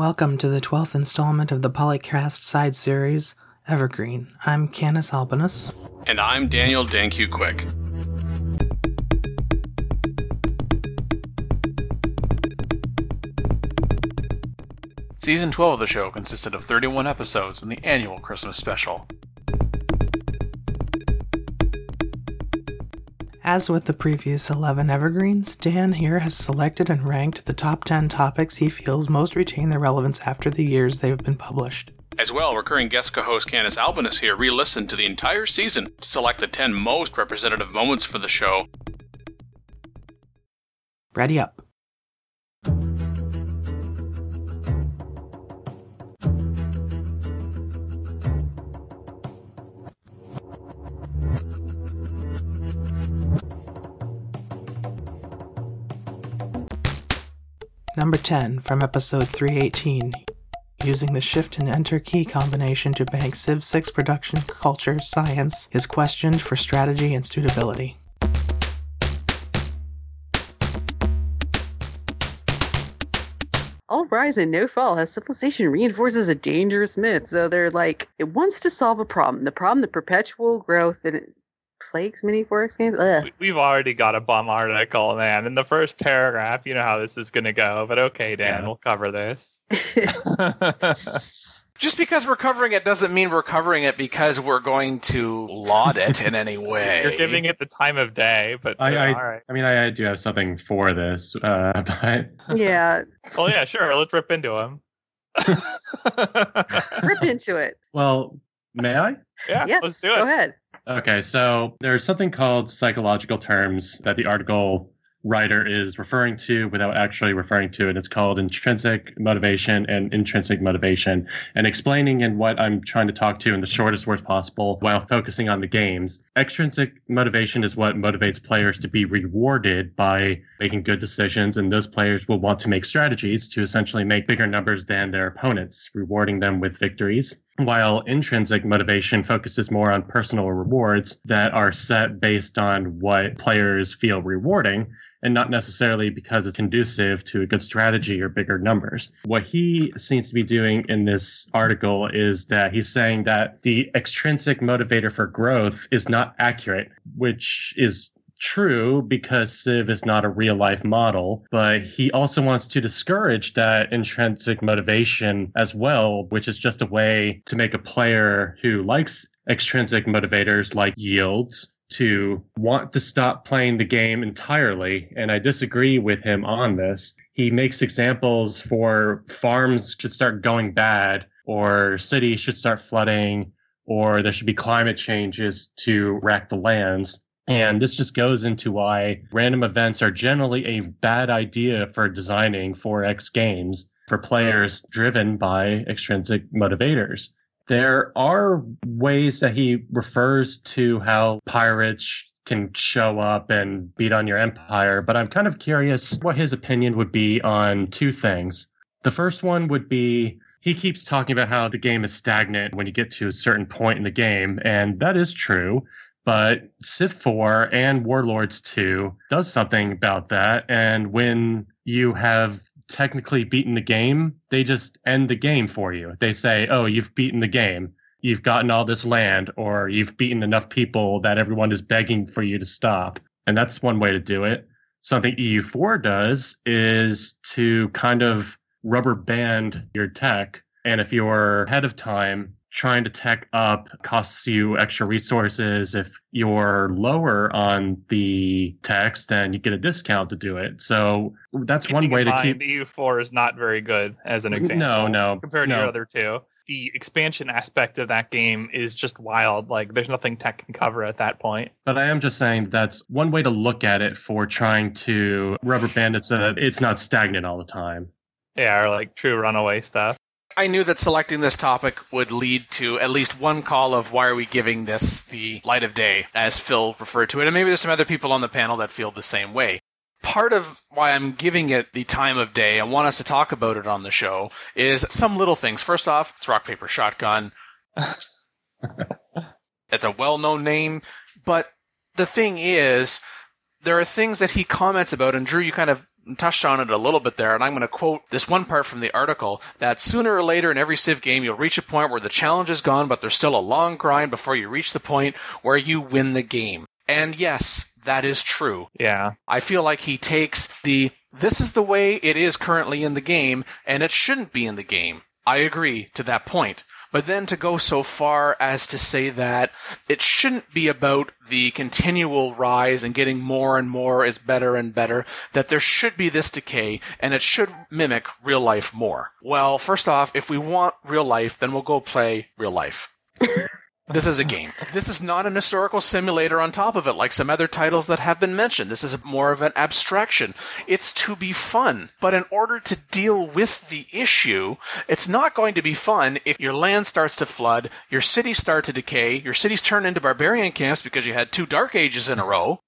Welcome to the 12th installment of the Polycast Side Series, Evergreen. I'm Canis Albinus. And I'm Daniel DanQ Quick. Season 12 of the show consisted of 31 episodes and the annual Christmas special. As with the previous 11 Evergreens, Dan here has selected and ranked the top 10 topics he feels most retain their relevance after the years they've been published. As well, recurring guest co-host Canis Albinus here re-listened to the entire season to select the 10 most representative moments for the show. Ready up. Number 10, from episode 318, using the shift and enter key combination to bank Civ 6 production, culture, science, is questioned for strategy and suitability. All rise and no fall as civilization reinforces a dangerous myth. So they're like, it wants to solve a problem. The problem, the perpetual growth, and it plagues many Firaxis games. Ugh. We've already got a bum article, man. In the first paragraph, you know how this is going to go. But okay, Dan, We'll cover this. Just because we're covering it doesn't mean we're covering it because we're going to laud it in any way. You're giving it the time of day, but all right. I mean, I do have something for this, but yeah. Well, yeah, sure. Let's rip into him. Rip into it. Well, may I? Yeah, yes, let's do it. Go ahead. Okay, so there's something called psychological terms that the article writer is referring to without actually referring to it. It's called intrinsic motivation and intrinsic motivation. And explaining in what I'm trying to talk to in the shortest words possible while focusing on the games, extrinsic motivation is what motivates players to be rewarded by making good decisions. And those players will want to make strategies to essentially make bigger numbers than their opponents, rewarding them with victories. While intrinsic motivation focuses more on personal rewards that are set based on what players feel rewarding and not necessarily because it's conducive to a good strategy or bigger numbers. What he seems to be doing in this article is that he's saying that the extrinsic motivator for growth is not accurate, which is true because Civ is not a real life model, but he also wants to discourage that intrinsic motivation as well, which is just a way to make a player who likes extrinsic motivators like yields to want to stop playing the game entirely. And I disagree with him on this. He makes examples for farms should start going bad or cities should start flooding or there should be climate changes to wreck the lands. And this just goes into why random events are generally a bad idea for designing 4X games for players driven by extrinsic motivators. There are ways that he refers to how pirates can show up and beat on your empire, but I'm kind of curious what his opinion would be on two things. The first one would be he keeps talking about how the game is stagnant when you get to a certain point in the game, and that is true. But Civ 4 and Warlords 2 does something about that. And when you have technically beaten the game, they just end the game for you. They say, oh, you've beaten the game. You've gotten all this land, or you've beaten enough people that everyone is begging for you to stop. And that's one way to do it. Something EU4 does is to kind of rubber band your tech. And if you're ahead of time, trying to tech up costs you extra resources. If you're lower on the techs, then you get a discount to do it. So that's one way to keep. EU4 is not very good as an example. No. Compared to your other two. The expansion aspect of that game is just wild. Like, there's nothing tech can cover at that point. But I am just saying that's one way to look at it for trying to rubber band it so that it's not stagnant all the time. Yeah, or like true runaway stuff. I knew that selecting this topic would lead to at least one call of why are we giving this the light of day, as Phil referred to it, and maybe there's some other people on the panel that feel the same way. Part of why I'm giving it the time of day and want us to talk about it on the show is some little things. First off, it's Rock Paper Shotgun. It's a well-known name, but the thing is, there are things that he comments about, and Drew, you kind of touched on it a little bit there, and I'm going to quote this one part from the article, that sooner or later in every Civ game you'll reach a point where the challenge is gone, but there's still a long grind before you reach the point where you win the game. And yes, that is true. Yeah. I feel like he takes the, this is the way it is currently in the game, and it shouldn't be in the game. I agree to that point. But then to go so far as to say that it shouldn't be about the continual rise and getting more and more is better and better, that there should be this decay, and it should mimic real life more. Well, first off, if we want real life, then we'll go play real life. This is a game. This is not an historical simulator on top of it, like some other titles that have been mentioned. This is more of an abstraction. It's to be fun. But in order to deal with the issue, it's not going to be fun if your land starts to flood, your cities start to decay, your cities turn into barbarian camps because you had two Dark Ages in a row.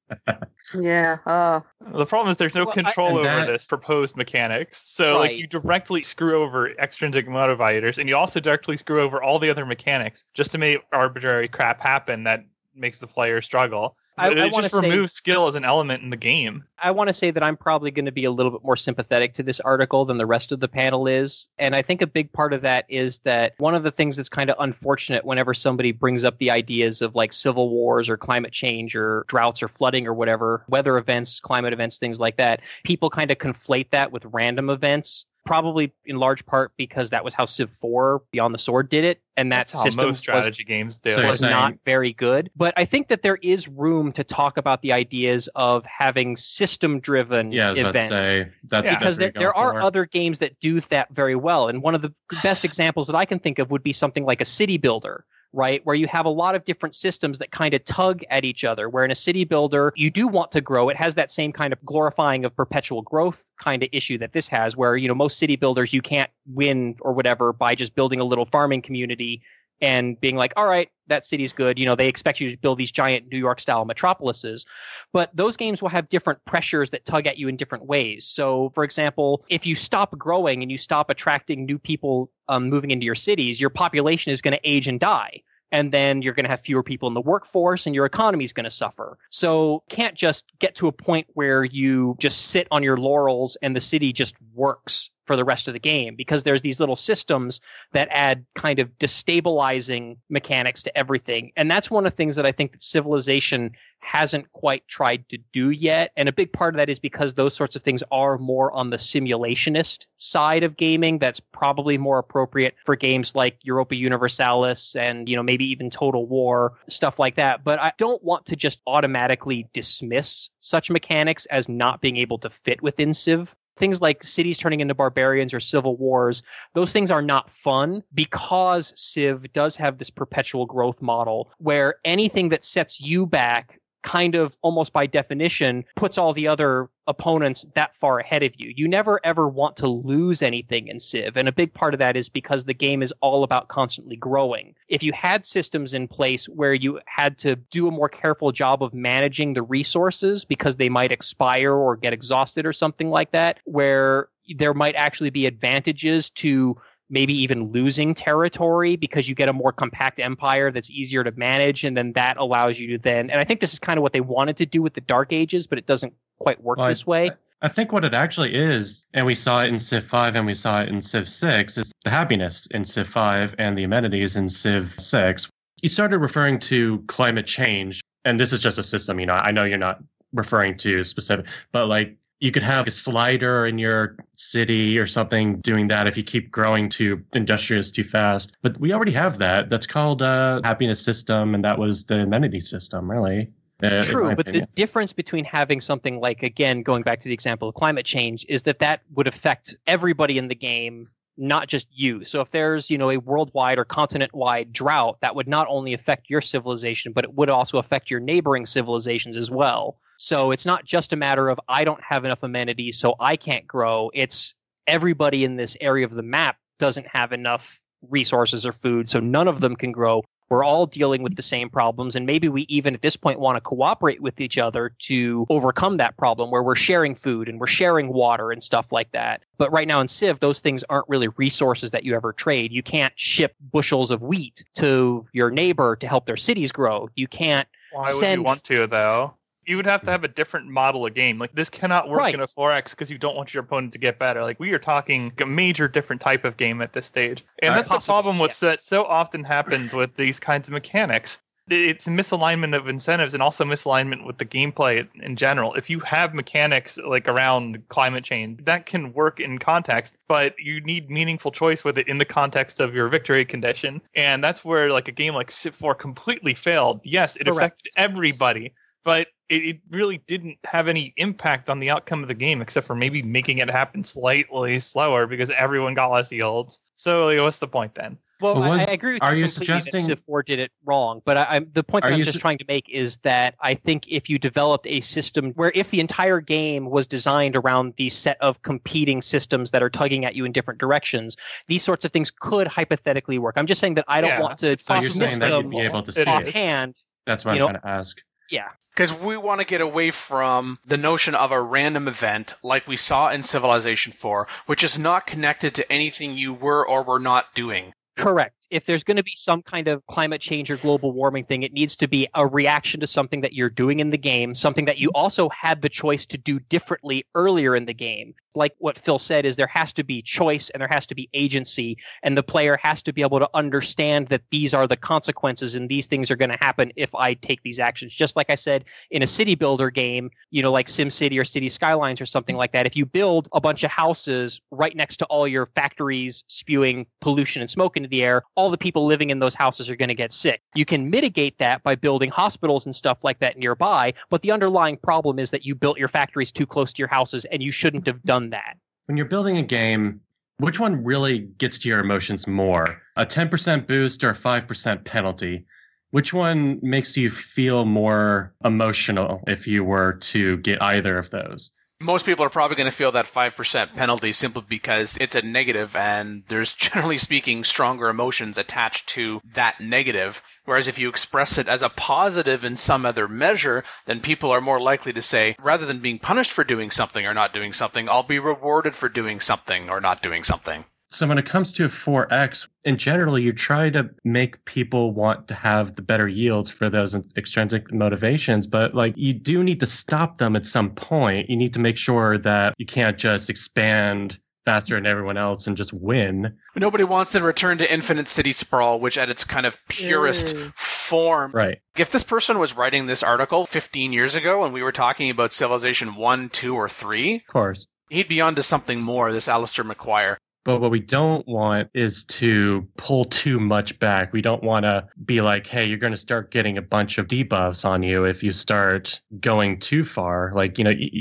Yeah. The problem is there's no control over this proposed mechanics. So right. Like you directly screw over extrinsic motivators, and you also directly screw over all the other mechanics just to make arbitrary crap happen that makes the player struggle. It just removes skill as an element in the game. I want to say that I'm probably going to be a little bit more sympathetic to this article than the rest of the panel is. And I think a big part of that is that one of the things that's kind of unfortunate whenever somebody brings up the ideas of like civil wars or climate change or droughts or flooding or whatever, weather events, climate events, things like that, people kind of conflate that with random events. Probably in large part because that was how Civ 4 Beyond the Sword did it, and that system was not very good. But I think that there is room to talk about the ideas of having system-driven events. Because there are other games that do that very well, and one of the best examples that I can think of would be something like a city builder, right, where you have a lot of different systems that kind of tug at each other, where in a city builder, you do want to grow. It has that same kind of glorifying of perpetual growth kind of issue that this has, where, you know, most city builders, you can't win or whatever by just building a little farming community and being like, all right, that city's good. You know, they expect you to build these giant New York style metropolises. But those games will have different pressures that tug at you in different ways. So, for example, if you stop growing and you stop attracting new people moving into your cities, your population is going to age and die. And then you're going to have fewer people in the workforce and your economy is going to suffer. So can't just get to a point where you just sit on your laurels and the city just works for the rest of the game, because there's these little systems that add kind of destabilizing mechanics to everything. And that's one of the things that I think that Civilization hasn't quite tried to do yet. And a big part of that is because those sorts of things are more on the simulationist side of gaming. That's probably more appropriate for games like Europa Universalis and, you know, maybe even Total War, stuff like that. But I don't want to just automatically dismiss such mechanics as not being able to fit within Civ. Things like cities turning into barbarians or civil wars, those things are not fun because Civ does have this perpetual growth model where anything that sets you back kind of almost by definition puts all the other opponents that far ahead of you. You never ever want to lose anything in Civ, and a big part of that is because the game is all about constantly growing. If you had systems in place where you had to do a more careful job of managing the resources because they might expire or get exhausted or something like that, where there might actually be advantages to maybe even losing territory because you get a more compact empire that's easier to manage, and then that allows you to then... And I think this is kind of what they wanted to do with the Dark Ages, but it doesn't quite work this way. I think what it actually is, and we saw it in Civ 5 and we saw it in Civ 6, is the happiness in Civ 5 and the amenities in Civ 6. You started referring to climate change, and this is just a system, you know, I know you're not referring to specific, but like, you could have a slider in your city or something doing that if you keep growing too industrious too fast. But we already have that. That's called a happiness system, and that was the amenity system, really. True, but the difference between having something like, again, going back to the example of climate change, is that that would affect everybody in the game, not just you. So if there's, you know, a worldwide or continent-wide drought, that would not only affect your civilization, but it would also affect your neighboring civilizations as well. So it's not just a matter of I don't have enough amenities, so I can't grow. It's everybody in this area of the map doesn't have enough resources or food, so none of them can grow. We're all dealing with the same problems, and maybe we even at this point want to cooperate with each other to overcome that problem where we're sharing food and we're sharing water and stuff like that. But right now in Civ, those things aren't really resources that you ever trade. You can't ship bushels of wheat to your neighbor to help their cities grow. You can't send... Why would you want to, though? You would have to have a different model of game. Like, this cannot work in a 4X because you don't want your opponent to get better. Like, we are talking a major different type of game at this stage. And that's the problem with that so often happens with these kinds of mechanics. It's misalignment of incentives and also misalignment with the gameplay in general. If you have mechanics like around climate change, that can work in context, but you need meaningful choice with it in the context of your victory condition. And that's where like a game like Civ 4 completely failed. Yes, it affected everybody, but it really didn't have any impact on the outcome of the game, except for maybe making it happen slightly slower because everyone got less yields. So like, what's the point then? Well, I agree with you completely that Civ 4 did it wrong, but the point that I'm just trying to make is that I think if you developed a system where if the entire game was designed around the set of competing systems that are tugging at you in different directions, these sorts of things could hypothetically work. I'm just saying that I don't want to dismiss them offhand. That's what I'm trying to ask. Yeah. Because we want to get away from the notion of a random event like we saw in Civilization 4, which is not connected to anything you were or were not doing. Correct. If there's going to be some kind of climate change or global warming thing, it needs to be a reaction to something that you're doing in the game, something that you also had the choice to do differently earlier in the game. Like what Phil said is there has to be choice and there has to be agency, and the player has to be able to understand that these are the consequences and these things are going to happen if I take these actions. Just like I said, in a city builder game, like SimCity or City Skylines or something like that, if you build a bunch of houses right next to all your factories spewing pollution and smoke into the air, all the people living in those houses are going to get sick. You can mitigate that by building hospitals and stuff like that nearby, but the underlying problem is that you built your factories too close to your houses, and you shouldn't have done that. When you're building a game, which one really gets to your emotions more? A 10% boost or a 5% penalty? Which one makes you feel more emotional if you were to get either of those? Most people are probably going to feel that 5% penalty simply because it's a negative and there's, generally speaking, stronger emotions attached to that negative. Whereas if you express it as a positive in some other measure, then people are more likely to say, rather than being punished for doing something or not doing something, I'll be rewarded for doing something or not doing something. So when it comes to 4X, in general, you try to make people want to have the better yields for those extrinsic motivations, but like you do need to stop them at some point. You need to make sure that you can't just expand faster than everyone else and just win. Nobody wants to return to infinite city sprawl, which at its kind of purest form. Right. If this person was writing this article 15 years ago and we were talking about Civilization 1, 2, or 3, of course, he'd be onto something more, this Alistair McGuire. But what we don't want is to pull too much back. We don't want to be like, hey, you're going to start getting a bunch of debuffs on you if you start going too far. Like,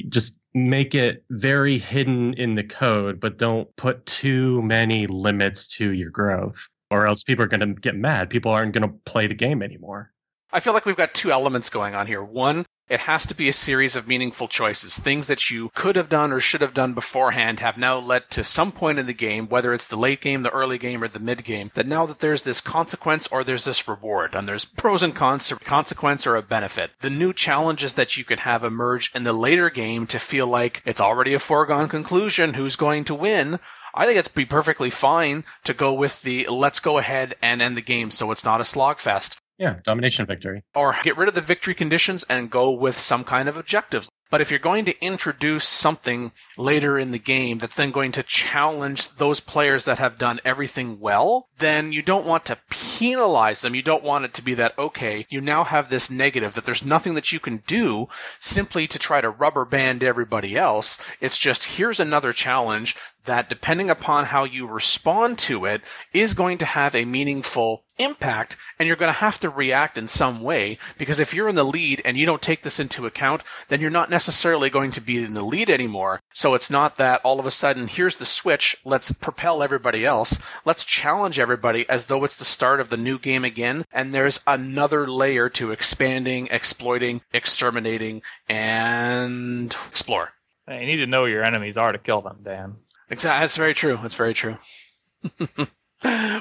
just make it very hidden in the code, but don't put too many limits to your growth, or else people are going to get mad. People aren't going to play the game anymore. I feel like we've got two elements going on here. One, it has to be a series of meaningful choices. Things that you could have done or should have done beforehand have now led to some point in the game, whether it's the late game, the early game, or the mid game, that now that there's this consequence or there's this reward, and there's pros and cons to consequence or a benefit. The new challenges that you can have emerge in the later game to feel like it's already a foregone conclusion, who's going to win. I think it's be perfectly fine to go with the let's go ahead and end the game so it's not a slogfest. Yeah, domination victory. Or get rid of the victory conditions and go with some kind of objectives. But if you're going to introduce something later in the game that's then going to challenge those players that have done everything well, then you don't want to penalize them. You don't want it to be that, okay, you now have this negative that there's nothing that you can do simply to try to rubber band everybody else. It's just, here's another challenge that, depending upon how you respond to it, is going to have a meaningful impact, and you're going to have to react in some way, because if you're in the lead and you don't take this into account, then you're not necessarily going to be in the lead anymore. So it's not that all of a sudden, here's the switch, let's propel everybody else, let's challenge everybody as though it's the start of the new game again, and there's another layer to expanding, exploiting, exterminating, and explore. You need to know where your enemies are to kill them, Dan. Exactly. That's very true. That's very true.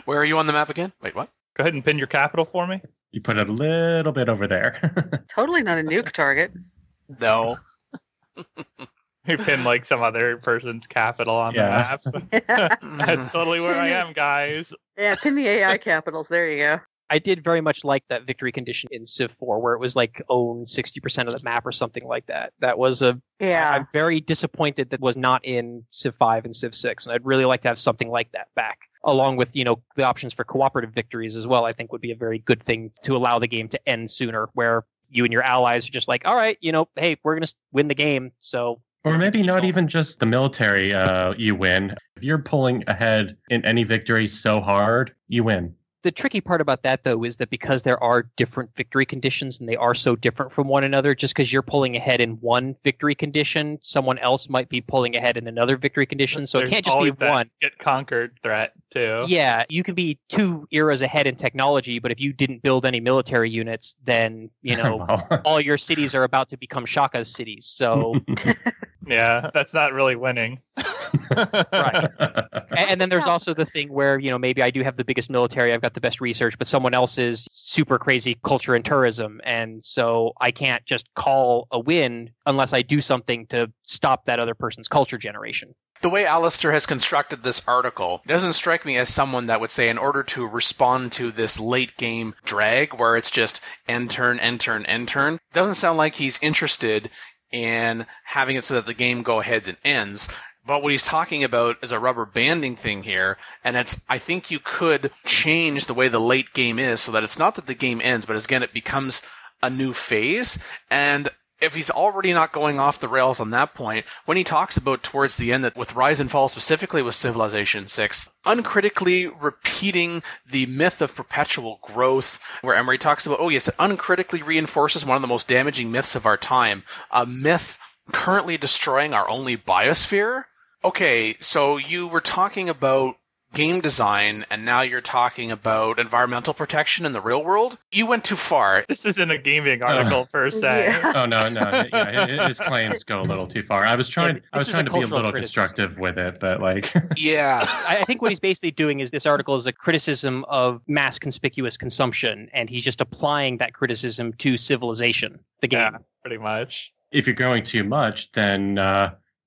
Where are you on the map again? Wait, what? Go ahead and pin your capital for me. You put it a little bit over there. Totally not a nuke target. No. You pin like some other person's capital on the map. That's totally where I am, guys. Yeah, pin the AI capitals. There you go. I did very much like that victory condition in Civ 4 where it was like own 60% of the map or something like that. That was a... Yeah. I'm very disappointed that was not in Civ 5 and Civ 6. And I'd really like to have something like that back, along with, you know, the options for cooperative victories as well. I think would be a very good thing to allow the game to end sooner, where you and your allies are just like, all right, you know, hey, we're going to win the game. So... Or maybe not even just the military you win. If you're pulling ahead in any victory so hard, you win. The tricky part about that, though, is that because there are different victory conditions and they are so different from one another, just because you're pulling ahead in one victory condition, someone else might be pulling ahead in another victory condition. So there's it can't just be one. Get conquered threat, too. Yeah, you can be two eras ahead in technology, but if you didn't build any military units, then, you know, all your cities are about to become Shaka's cities. So... Yeah, that's not really winning. Right. And then there's also the thing where, you know, maybe I do have the biggest military, I've got the best research, but someone else is super crazy culture and tourism. And so I can't just call a win unless I do something to stop that other person's culture generation. The way Alistair has constructed this article, it doesn't strike me as someone that would say in order to respond to this late game drag where it's just end turn, end turn, end turn, it doesn't sound like he's interested in having it so that the game go ahead and ends. But what he's talking about is a rubber banding thing here, and it's, I think you could change the way the late game is so that it's not that the game ends, but again, it becomes a new phase. And if he's already not going off the rails on that point, when he talks about towards the end that with Rise and Fall, specifically with Civilization 6, uncritically repeating the myth of perpetual growth, where Emery talks about, oh yes, it uncritically reinforces one of the most damaging myths of our time, a myth currently destroying our only biosphere. Okay, so you were talking about game design, and now you're talking about environmental protection in the real world? You went too far. This isn't a gaming article per se. Yeah. Oh, no. Yeah, his claims go a little too far. I was trying to be a little constructive with it, but like... Yeah. I think what he's basically doing is this article is a criticism of mass conspicuous consumption, and he's just applying that criticism to Civilization, the game. Yeah, pretty much. If you're going too much, then...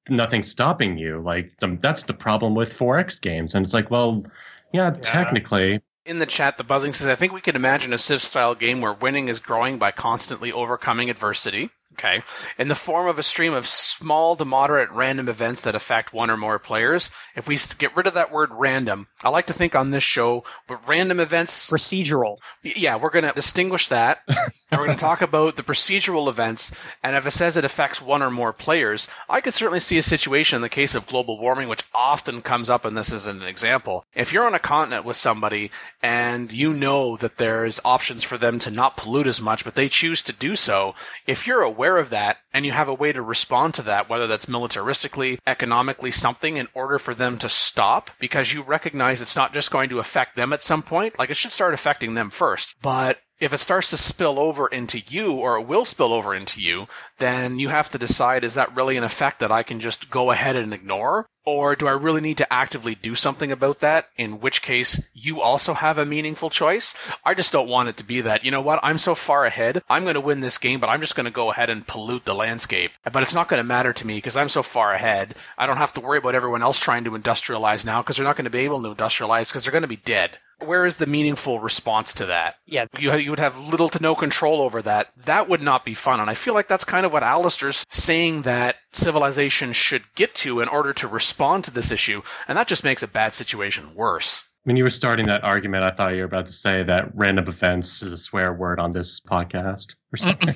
nothing's stopping you. Like, that's the problem with 4X games. And it's like, well, yeah, technically. In the chat, the buzzing says, I think we could imagine a Civ-style game where winning is growing by constantly overcoming adversity. Okay. In the form of a stream of small to moderate random events that affect one or more players. If we get rid of that word random, I like to think on this show, but random events... Procedural. Yeah, we're going to distinguish that. And we're going to talk about the procedural events. And if it says it affects one or more players, I could certainly see a situation in the case of global warming, which often comes up, and this is an example. If you're on a continent with somebody and you know that there's options for them to not pollute as much, but they choose to do so, if you're aware of that and you have a way to respond to that, whether that's militaristically, economically, something, in order for them to stop, because you recognize it's not just going to affect them at some point. Like, it should start affecting them first, but if it starts to spill over into you, or it will spill over into you, then you have to decide, is that really an effect that I can just go ahead and ignore, or do I really need to actively do something about that, in which case you also have a meaningful choice? I just don't want it to be that, you know what, I'm so far ahead, I'm going to win this game, but I'm just going to go ahead and pollute the landscape. But it's not going to matter to me because I'm so far ahead. I don't have to worry about everyone else trying to industrialize now, because they're not going to be able to industrialize because they're going to be dead. Where is the meaningful response to that? Yeah, you would have little to no control over that. That would not be fun. And I feel like that's kind of what Alistair's saying that Civilization should get to in order to respond to this issue. And that just makes a bad situation worse. When you were starting that argument, I thought you were about to say that random offense is a swear word on this podcast or something.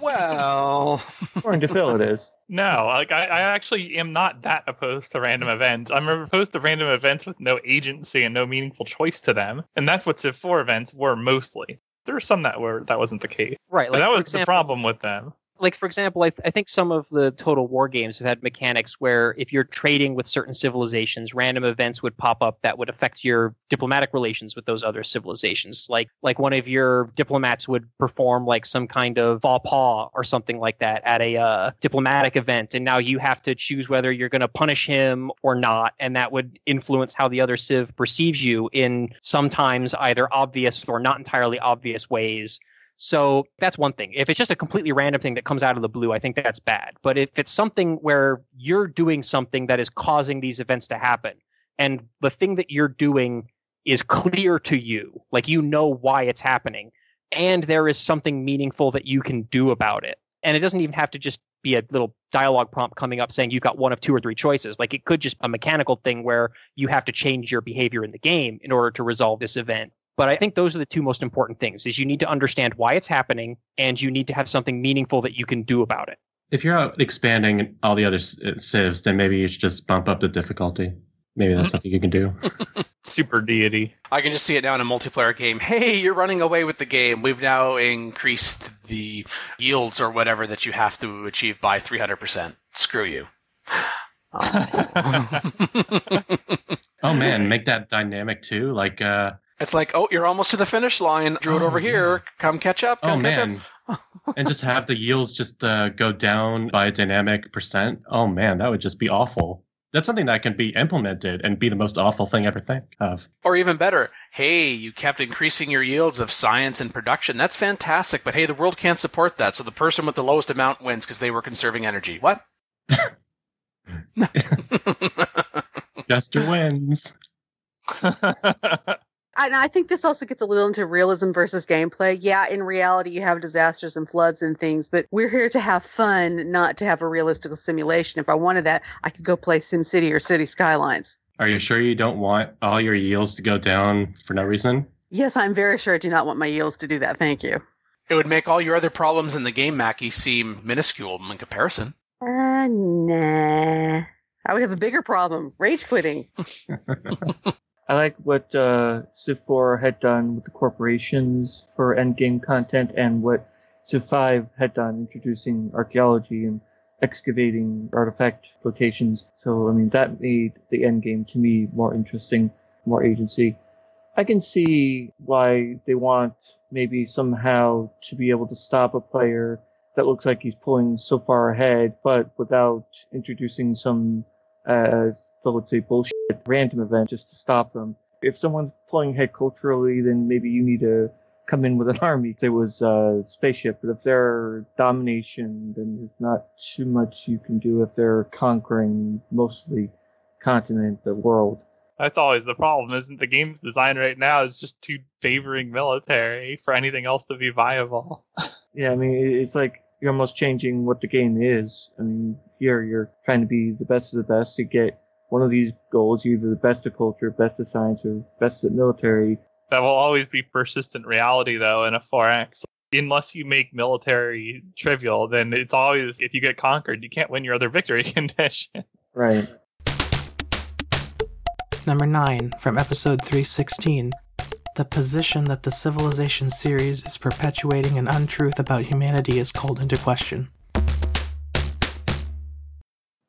Well, according to Phil, it is. No, like I actually am not that opposed to random events. I'm opposed to random events with no agency and no meaningful choice to them, and that's what Civ 4 events were mostly. There were some that wasn't the case, right? Like, but that was the problem with them. Like, for example, I think some of the Total War games have had mechanics where if you're trading with certain civilizations, random events would pop up that would affect your diplomatic relations with those other civilizations. Like one of your diplomats would perform like some kind of faux pas or something like that at a diplomatic event. And now you have to choose whether you're going to punish him or not. And that would influence how the other civ perceives you in sometimes either obvious or not entirely obvious ways. So that's one thing. If it's just a completely random thing that comes out of the blue, I think that's bad. But if it's something where you're doing something that is causing these events to happen, and the thing that you're doing is clear to you. Like, you know why it's happening, and there is something meaningful that you can do about it. And it doesn't even have to just be a little dialogue prompt coming up saying you've got one of two or three choices. Like, it could just be a mechanical thing where you have to change your behavior in the game in order to resolve this event. But I think those are the two most important things, is you need to understand why it's happening, and you need to have something meaningful that you can do about it. If you're out expanding all the other civs, then maybe you should just bump up the difficulty. Maybe that's something you can do. Super deity. I can just see it now in a multiplayer game. Hey, you're running away with the game. We've now increased the yields or whatever that you have to achieve by 300%. Screw you. Oh, man. Make that dynamic, too. Like, it's like, oh, you're almost to the finish line. Drew it over here. Come catch up. Come catch up. And just have the yields just go down by a dynamic percent. Oh, man, that would just be awful. That's something that can be implemented and be the most awful thing I ever think of. Or even better, hey, you kept increasing your yields of science and production. That's fantastic, but hey, the world can't support that, so the person with the lowest amount wins because they were conserving energy. What? Jester wins. And I think this also gets a little into realism versus gameplay. Yeah, in reality, you have disasters and floods and things, but we're here to have fun, not to have a realistic simulation. If I wanted that, I could go play SimCity or City Skylines. Are you sure you don't want all your yields to go down for no reason? Yes, I'm very sure I do not want my yields to do that. Thank you. It would make all your other problems in the game, Mackie, seem minuscule in comparison. Nah. I would have a bigger problem. Rage quitting. I like what Civ 4 had done with the corporations for endgame content, and what Civ 5 had done, introducing archaeology and excavating artifact locations. So, I mean, that made the endgame, to me, more interesting, more agency. I can see why they want maybe somehow to be able to stop a player that looks like he's pulling so far ahead, but without introducing some, so let's say, bullshit random event just to stop them. If someone's pulling ahead culturally, then maybe you need to come in with an army. There was a spaceship, but if they're domination, then there's not too much you can do if they're conquering mostly continent, the world. That's always the problem, isn't the game's design right now is just too favoring military for anything else to be viable. Yeah, I mean, it's like you're almost changing what the game is. I mean, here you're trying to be the best of the best to get one of these goals, either the best of culture, best of science, or best of military. That will always be persistent reality, though, in a 4X. Unless you make military trivial, then it's always, if you get conquered, you can't win your other victory condition. Right. Number 9, from episode 316. The position that the Civilization series is perpetuating an untruth about humanity is called into question.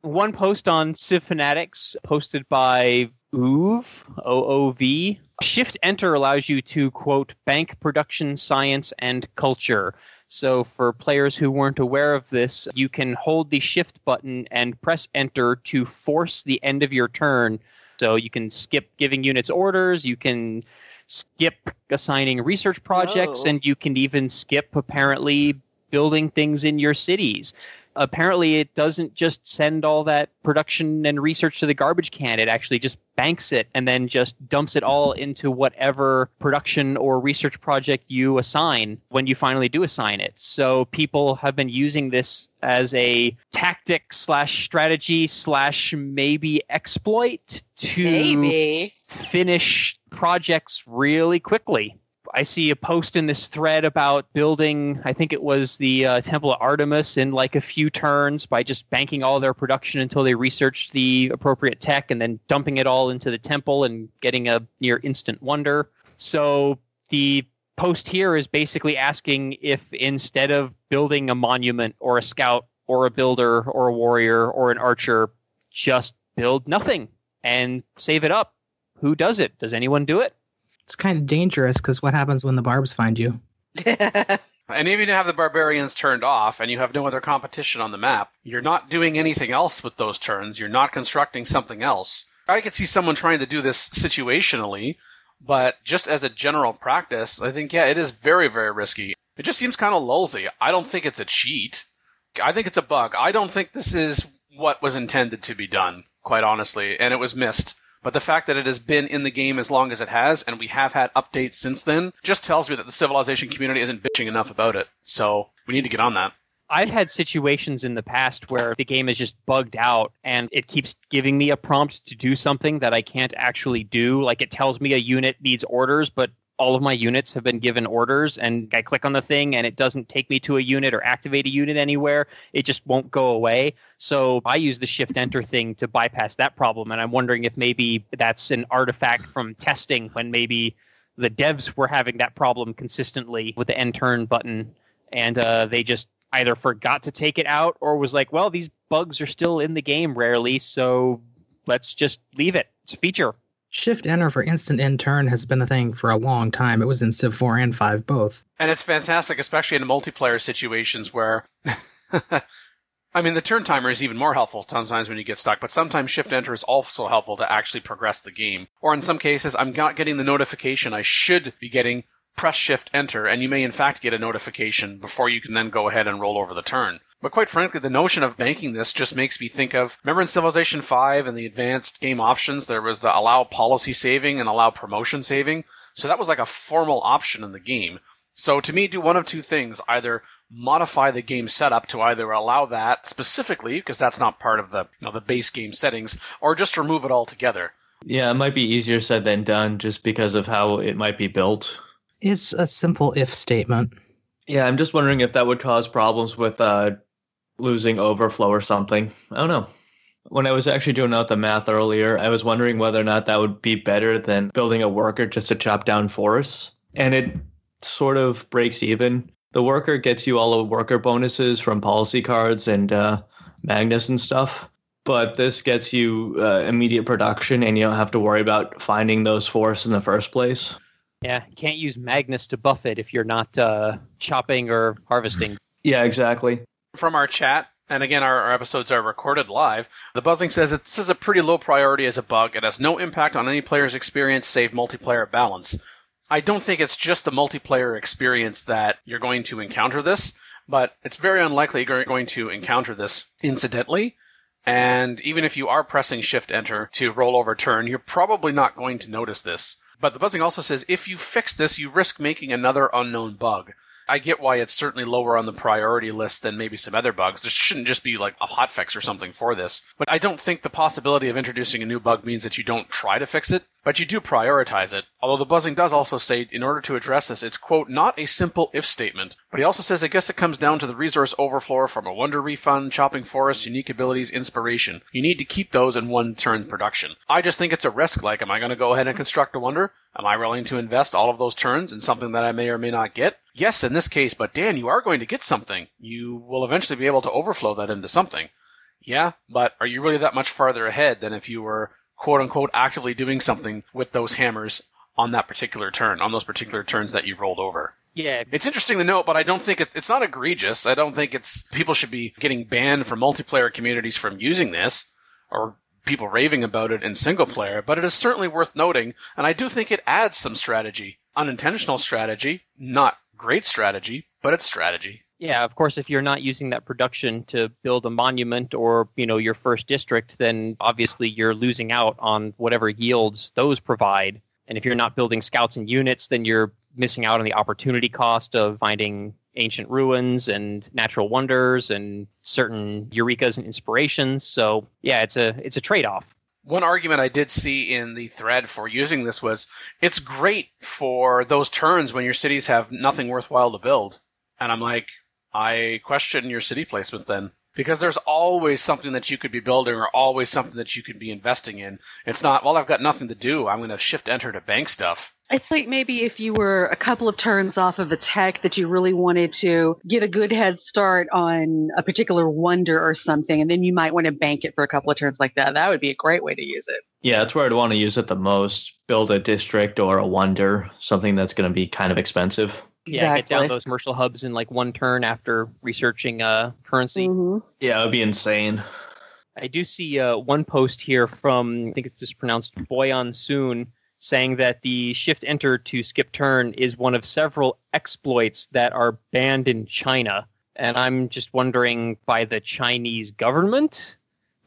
One post on Civ Fanatics, posted by OOV, OOV. Shift-Enter allows you to, quote, bank production, science, and culture. So for players who weren't aware of this, you can hold the Shift button and press Enter to force the end of your turn. So you can skip giving units orders, you can skip assigning research projects, and you can even skip, apparently, building things in your cities. Apparently, it doesn't just send all that production and research to the garbage can. It actually just banks it and then just dumps it all into whatever production or research project you assign when you finally do assign it. So people have been using this as a tactic / strategy / maybe exploit to finish projects really quickly. I see a post in this thread about building, I think it was the Temple of Artemis in like a few turns by just banking all their production until they researched the appropriate tech and then dumping it all into the temple and getting a near instant wonder. So the post here is basically asking if instead of building a monument or a scout or a builder or a warrior or an archer, just build nothing and save it up. Who does it? Does anyone do it? It's kind of dangerous because what happens when the barbs find you? And if you have the barbarians turned off and you have no other competition on the map, you're not doing anything else with those turns. You're not constructing something else. I could see someone trying to do this situationally, but just as a general practice, I think, yeah, it is very, very risky. It just seems kind of lousy. I don't think it's a cheat. I think it's a bug. I don't think this is what was intended to be done, quite honestly, and it was missed. But the fact that it has been in the game as long as it has, and we have had updates since then, just tells me that the Civilization community isn't bitching enough about it. So we need to get on that. I've had situations in the past where the game is just bugged out and it keeps giving me a prompt to do something that I can't actually do. Like it tells me a unit needs orders, but all of my units have been given orders and I click on the thing and it doesn't take me to a unit or activate a unit anywhere. It just won't go away. So I use the Shift-Enter thing to bypass that problem. And I'm wondering if maybe that's an artifact from testing when maybe the devs were having that problem consistently with the end turn button and they just either forgot to take it out or was like, well, these bugs are still in the game rarely, so let's just leave it. It's a feature. Shift-Enter for instant end turn has been a thing for a long time. It was in Civ 4 and 5 both. And it's fantastic, especially in multiplayer situations where... I mean, the turn timer is even more helpful sometimes when you get stuck, but sometimes Shift-Enter is also helpful to actually progress the game. Or in some cases, I'm not getting the notification I should be getting. Press Shift-Enter, and you may in fact get a notification before you can then go ahead and roll over the turn. But quite frankly, the notion of banking this just makes me think of, remember in Civilization 5 and the advanced game options, there was the allow policy saving and allow promotion saving. So that was like a formal option in the game. So to me, do one of two things, either modify the game setup to either allow that specifically, because that's not part of the, you know, the base game settings, or just remove it altogether. Yeah, it might be easier said than done just because of how it might be built. It's a simple if statement. Yeah, I'm just wondering if that would cause problems with losing overflow or something. I don't know. When I was actually doing out the math earlier, I was wondering whether or not that would be better than building a worker just to chop down forests. And it sort of breaks even. The worker gets you all the worker bonuses from policy cards and Magnus and stuff. But this gets you immediate production and you don't have to worry about finding those forests in the first place. Yeah, you can't use Magnus to buff it if you're not chopping or harvesting. Yeah, exactly. From our chat, and again, our episodes are recorded live, the Buzzing says that this is a pretty low priority as a bug. It has no impact on any player's experience save multiplayer balance. I don't think it's just the multiplayer experience that you're going to encounter this, but it's very unlikely you're going to encounter this incidentally. And even if you are pressing Shift-Enter to roll over turn, you're probably not going to notice this. But the Buzzing also says, if you fix this, you risk making another unknown bug. I get why it's certainly lower on the priority list than maybe some other bugs. There shouldn't just be like a hotfix or something for this. But I don't think the possibility of introducing a new bug means that you don't try to fix it, but you do prioritize it. Although the Buzzing does also say, in order to address this, it's, quote, not a simple if statement. But he also says, I guess it comes down to the resource overflow from a wonder refund, chopping forests, unique abilities, inspiration. You need to keep those in one turn production. I just think it's a risk. Like, am I going to go ahead and construct a wonder? Am I willing to invest all of those turns in something that I may or may not get? Yes, in this case, but Dan, you are going to get something. You will eventually be able to overflow that into something. Yeah, but are you really that much farther ahead than if you were, quote-unquote, actively doing something with those hammers on that particular turn, on those particular turns that you rolled over? Yeah. It's interesting to note, but I don't think it's not egregious. I don't think it's people should be getting banned from multiplayer communities from using this, or people raving about it in single player, but it is certainly worth noting, and I do think it adds some strategy. Unintentional strategy, not great strategy, but it's strategy. Yeah, of course, if you're not using that production to build a monument or, you know, your first district, then obviously you're losing out on whatever yields those provide. And if you're not building scouts and units, then you're missing out on the opportunity cost of finding ancient ruins and natural wonders and certain eurekas and inspirations. So yeah, it's a trade-off. One argument I did see in the thread for using this was, it's great for those turns when your cities have nothing worthwhile to build. And I'm like, I question your city placement then. Because there's always something that you could be building or always something that you could be investing in. It's not, well, I've got nothing to do. I'm going to Shift-Enter to bank stuff. It's like maybe if you were a couple of turns off of a tech that you really wanted to get a good head start on a particular wonder or something, and then you might want to bank it for a couple of turns like that. That would be a great way to use it. Yeah, that's where I'd want to use it the most. Build a district or a wonder, something that's going to be kind of expensive. Yeah, exactly. Get down those commercial hubs in like one turn after researching currency. Mm-hmm. Yeah, it would be insane. I do see one post here from, I think it's just pronounced Boyan Soon, saying that the Shift-Enter to skip turn is one of several exploits that are banned in China. And I'm just wondering, by the Chinese government?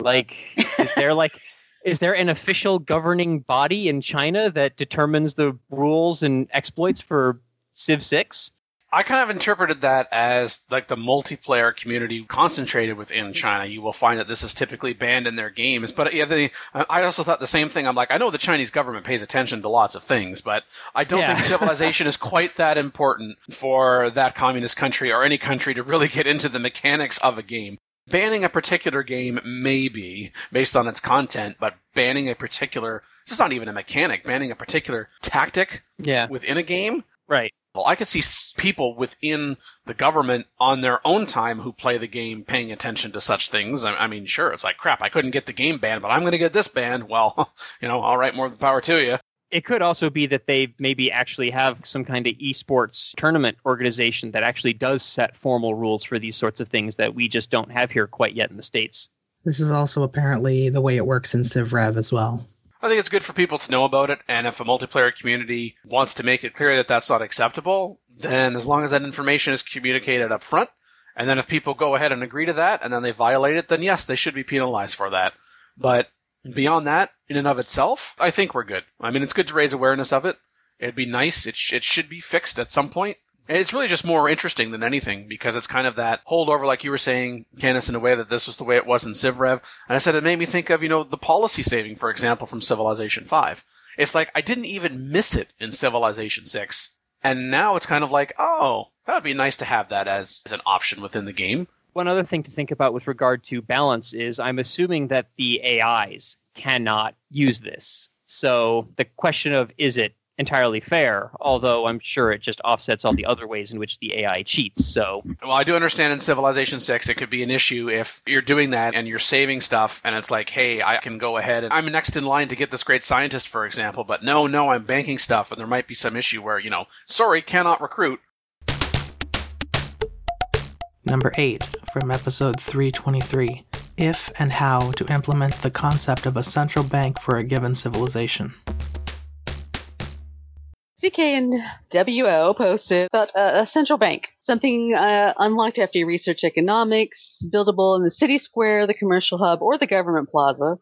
Like, is there like Is there an official governing body in China that determines the rules and exploits for Civ 6? I kind of interpreted that as like the multiplayer community concentrated within China. You will find that this is typically banned in their games. But yeah, I also thought the same thing. I'm like, I know the Chinese government pays attention to lots of things, but I don't think Civilization is quite that important for that communist country or any country to really get into the mechanics of a game. Banning a particular game, maybe, based on its content, but banning a particular... This is not even a mechanic. Banning a particular tactic within a game? Right. Well, I could see people within the government on their own time who play the game paying attention to such things. I mean, sure, it's like, crap, I couldn't get the game banned, but I'm going to get this banned. Well, you know, all right, more power to you. It could also be that they maybe actually have some kind of esports tournament organization that actually does set formal rules for these sorts of things that we just don't have here quite yet in the States. This is also apparently the way it works in CivRev as well. I think it's good for people to know about it, and if a multiplayer community wants to make it clear that that's not acceptable, then as long as that information is communicated up front, and then if people go ahead and agree to that, and then they violate it, then yes, they should be penalized for that. But beyond that, in and of itself, I think we're good. I mean, it's good to raise awareness of it. It'd be nice. It should be fixed at some point. And it's really just more interesting than anything, because it's kind of that holdover, like you were saying, Canis, in a way that this was the way it was in CivRev. And I said it made me think of, you know, the policy saving, for example, from Civilization 5. It's like, I didn't even miss it in Civilization 6. And now it's kind of like, oh, that would be nice to have that as an option within the game. One other thing to think about with regard to balance is I'm assuming that the AIs cannot use this. So the question of, is it entirely fair, although I'm sure it just offsets all the other ways in which the AI cheats. So, well, I do understand in Civilization 6 it could be an issue if you're doing that and you're saving stuff and it's like, hey, I can go ahead and I'm next in line to get this great scientist, for example, but no, I'm banking stuff, and there might be some issue where, you know, sorry, cannot recruit. Number 8 from episode 323, If and How to Implement the Concept of a Central Bank for a Given Civilization. CK and WO posted about a central bank, something unlocked after you research economics, buildable in the city square, the commercial hub, or the government plaza.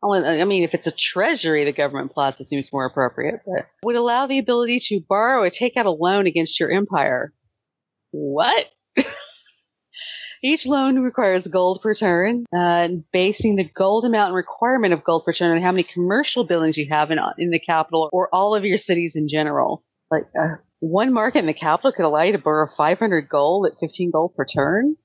I mean, if it's a treasury, the government plaza seems more appropriate, but would allow the ability to borrow or take out a loan against your empire. What? Each loan requires gold per turn, basing the gold amount and requirement of gold per turn on how many commercial buildings you have in the capital or all of your cities in general. Like one market in the capital could allow you to borrow 500 gold at 15 gold per turn?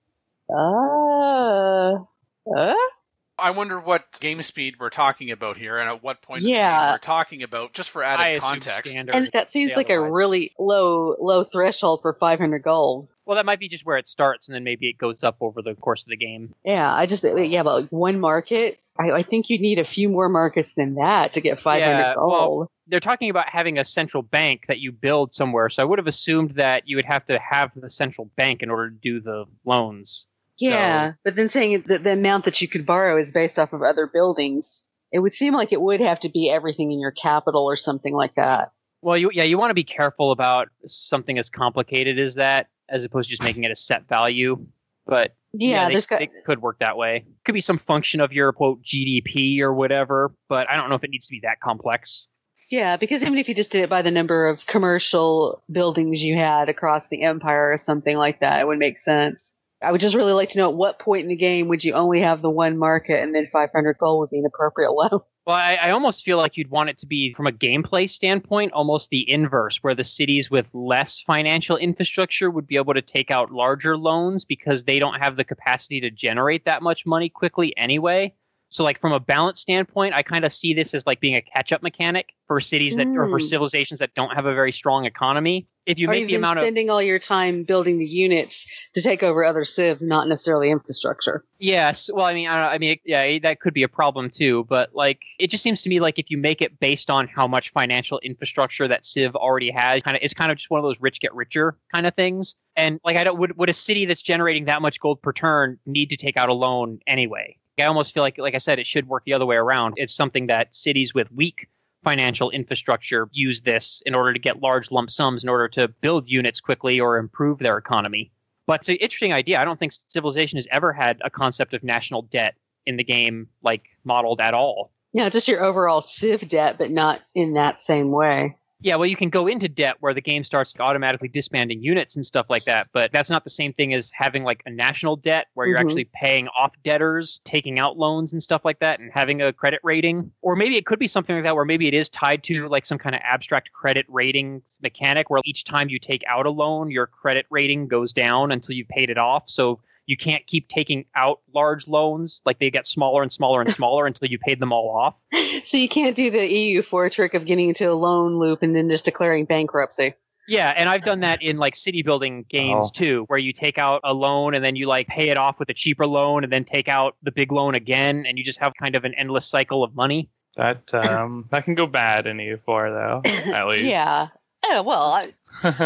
I wonder what game speed we're talking about here and at what point we're talking about, just for added context. And that seems like a really low threshold for 500 gold. Well, that might be just where it starts, and then maybe it goes up over the course of the game. Yeah, but like one market, I think you'd need a few more markets than that to get 500 gold. Well, they're talking about having a central bank that you build somewhere, so I would have assumed that you would have to have the central bank in order to do the loans. Yeah, so. But then saying that the amount that you could borrow is based off of other buildings, it would seem like it would have to be everything in your capital or something like that. Well, you want to be careful about something as complicated as that, as opposed to just making it a set value. But they could work that way. Could be some function of your, quote, GDP or whatever, but I don't know if it needs to be that complex. Yeah, because even if you just did it by the number of commercial buildings you had across the empire or something like that, it would make sense. I would just really like to know at what point in the game would you only have the one market and then 500 gold would be an appropriate loan? Well, I almost feel like you'd want it to be, from a gameplay standpoint, almost the inverse, where the cities with less financial infrastructure would be able to take out larger loans because they don't have the capacity to generate that much money quickly anyway. So like from a balance standpoint, I kind of see this as like being a catch-up mechanic for cities that or for civilizations that don't have a very strong economy. If you make the amount of spending all your time building the units to take over other civs, not necessarily infrastructure. Yes, well, I mean, that could be a problem too. But like, it just seems to me like if you make it based on how much financial infrastructure that civ already has, it's kind of just one of those rich get richer kind of things. And like, would a city that's generating that much gold per turn need to take out a loan anyway? I almost feel like I said, it should work the other way around. It's something that cities with weak financial infrastructure use this in order to get large lump sums in order to build units quickly or improve their economy. But it's an interesting idea. I don't think civilization has ever had a concept of national debt in the game like modeled at all. Yeah, just your overall Civ debt, but not in that same way. Yeah, well, you can go into debt where the game starts automatically disbanding units and stuff like that, but that's not the same thing as having like a national debt where you're actually paying off debtors, taking out loans and stuff like that, and having a credit rating. Or maybe it could be something like that where maybe it is tied to like some kind of abstract credit rating mechanic where each time you take out a loan, your credit rating goes down until you've paid it off. So you can't keep taking out large loans. Like they get smaller and smaller and smaller until you paid them all off. So you can't do the EU4 trick of getting into a loan loop and then just declaring bankruptcy. Yeah. And I've done that in like city building games too, where you take out a loan and then you like pay it off with a cheaper loan and then take out the big loan again. And you just have kind of an endless cycle of money. That that can go bad in EU4 though, at least. Yeah. Oh,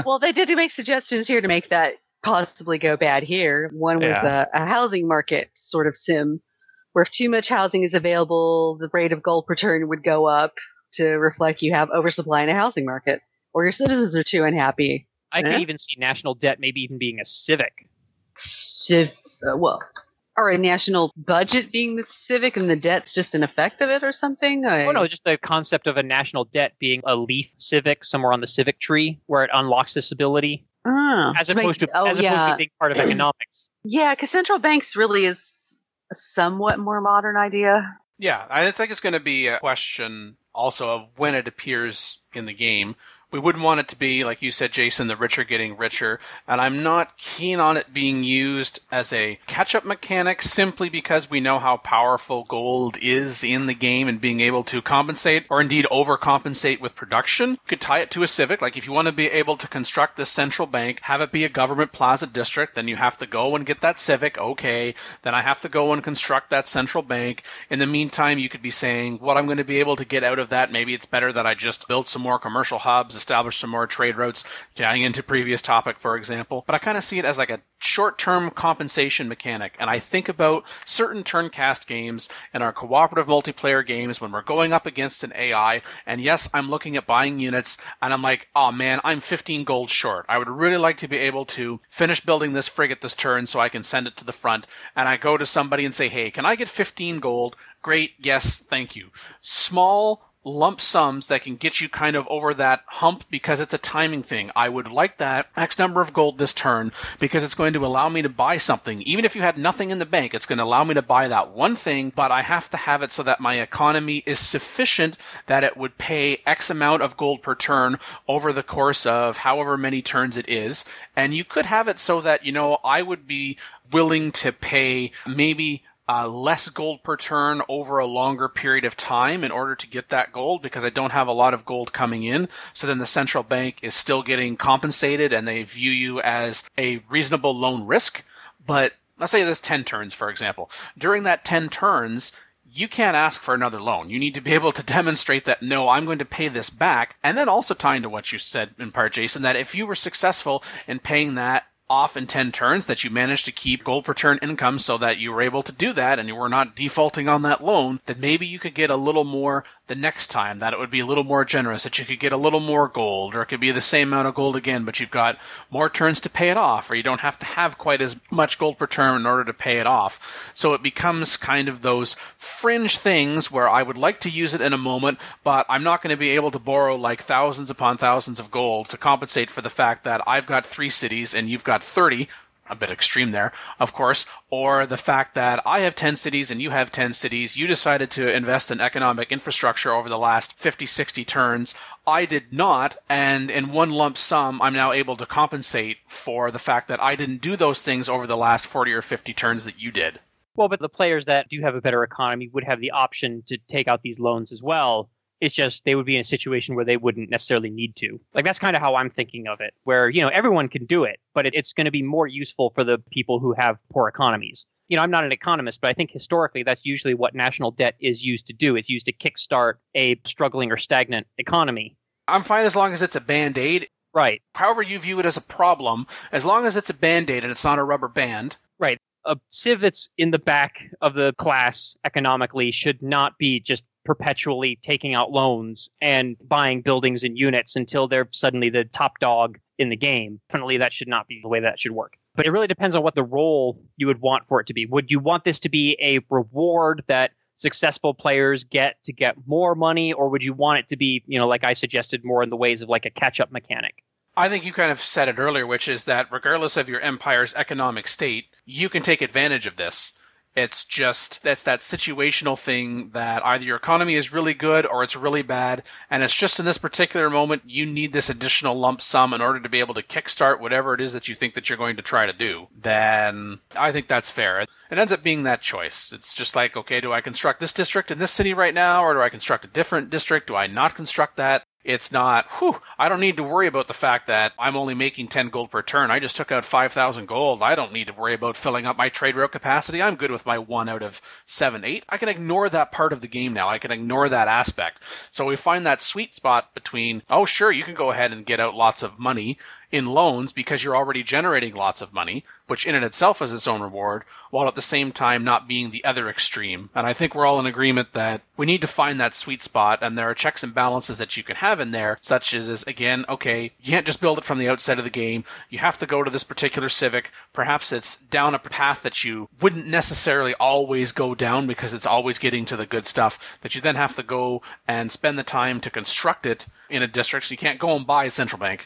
well, they did make suggestions here to make that possibly go bad here. One was a housing market sort of sim where if too much housing is available, the rate of gold per turn would go up to reflect you have oversupply in a housing market or your citizens are too unhappy. I could even see national debt maybe even being a civic. Or a national budget being the civic and the debt's just an effect of it or something? Just the concept of a national debt being a leaf civic somewhere on the civic tree where it unlocks this ability. As opposed to being part of economics. Yeah, because central banks really is a somewhat more modern idea. Yeah, I think it's going to be a question also of when it appears in the game. We wouldn't want it to be, like you said, Jason, the rich are getting richer. And I'm not keen on it being used as a catch-up mechanic simply because we know how powerful gold is in the game and being able to compensate or indeed overcompensate with production. You could tie it to a civic. Like if you want to be able to construct this central bank, have it be a government plaza district, then you have to go and get that civic. Okay, then I have to go and construct that central bank. In the meantime, you could be saying, what I'm going to be able to get out of that, maybe it's better that I just build some more commercial hubs, establish some more trade routes, tying into previous topic, for example. But I kind of see it as like a short-term compensation mechanic. And I think about certain turn-cast games and our cooperative multiplayer games when we're going up against an AI. And yes, I'm looking at buying units and I'm like, oh man, I'm 15 gold short. I would really like to be able to finish building this frigate this turn so I can send it to the front. And I go to somebody and say, hey, can I get 15 gold? Great. Yes. Thank you. Small lump sums that can get you kind of over that hump because it's a timing thing. I would like that X number of gold this turn because it's going to allow me to buy something. Even if you had nothing in the bank, it's going to allow me to buy that one thing, but I have to have it so that my economy is sufficient that it would pay X amount of gold per turn over the course of however many turns it is. And you could have it so that, I would be willing to pay maybe less gold per turn over a longer period of time in order to get that gold because I don't have a lot of gold coming in. So then the central bank is still getting compensated and they view you as a reasonable loan risk. But let's say there's 10 turns, for example. During that 10 turns, you can't ask for another loan. You need to be able to demonstrate that, no, I'm going to pay this back. And then also tying to what you said in part, Jason, that if you were successful in paying that off in 10 turns, that you managed to keep gold per turn income so that you were able to do that and you were not defaulting on that loan, that maybe you could get a little more the next time, that it would be a little more generous, that you could get a little more gold, or it could be the same amount of gold again, but you've got more turns to pay it off, or you don't have to have quite as much gold per turn in order to pay it off. So it becomes kind of those fringe things where I would like to use it in a moment, but I'm not going to be able to borrow like thousands upon thousands of gold to compensate for the fact that I've got 3 cities and you've got 30, a bit extreme there, of course, or the fact that I have 10 cities and you have 10 cities, you decided to invest in economic infrastructure over the last 50, 60 turns. I did not, and in one lump sum, I'm now able to compensate for the fact that I didn't do those things over the last 40 or 50 turns that you did. Well, but the players that do have a better economy would have the option to take out these loans as well. It's just they would be in a situation where they wouldn't necessarily need to. Like, that's kind of how I'm thinking of it, where, everyone can do it, but it's going to be more useful for the people who have poor economies. I'm not an economist, but I think historically that's usually what national debt is used to do. It's used to kickstart a struggling or stagnant economy. I'm fine as long as it's a Band-Aid. Right. However you view it as a problem, as long as it's a Band-Aid and it's not a rubber band. Right. A civ that's in the back of the class economically should not be just perpetually taking out loans and buying buildings and units until they're suddenly the top dog in the game. Definitely that should not be the way that should work. But it really depends on what the role you would want for it to be. Would you want this to be a reward that successful players get to get more money, or would you want it to be, you know, like I suggested, more in the ways of like a catch-up mechanic? I think you kind of said it earlier, which is that regardless of your empire's economic state, you can take advantage of this. It's just, that's that situational thing that either your economy is really good or it's really bad, and it's just in this particular moment you need this additional lump sum in order to be able to kickstart whatever it is that you think that you're going to try to do. Then I think that's fair. It ends up being that choice. It's just like, okay, do I construct this district in this city right now, or do I construct a different district? Do I not construct that? It's not, I don't need to worry about the fact that I'm only making 10 gold per turn. I just took out 5,000 gold. I don't need to worry about filling up my trade route capacity. I'm good with my 1 out of 7, 8. I can ignore that part of the game now. I can ignore that aspect. So we find that sweet spot between, oh, sure, you can go ahead and get out lots of money in loans because you're already generating lots of money, which in and itself is its own reward, while at the same time not being the other extreme. And I think we're all in agreement that we need to find that sweet spot, and there are checks and balances that you can have in there, such as, again, okay, you can't just build it from the outset of the game. You have to go to this particular civic. Perhaps it's down a path that you wouldn't necessarily always go down because it's always getting to the good stuff, that you then have to go and spend the time to construct it in a district. So you can't go and buy a central bank.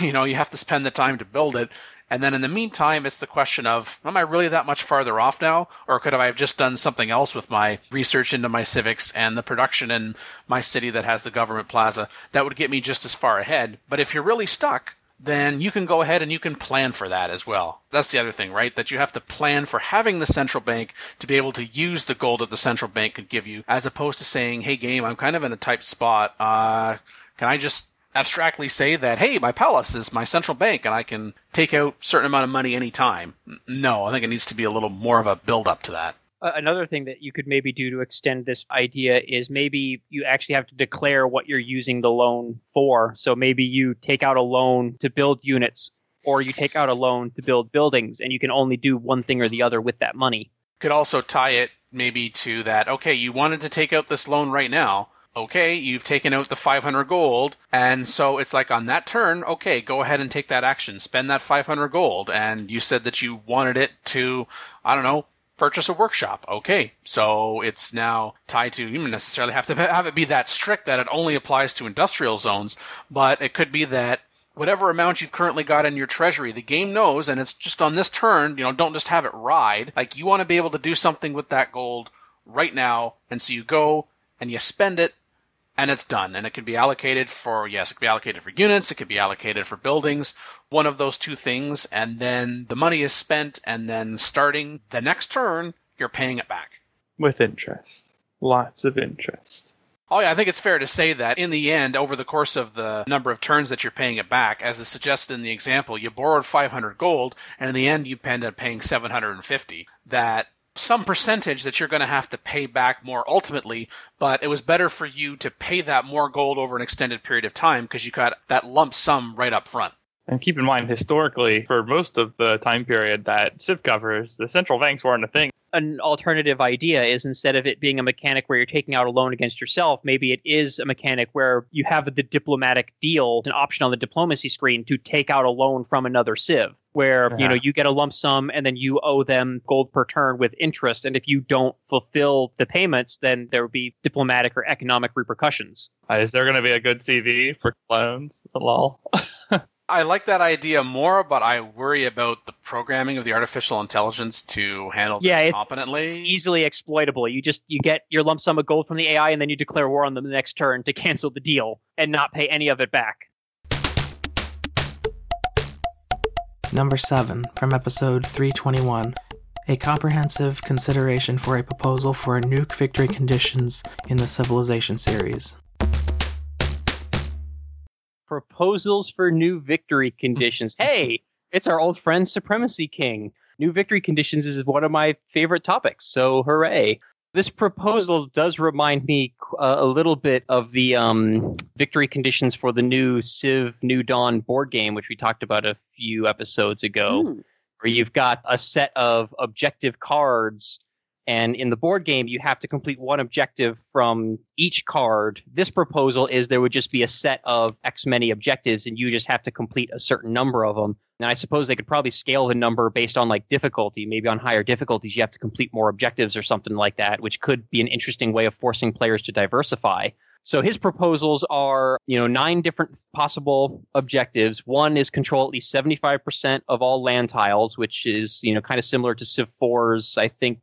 You have to spend the time to build it. And then in the meantime, it's the question of, am I really that much farther off now? Or could I have just done something else with my research into my civics and the production in my city that has the government plaza that would get me just as far ahead? But if you're really stuck, then you can go ahead and you can plan for that as well. That's the other thing, right? That you have to plan for having the central bank to be able to use the gold that the central bank could give you, as opposed to saying, hey, game, I'm kind of in a tight spot. Can I just abstractly say that, hey, my palace is my central bank and I can take out a certain amount of money anytime? No, I think it needs to be a little more of a build-up to that. Another thing that you could maybe do to extend this idea is maybe you actually have to declare what you're using the loan for. So maybe you take out a loan to build units, or you take out a loan to build buildings, and you can only do one thing or the other with that money. Could also tie it maybe to that, okay, you wanted to take out this loan right now. Okay, you've taken out the 500 gold, and so it's like on that turn, okay, go ahead and take that action. Spend that 500 gold, and you said that you wanted it to, I don't know, purchase a workshop. Okay, so it's now tied to, you don't necessarily have to have it be that strict that it only applies to industrial zones, but it could be that whatever amount you've currently got in your treasury, the game knows, and it's just on this turn, you know, don't just have it ride. Like, you want to be able to do something with that gold right now, and so you go and you spend it, and it's done. And it can be allocated for, yes, it can be allocated for units, it could be allocated for buildings, one of those two things, and then the money is spent, and then starting the next turn, you're paying it back. With interest. Lots of interest. Oh yeah, I think it's fair to say that in the end, over the course of the number of turns that you're paying it back, as is suggested in the example, you borrowed 500 gold, and in the end you end up paying 750. That some percentage that you're going to have to pay back more ultimately, but it was better for you to pay that more gold over an extended period of time because you got that lump sum right up front. And keep in mind, historically, for most of the time period that Civ covers, the central banks weren't a thing. An alternative idea is, instead of it being a mechanic where you're taking out a loan against yourself, maybe it is a mechanic where you have the diplomatic deal, an option on the diplomacy screen to take out a loan from another Civ, where you get a lump sum and then you owe them gold per turn with interest. And if you don't fulfill the payments, then there would be diplomatic or economic repercussions. Is there going to be a good CV for loans? Lol. I like that idea more, but I worry about the programming of the artificial intelligence to handle this competently. It's easily exploitable. You get your lump sum of gold from the AI, and then you declare war on them the next turn to cancel the deal and not pay any of it back. Number 7 from episode 321, a comprehensive consideration for a proposal for nuke victory conditions in the Civilization series. Proposals for new victory conditions. Hey, it's our old friend Supremacy King. New victory conditions is one of my favorite topics, so hooray. This proposal does remind me a little bit of the victory conditions for the new Civ New Dawn board game, which we talked about a few episodes ago, where you've got a set of objective cards. And in the board game, you have to complete one objective from each card. This proposal is there would just be a set of X many objectives, and you just have to complete a certain number of them. Now, I suppose they could probably scale the number based on like difficulty. Maybe on higher difficulties, you have to complete more objectives or something like that, which could be an interesting way of forcing players to diversify. So his proposals are, you know, 9 different possible objectives. One is control at least 75% of all land tiles, which is, you know, kind of similar to Civ 4's, I think,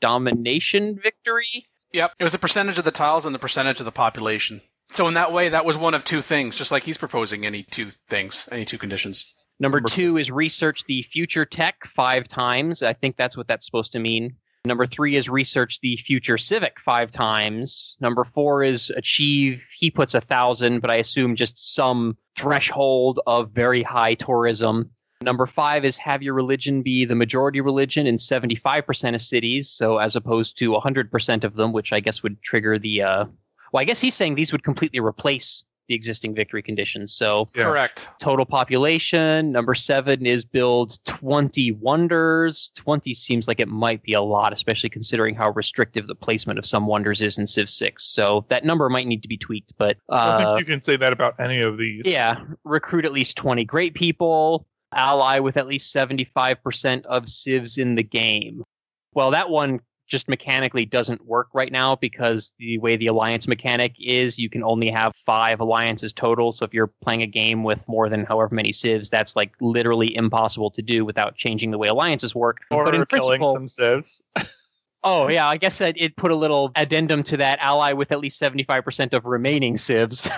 domination victory. Yep. It was the percentage of the tiles and the percentage of the population. So in that way, that was one of 2 things, just like he's proposing any 2 things, any 2 conditions. Number 2 is research the future tech 5 times. I think that's what that's supposed to mean. Number 3 is research the future Civic 5 times. Number 4 is achieve, he puts 1,000, but I assume just some threshold of very high tourism. Number 5 is have your religion be the majority religion in 75% of cities, so as opposed to 100% of them, which I guess would trigger the... well, I guess he's saying these would completely replace the existing victory conditions. So yeah. Correct. Total population. Number 7 is build 20 wonders. 20 seems like it might be a lot, especially considering how restrictive the placement of some wonders is in Civ 6. So that number might need to be tweaked, but I don't think you can say that about any of these. Yeah. Recruit at least 20 great people. Ally with at least 75% of civs in the game. Well, that one just mechanically doesn't work right now because the way the alliance mechanic is, you can only have 5 alliances total. So if you're playing a game with more than however many civs, that's like literally impossible to do without changing the way alliances work. Or but in killing some civs. Oh, yeah. I guess it put a little addendum to that, ally with at least 75% of remaining civs.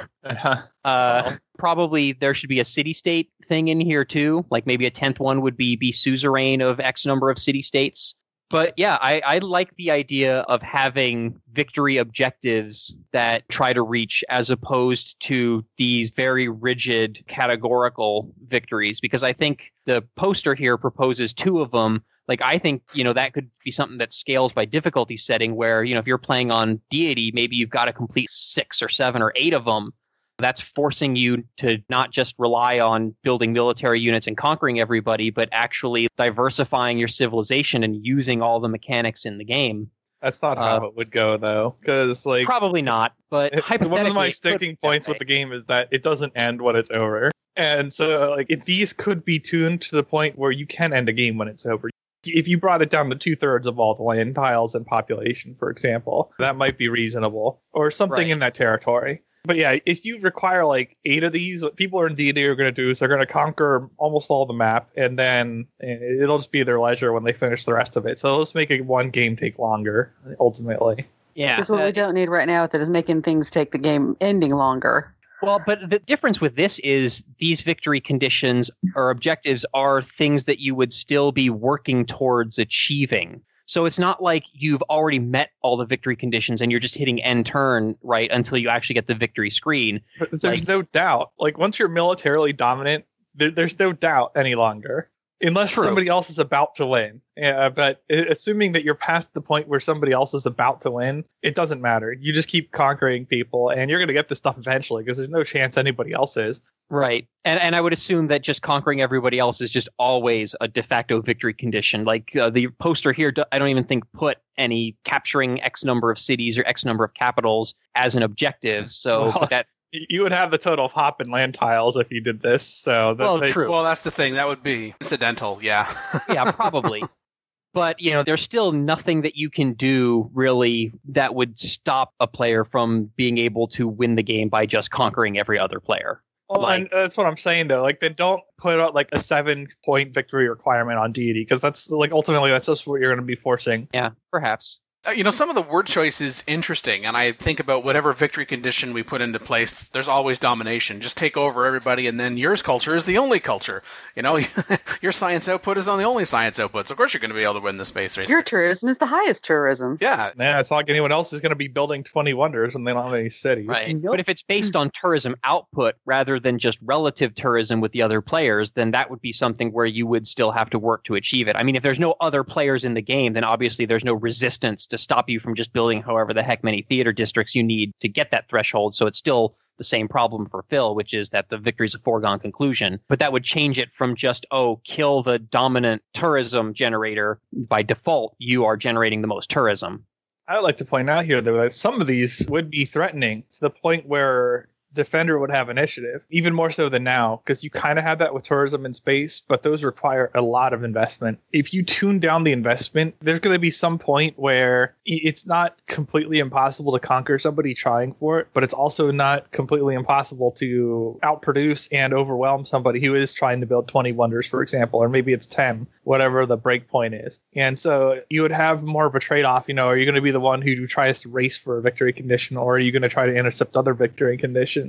Probably there should be a city-state thing in here, too. Like maybe a 10th one would be suzerain of X number of city-states. But yeah, I like the idea of having victory objectives that try to reach as opposed to these very rigid categorical victories, because I think the poster here proposes 2 of them. Like, I think, you know, that could be something that scales by difficulty setting where, you know, if you're playing on deity, maybe you've got to complete 6 or 7 or 8 of them. That's forcing you to not just rely on building military units and conquering everybody, but actually diversifying your civilization and using all the mechanics in the game. That's not how it would go, though, because like probably not. But hypothetically, one of my sticking points with the game is that it doesn't end when it's over. And so like if these could be tuned to the point where you can end a game when it's over. If you brought it down to 2/3 of all the land tiles and population, for example, that might be reasonable or something right in that territory. But yeah, if you require like 8 of these, what people in D&D are going to do is they're going to conquer almost all the map, and then it'll just be their leisure when they finish the rest of it. So let's make one game take longer, ultimately. Yeah, because what we don't need right now that is making things take the game ending longer. Well, but the difference with this is these victory conditions or objectives are things that you would still be working towards achieving. So it's not like you've already met all the victory conditions and you're just hitting end turn, right, until you actually get the victory screen. But there's no doubt. Like, once you're militarily dominant, there's no doubt any longer. Unless somebody else is about to win. Yeah, but assuming that you're past the point where somebody else is about to win, it doesn't matter. You just keep conquering people, and you're going to get this stuff eventually, because there's no chance anybody else is. Right. And I would assume that just conquering everybody else is just always a de facto victory condition. Like the poster here, I don't even think put any capturing X number of cities or X number of capitals as an objective. So that you would have the total of hop and land tiles if you did this. So true. Well, that's the thing. That would be incidental. Yeah. Yeah, probably. But, you know, there's still nothing that you can do, really, that would stop a player from being able to win the game by just conquering every other player. Well, and that's what I'm saying, though. Like, they don't put out like a 7-point victory requirement on deity, because that's like ultimately that's just what you're going to be forcing. Yeah, perhaps. You know, some of the word choice is interesting, and I think about whatever victory condition we put into place, there's always domination. Just take over everybody, and then yours culture is the only culture. You know, your science output is on the only science output, so of course you're going to be able to win the space race. Your tourism is the highest tourism. Yeah. Yeah, it's not like anyone else is going to be building 20 wonders, and they don't have any cities. Right. Nope. But if it's based on tourism output rather than just relative tourism with the other players, then that would be something where you would still have to work to achieve it. I mean, if there's no other players in the game, then obviously there's no resistance to stop you from just building however the heck many theater districts you need to get that threshold. So it's still the same problem for Phil, which is that the victory is a foregone conclusion. But that would change it from just, kill the dominant tourism generator. By default, you are generating the most tourism. I would like to point out here, though, that some of these would be threatening to the point where Defender would have initiative, even more so than now, because you kind of have that with tourism and space, but those require a lot of investment. If you tune down the investment, there's going to be some point where it's not completely impossible to conquer somebody trying for it, but it's also not completely impossible to outproduce and overwhelm somebody who is trying to build 20 wonders, for example, or maybe it's 10, whatever the break point is. And so you would have more of a trade-off. You know, are you going to be the one who tries to race for a victory condition, or are you going to try to intercept other victory conditions?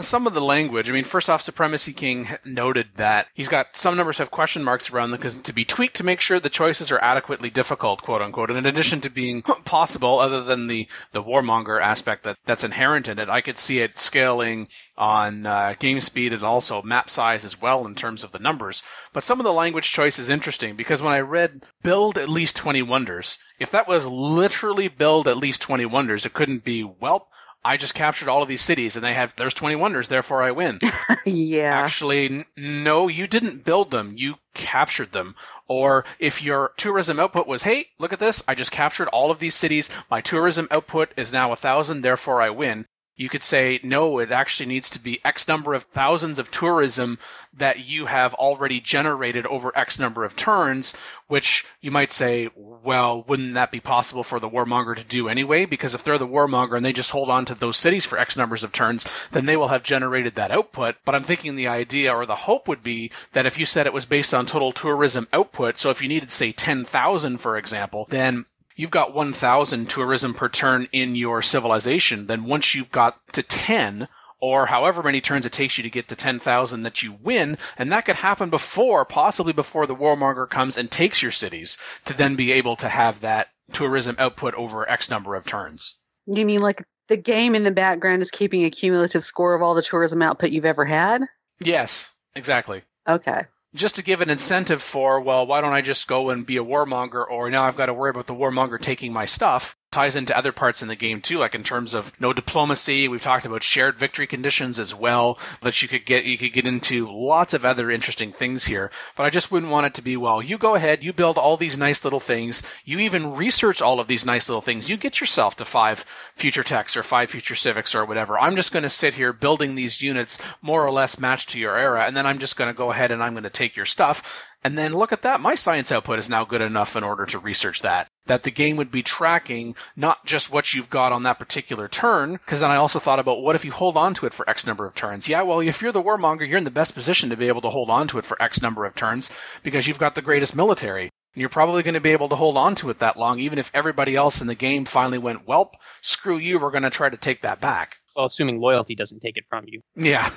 Some of the language. I mean, first off, Supremacy King noted that he's got some numbers have question marks around them because to be tweaked to make sure the choices are adequately difficult, quote unquote. And in addition to being possible, other than the warmonger aspect that's inherent in it, I could see it scaling on game speed and also map size as well in terms of the numbers. But some of the language choice is interesting because when I read build at least 20 wonders, if that was literally build at least 20 wonders, it couldn't be, well, I just captured all of these cities, and there's 20 wonders, therefore I win. Yeah. Actually, no, you didn't build them. You captured them. Or if your tourism output was, hey, look at this, I just captured all of these cities. My tourism output is now 1,000, therefore I win. You could say, no, it actually needs to be X number of thousands of tourism that you have already generated over X number of turns, which you might say, well, wouldn't that be possible for the warmonger to do anyway? Because if they're the warmonger and they just hold on to those cities for X numbers of turns, then they will have generated that output. But I'm thinking the idea or the hope would be that if you said it was based on total tourism output, so if you needed, say, 10,000, for example, then you've got 1,000 tourism per turn in your civilization. Then once you've got to 10, or however many turns it takes you to get to 10,000 that you win, and that could happen possibly before the warmonger comes and takes your cities, to then be able to have that tourism output over X number of turns. You mean like the game in the background is keeping a cumulative score of all the tourism output you've ever had? Yes, exactly. Okay. Just to give an incentive for, well, why don't I just go and be a warmonger, or now I've got to worry about the warmonger taking my stuff, ties into other parts in the game too, like in terms of no diplomacy. We've talked about shared victory conditions as well, that you could get into lots of other interesting things here. But I just wouldn't want it to be, well, you go ahead, you build all these nice little things, you even research all of these nice little things, you get yourself to 5 future techs or 5 future civics or whatever. I'm just going to sit here building these units more or less matched to your era, and then I'm just going to go ahead and I'm going to take your stuff. And then look at that, my science output is now good enough in order to research that the game would be tracking not just what you've got on that particular turn, because then I also thought about what if you hold on to it for X number of turns? Yeah, well, if you're the warmonger, you're in the best position to be able to hold on to it for X number of turns because you've got the greatest military. And you're probably going to be able to hold on to it that long, even if everybody else in the game finally went, welp, screw you, we're going to try to take that back. Well, assuming loyalty doesn't take it from you. Yeah.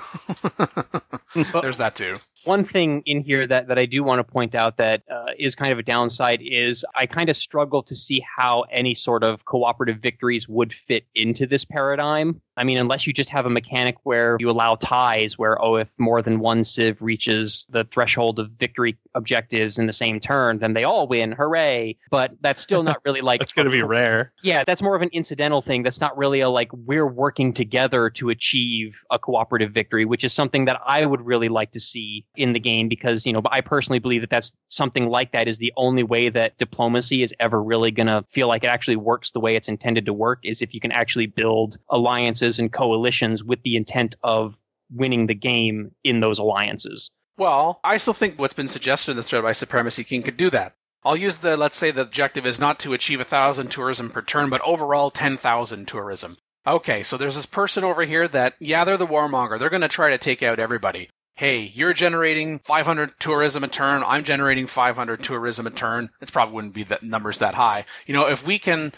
There's that too. One thing in here that I do want to point out that is kind of a downside is I kind of struggle to see how any sort of cooperative victories would fit into this paradigm. I mean, unless you just have a mechanic where you allow ties where, oh, if more than one civ reaches the threshold of victory objectives in the same turn, then they all win. Hooray. But that's still not really like... That's going to be rare. Yeah, that's more of an incidental thing. That's not really a like we're working together to achieve a cooperative victory, which is something that I would really like to see in the game, because, you know, I personally believe that that's something like that is the only way that diplomacy is ever really going to feel like it actually works the way it's intended to work, is if you can actually build alliances and coalitions with the intent of winning the game in those alliances. Well, I still think what's been suggested in this thread by Supremacy King could do that. I'll use let's say the objective is not to achieve 1,000 tourism per turn, but overall 10,000 tourism. Okay, so there's this person over here that, yeah, they're the warmonger. They're going to try to take out everybody. Hey, you're generating 500 tourism a turn. I'm generating 500 tourism a turn. It probably wouldn't be the numbers that high. You know, if we can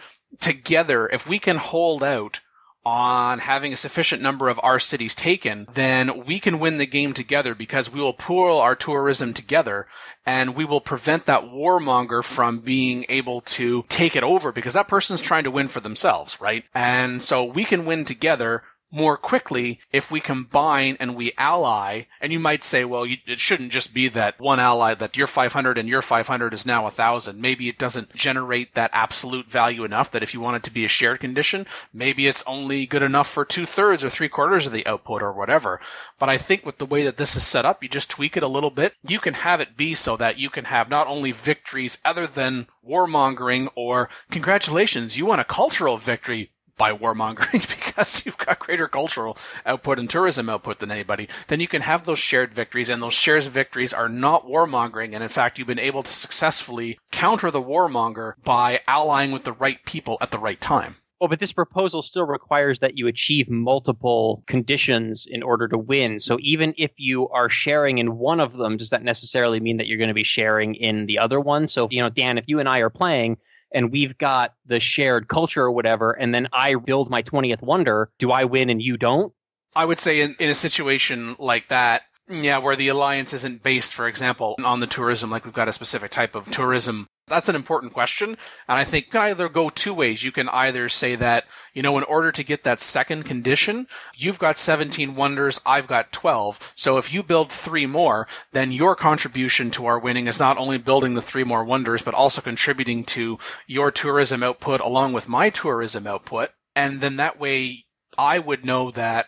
hold out on having a sufficient number of our cities taken, then we can win the game together because we will pool our tourism together and we will prevent that warmonger from being able to take it over because that person's trying to win for themselves, right? And so we can win together more quickly if we combine and we ally. And you might say, well, it shouldn't just be that one ally, that your 500 and your 500 is now 1,000. Maybe it doesn't generate that absolute value enough that if you want it to be a shared condition, maybe it's only good enough for 2/3 or 3/4 of the output or whatever. But I think with the way that this is set up, you just tweak it a little bit. You can have it be so that you can have not only victories other than warmongering or congratulations, you won a cultural victory, by warmongering because you've got greater cultural output and tourism output than anybody, then you can have those shared victories, and those shared victories are not warmongering, and in fact, you've been able to successfully counter the warmonger by allying with the right people at the right time. Well, but this proposal still requires that you achieve multiple conditions in order to win. So even if you are sharing in one of them, does that necessarily mean that you're going to be sharing in the other one? So, you know, Dan, if you and I are playing and we've got the shared culture or whatever, and then I build my 20th wonder, do I win and you don't? I would say in a situation like that, yeah, where the alliance isn't based, for example, on the tourism, like we've got a specific type of tourism. That's an important question, and I think it can either go two ways. You can either say that, you know, in order to get that second condition, you've got 17 wonders, I've got 12, so if you build 3 more, then your contribution to our winning is not only building the 3 more wonders, but also contributing to your tourism output along with my tourism output, and then that way I would know that,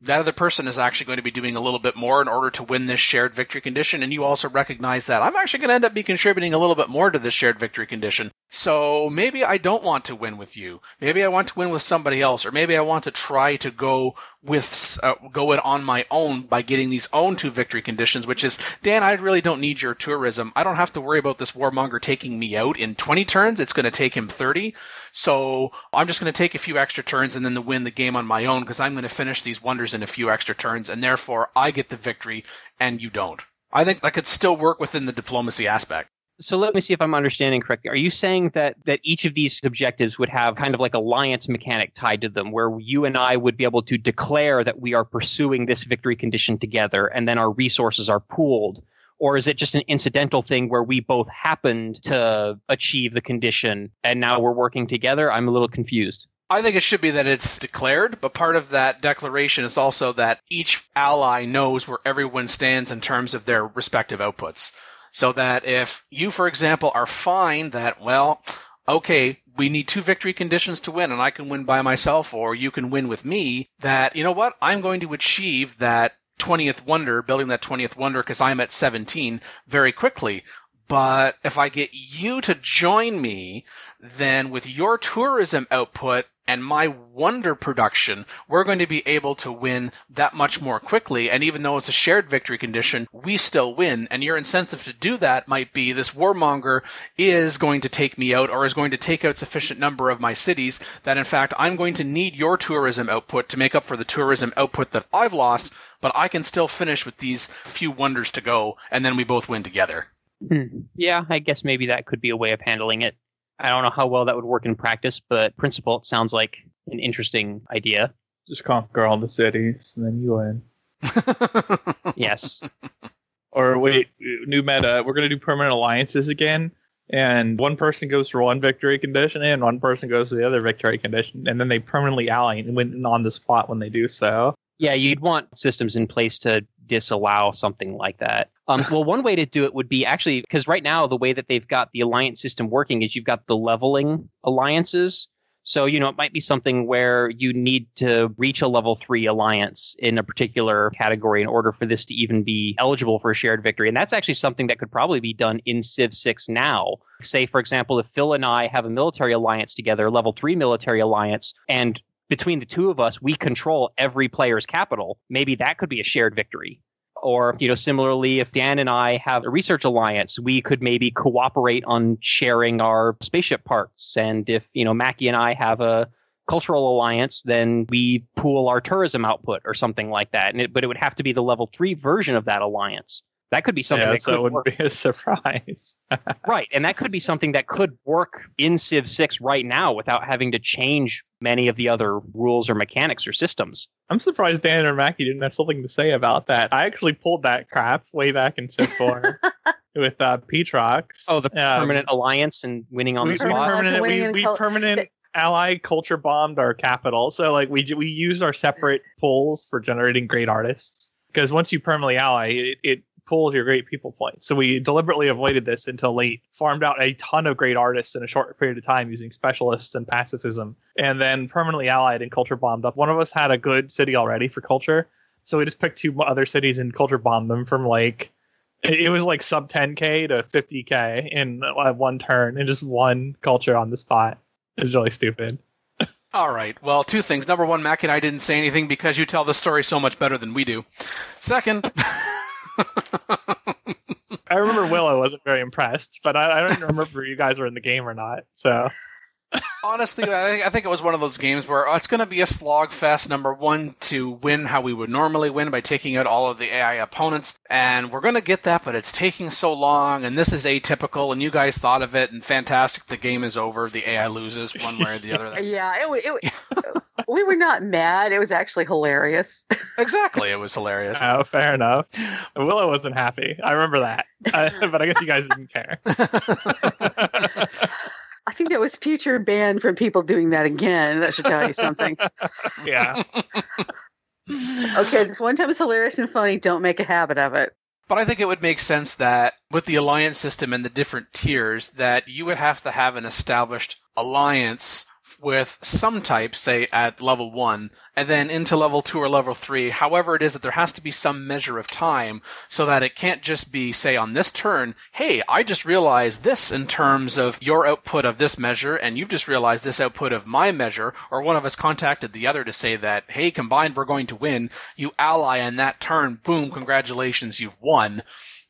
that other person is actually going to be doing a little bit more in order to win this shared victory condition, and you also recognize that I'm actually going to end up contributing a little bit more to this shared victory condition. So maybe I don't want to win with you. Maybe I want to win with somebody else, or maybe I want to try to go it on my own by getting these own 2 victory conditions, which is, Dan, I really don't need your tourism. I don't have to worry about this warmonger taking me out in 20 turns. It's going to take him 30. So I'm just going to take a few extra turns and then win the game on my own because I'm going to finish these wonders in a few extra turns, and therefore I get the victory and you don't. I think that could still work within the diplomacy aspect. So let me see if I'm understanding correctly. Are you saying that each of these objectives would have kind of like alliance mechanic tied to them, where you and I would be able to declare that we are pursuing this victory condition together and then our resources are pooled? Or is it just an incidental thing where we both happened to achieve the condition and now we're working together? I'm a little confused. I think it should be that it's declared, but part of that declaration is also that each ally knows where everyone stands in terms of their respective outputs. So that if you, for example, are fine that, well, okay, we need 2 victory conditions to win, and I can win by myself, or you can win with me, that, you know what, I'm going to achieve that 20th wonder, building that 20th wonder, because I'm at 17 very quickly. But if I get you to join me, then with your tourism output and my wonder production, we're going to be able to win that much more quickly. And even though it's a shared victory condition, we still win. And your incentive to do that might be this warmonger is going to take me out, or is going to take out sufficient number of my cities that, in fact, I'm going to need your tourism output to make up for the tourism output that I've lost, but I can still finish with these few wonders to go, and then we both win together. Yeah, I guess maybe that could be a way of handling it. I don't know how well that would work in practice, but principle, it sounds like an interesting idea. Just conquer all the cities, and then you win. Yes. Or wait, new meta. We're going to do permanent alliances again, and one person goes for one victory condition, and one person goes for the other victory condition, and then they permanently ally and win on the spot when they do so. Yeah, you'd want systems in place to disallow something like that. Well, one way to do it would be actually, because right now the way that they've got the alliance system working is you've got the leveling alliances. So, you know, it might be something where you need to reach a level 3 alliance in a particular category in order for this to even be eligible for a shared victory. And that's actually something that could probably be done in Civ 6 now. Say, for example, if Phil and I have a military alliance together, a level 3 military alliance, and between the two of us, we control every player's capital. Maybe that could be a shared victory. Or, you know, similarly, if Dan and I have a research alliance, we could maybe cooperate on sharing our spaceship parts. And if, you know, Mackie and I have a cultural alliance, then we pool our tourism output or something like that. But it would have to be the level 3 version of that alliance. That could be something that could work. Be a surprise. Right. And that could be something that could work in Civ 6 right now without having to change many of the other rules or mechanics or systems. I'm surprised Dan or Mackie didn't have something to say about that. I actually pulled that crap way back in Civ 4 with Petrox. Oh, the permanent alliance and winning on the spot. We permanent ally culture bombed our capital. So like we use our separate pools for generating great artists. Because once you permanently ally, it pulls your great people points. So we deliberately avoided this until late, farmed out a ton of great artists in a short period of time using specialists and pacifism, and then permanently allied and culture bombed up. One of us had a good city already for culture, so we just picked 2 other cities and culture bombed them from like, it was like sub 10k to 50k in 1 turn, and just won culture on the spot. It's really stupid. All right. Well, two things. Number one, Mac and I didn't say anything because you tell the story so much better than we do. Second... I remember Willow wasn't very impressed, but I don't remember if you guys were in the game or not, so... Honestly, I think it was one of those games where it's going to be a slog fest, number one, to win how we would normally win by taking out all of the AI opponents, and we're going to get that, but it's taking so long, and this is atypical, and you guys thought of it, and fantastic, the game is over, the AI loses one way or the other. We were not mad, it was actually hilarious. Exactly, it was hilarious. Oh, fair enough. Willow wasn't happy, I remember that, but I guess you guys didn't care. I think that was future banned from people doing that again. That should tell you something. Yeah. Okay, this one time is hilarious and funny. Don't make a habit of it. But I think it would make sense that with the alliance system and the different tiers, that you would have to have an established alliance with some type, say, at level 1, and then into level 2 or level 3, however it is that there has to be some measure of time so that it can't just be, say, on this turn, hey, I just realized this in terms of your output of this measure, and you've just realized this output of my measure, or one of us contacted the other to say that, hey, combined, we're going to win, you ally on that turn, boom, congratulations, you've won.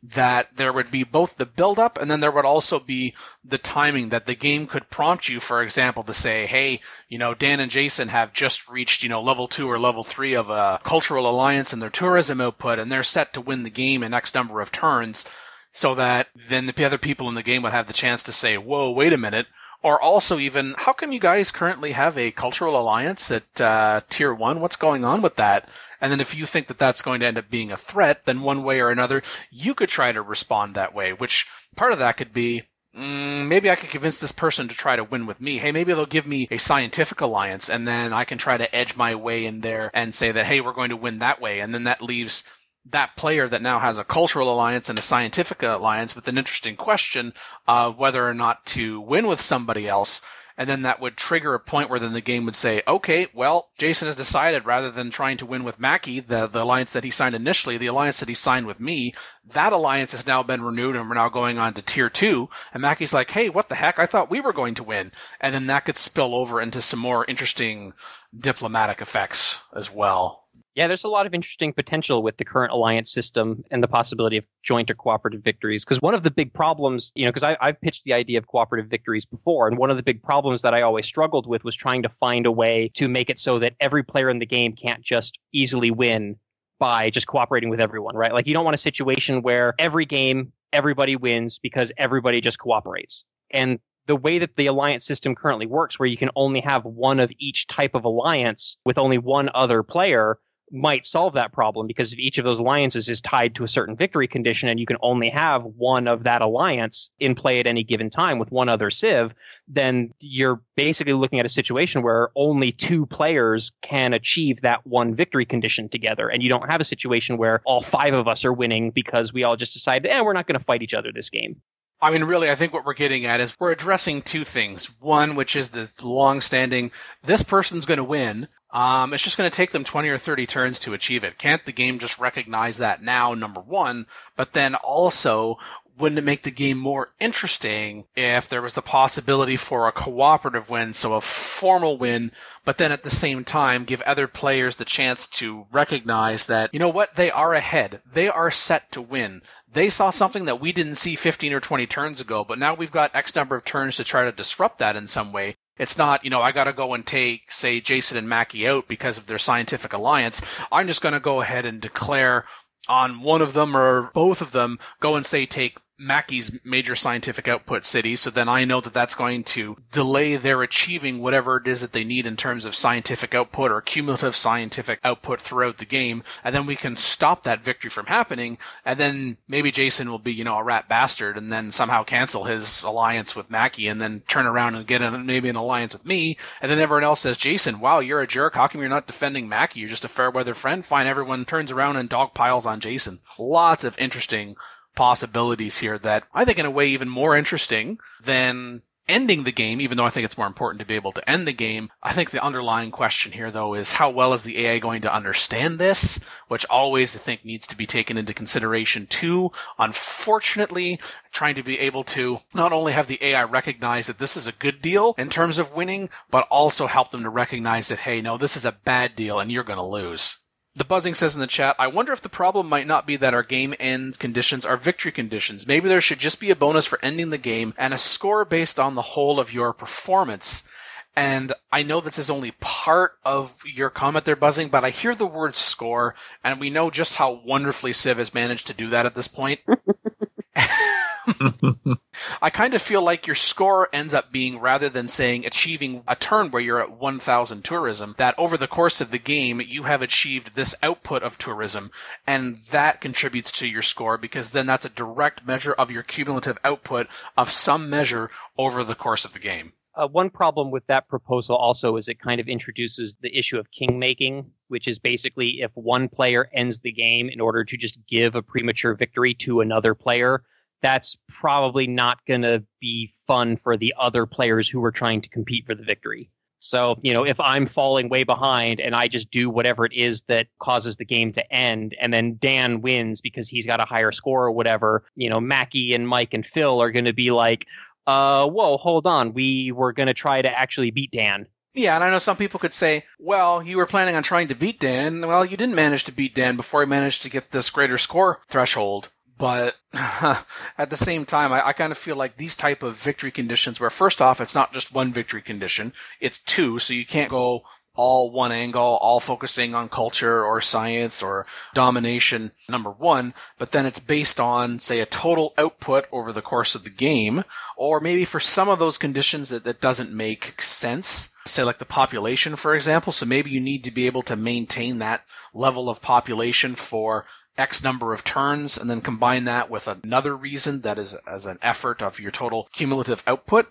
That there would be both the build-up and then there would also be the timing that the game could prompt you, for example, to say, hey, you know, Dan and Jason have just reached, you know, level 2 or level 3 of a cultural alliance in their tourism output, and they're set to win the game in X number of turns, so that then the other people in the game would have the chance to say, whoa, wait a minute. Or also even, how come you guys currently have a cultural alliance at Tier 1? What's going on with that? And then if you think that that's going to end up being a threat, then one way or another, you could try to respond that way, which part of that could be, maybe I could convince this person to try to win with me. Hey, maybe they'll give me a scientific alliance, and then I can try to edge my way in there and say that, hey, we're going to win that way. And then that leaves that player that now has a cultural alliance and a scientific alliance with an interesting question of whether or not to win with somebody else. And then that would trigger a point where then the game would say, okay, well, Jason has decided rather than trying to win with Mackie, the alliance that he signed initially, the alliance that he signed with me, that alliance has now been renewed and we're now going on to Tier 2. And Mackie's like, hey, what the heck? I thought we were going to win. And then that could spill over into some more interesting diplomatic effects as well. Yeah, there's a lot of interesting potential with the current alliance system and the possibility of joint or cooperative victories. Because one of the big problems, you know, because I've pitched the idea of cooperative victories before, and one of the big problems that I always struggled with was trying to find a way to make it so that every player in the game can't just easily win by just cooperating with everyone, right? Like, you don't want a situation where every game, everybody wins because everybody just cooperates. And the way that the alliance system currently works, where you can only have one of each type of alliance with only one other player, might solve that problem, because if each of those alliances is tied to a certain victory condition and you can only have one of that alliance in play at any given time with one other Civ, then you're basically looking at a situation where only two players can achieve that one victory condition together. And you don't have a situation where all five of us are winning because we all just decided, we're not going to fight each other this game. I mean, really, I think what we're getting at is we're addressing two things. One, which is the long-standing, this person's going to win. It's just going to take them 20 or 30 turns to achieve it. Can't the game just recognize that now, number one? But then also, wouldn't it make the game more interesting if there was the possibility for a cooperative win, so a formal win, but then at the same time give other players the chance to recognize that, you know what, they are ahead. They are set to win. They saw something that we didn't see 15 or 20 turns ago, but now we've got X number of turns to try to disrupt that in some way. It's not, you know, I got to go and take, say, Jason and Mackie out because of their scientific alliance. I'm just going to go ahead and declare on one of them or both of them, go and say, take Mackie's major scientific output city, so then I know that that's going to delay their achieving whatever it is that they need in terms of scientific output or cumulative scientific output throughout the game, and then we can stop that victory from happening, and then maybe Jason will be, you know, a rat bastard, and then somehow cancel his alliance with Mackie, and then turn around and get maybe an alliance with me, and then everyone else says, Jason, wow, you're a jerk, how come you're not defending Mackie? You're just a fair-weather friend? Fine, everyone turns around and dog piles on Jason. Lots of interesting possibilities here that I think in a way even more interesting than ending the game, even though I think it's more important to be able to end the game. I think the underlying question here, though, is how well is the AI going to understand this, which always, I think, needs to be taken into consideration, too. Unfortunately, trying to be able to not only have the AI recognize that this is a good deal in terms of winning, but also help them to recognize that, hey, no, this is a bad deal and you're going to lose. The Buzzing says in the chat, I wonder if the problem might not be that our game end conditions are victory conditions. Maybe there should just be a bonus for ending the game and a score based on the whole of your performance. And I know this is only part of your comment there, Buzzing, but I hear the word score, and we know just how wonderfully Civ has managed to do that at this point. I kind of feel like your score ends up being, rather than saying achieving a turn where you're at 1,000 tourism, that over the course of the game, you have achieved this output of tourism, and that contributes to your score, because then that's a direct measure of your cumulative output of some measure over the course of the game. One problem with that proposal also is it kind of introduces the issue of king making, which is basically if one player ends the game in order to just give a premature victory to another player, that's probably not going to be fun for the other players who are trying to compete for the victory. So, you know, if I'm falling way behind and I just do whatever it is that causes the game to end, and then Dan wins because he's got a higher score or whatever, you know, Mackie and Mike and Phil are going to be like, whoa, hold on. We were going to try to actually beat Dan. Yeah, and I know some people could say, well, you were planning on trying to beat Dan. Well, you didn't manage to beat Dan before he managed to get this greater score threshold. But at the same time, I kind of feel like these type of victory conditions where, first off, it's not just one victory condition, it's two, so you can't go all one angle, all focusing on culture or science or domination, number one, but then it's based on, say, a total output over the course of the game, or maybe for some of those conditions that doesn't make sense. Say like the population, for example, so maybe you need to be able to maintain that level of population for X number of turns, and then combine that with another reason that is as an effort of your total cumulative output.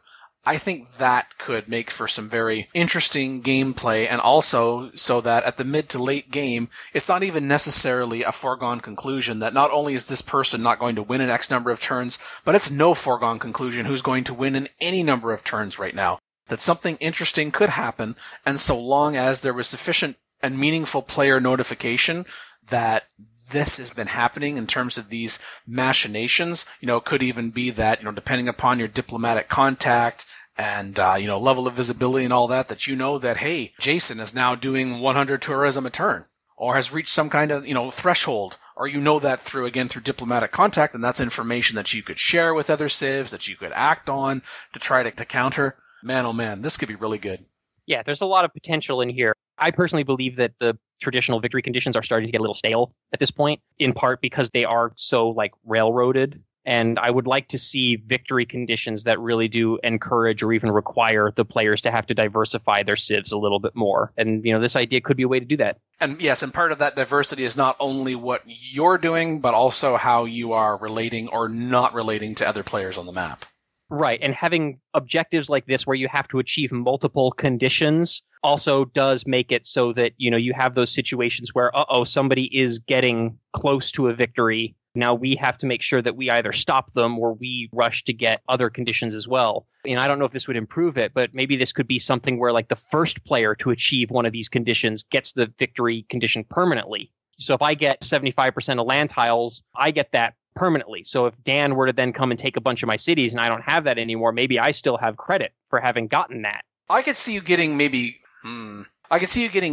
I think that could make for some very interesting gameplay, and also so that at the mid to late game, it's not even necessarily a foregone conclusion that not only is this person not going to win in X number of turns, but it's no foregone conclusion who's going to win in any number of turns right now. That something interesting could happen, and so long as there was sufficient and meaningful player notification that this has been happening in terms of these machinations. You know, it could even be that, you know, depending upon your diplomatic contact and, you know, level of visibility and all that, that you know that, hey, Jason is now doing 100 tourism a turn or has reached some kind of, you know, threshold. Or you know that through diplomatic contact, and that's information that you could share with other civs, that you could act on to try to counter. Man, oh man, this could be really good. Yeah, there's a lot of potential in here. I personally believe that the traditional victory conditions are starting to get a little stale at this point, in part because they are so like railroaded. And I would like to see victory conditions that really do encourage or even require the players to have to diversify their civs a little bit more. And, you know, this idea could be a way to do that. And yes, and part of that diversity is not only what you're doing, but also how you are relating or not relating to other players on the map. Right, and having objectives like this where you have to achieve multiple conditions also does make it so that, you know, you have those situations where, somebody is getting close to a victory. Now we have to make sure that we either stop them or we rush to get other conditions as well. And I don't know if this would improve it, but maybe this could be something where like the first player to achieve one of these conditions gets the victory condition permanently. So if I get 75% of land tiles, I get that permanently. So if Dan were to then come and take a bunch of my cities and I don't have that anymore, maybe I still have credit for having gotten that. I could see you getting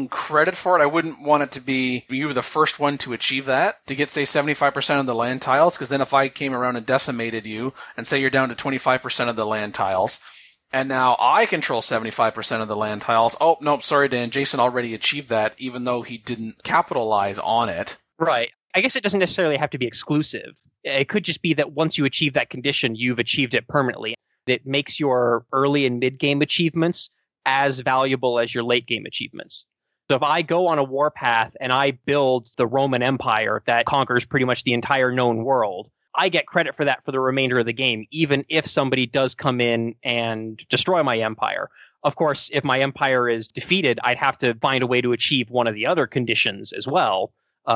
credit for it. I wouldn't want it to be you were the first one to achieve that, to get, say, 75% of the land tiles, because then if I came around and decimated you and say you're down to 25% of the land tiles, and now I control 75% of the land tiles. Oh, nope, sorry, Dan. Jason already achieved that, even though he didn't capitalize on it. Right. I guess it doesn't necessarily have to be exclusive. It could just be that once you achieve that condition, you've achieved it permanently. It makes your early and mid-game achievements as valuable as your late-game achievements. So if I go on a warpath and I build the Roman Empire that conquers pretty much the entire known world, I get credit for that for the remainder of the game, even if somebody does come in and destroy my empire. Of course, if my empire is defeated, I'd have to find a way to achieve one of the other conditions as well.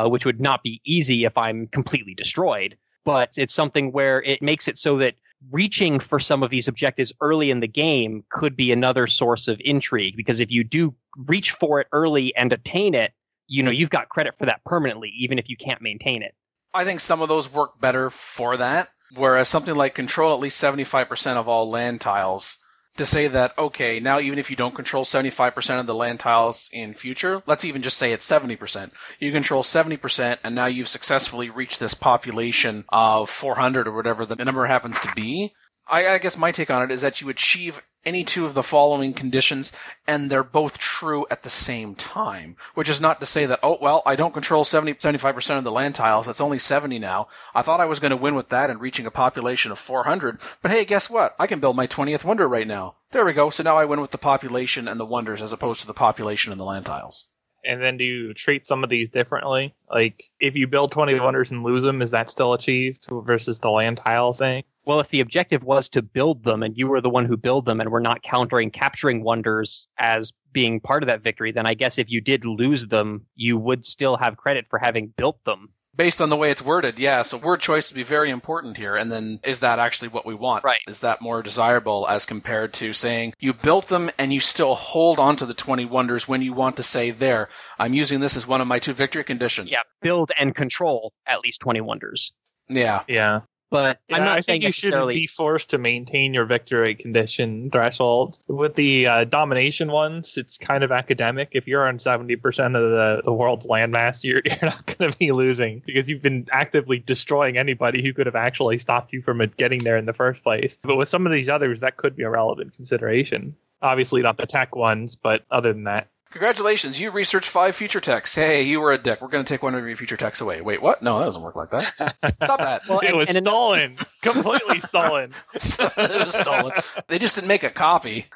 Which would not be easy if I'm completely destroyed. But it's something where it makes it so that reaching for some of these objectives early in the game could be another source of intrigue, because if you do reach for it early and attain it, you know, you've got credit for that permanently, even if you can't maintain it. I think some of those work better for that, whereas something like control at least 75% of all land tiles, to say that, okay, now even if you don't control 75% of the land tiles in future, let's even just say it's 70%. You control 70% and now you've successfully reached this population of 400 or whatever the number happens to be. I guess my take on it is that you achieve any two of the following conditions and they're both true at the same time, which is not to say that, oh, well, I don't control 75% of the land tiles. That's only 70 now. I thought I was going to win with that and reaching a population of 400, but hey, guess what? I can build my 20th wonder right now. There we go. So now I win with the population and the wonders as opposed to the population and the land tiles. And then do you treat some of these differently? Like, if you build 20 wonders and lose them, is that still achieved versus the land tile thing? Well, if the objective was to build them and you were the one who built them and were not countering capturing wonders as being part of that victory, then I guess if you did lose them, you would still have credit for having built them. Based on the way it's worded, yeah. So word choice would be very important here. And then is that actually what we want? Right. Is that more desirable as compared to saying you built them and you still hold on to the 20 wonders when you want to say, there, I'm using this as one of my two victory conditions. Yeah, build and control at least 20 wonders. Yeah. Yeah. But yeah, I'm not saying you shouldn't be forced to maintain your victory condition threshold. With the domination ones, it's kind of academic. If you're on 70% of the world's landmass, you're not going to be losing because you've been actively destroying anybody who could have actually stopped you from getting there in the first place. But with some of these others, that could be a relevant consideration. Obviously not the tech ones, but other than that. Congratulations, you researched 5 future techs. Hey, you were a dick. We're going to take one of your future techs away. Wait, what? No, that doesn't work like that. Stop that. Well, it was stolen. Completely stolen. It was stolen. They just didn't make a copy.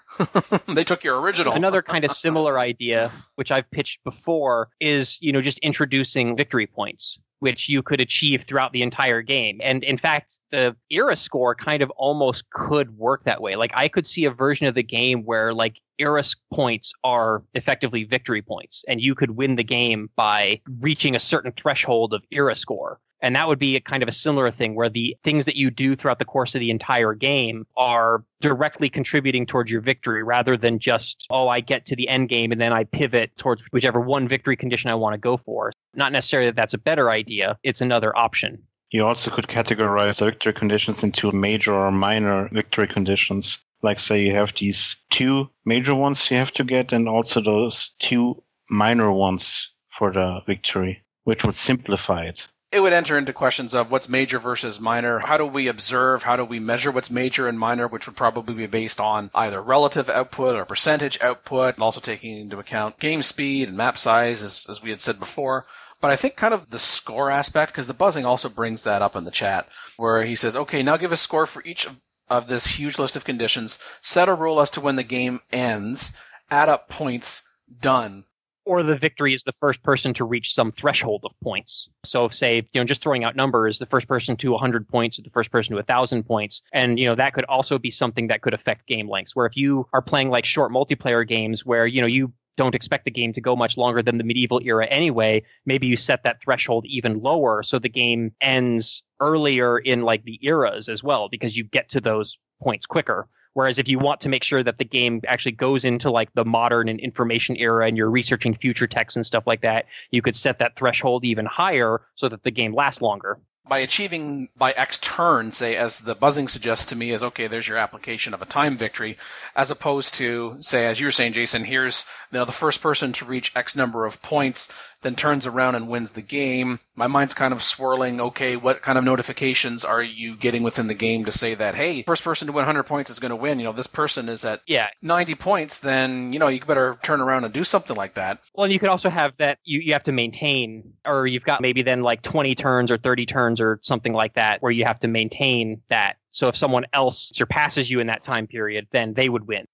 They took your original. Another kind of similar idea, which I've pitched before, is, you know, just introducing victory points, which you could achieve throughout the entire game. And in fact, the era score kind of almost could work that way. Like, I could see a version of the game where, like, era points are effectively victory points, and you could win the game by reaching a certain threshold of era score. And that would be a kind of a similar thing where the things that you do throughout the course of the entire game are directly contributing towards your victory rather than just, oh, I get to the end game and then I pivot towards whichever one victory condition I want to go for. Not necessarily that that's a better idea. It's another option. You also could categorize the victory conditions into major or minor victory conditions. Like, say you have these 2 major ones you have to get and also those 2 minor ones for the victory, which would simplify it. It would enter into questions of what's major versus minor. How do we observe? How do we measure what's major and minor, which would probably be based on either relative output or percentage output, and also taking into account game speed and map size, as we had said before. But I think kind of the score aspect, because the buzzing also brings that up in the chat, where he says, okay, now give a score for each of this huge list of conditions, set a rule as to when the game ends, add up points, done. Or the victory is the first person to reach some threshold of points. So say, you know, just throwing out numbers, the first person to 100 points or the first person to 1,000 points. And, you know, that could also be something that could affect game lengths, where if you are playing like short multiplayer games where, you know, you don't expect the game to go much longer than the medieval era anyway, maybe you set that threshold even lower so the game ends earlier in like the eras as well, because you get to those points quicker. Whereas if you want to make sure that the game actually goes into like the modern and information era and you're researching future texts and stuff like that, you could set that threshold even higher so that the game lasts longer. By achieving by X turn, say, as the buzzing suggests to me, is, okay, there's your application of a time victory, as opposed to, say, as you were saying, Jason, here's, you know, the first person to reach X number of points, then turns around and wins the game. My mind's kind of swirling, okay, what kind of notifications are you getting within the game to say that, hey, first person to win 100 points is going to win. You know, this person is at 90 points, then, you know, you better turn around and do something like that. Well, and you could also have that you have to maintain, or you've got maybe then like 20 turns or 30 turns or something like that where you have to maintain that. So if someone else surpasses you in that time period, then they would win.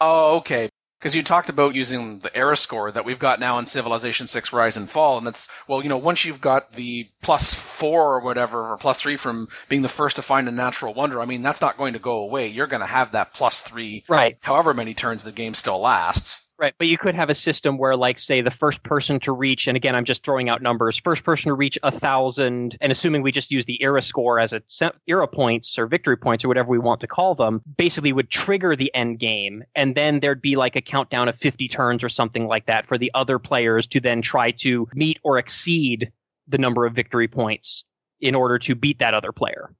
Oh, okay. Because you talked about using the era score that we've got now in Civilization 6 Rise and Fall, and that's, well, you know, once you've got the +4 or whatever, or +3 from being the first to find a natural wonder, I mean, that's not going to go away. You're going to have that +3, right, however many turns the game still lasts. Right, but you could have a system where, like, say, the first person to reach, and again, I'm just throwing out numbers, first person to reach 1,000, and assuming we just use the era score as era points or victory points or whatever we want to call them, basically would trigger the end game, and then there'd be like a countdown of 50 turns or something like that for the other players to then try to meet or exceed the number of victory points in order to beat that other player.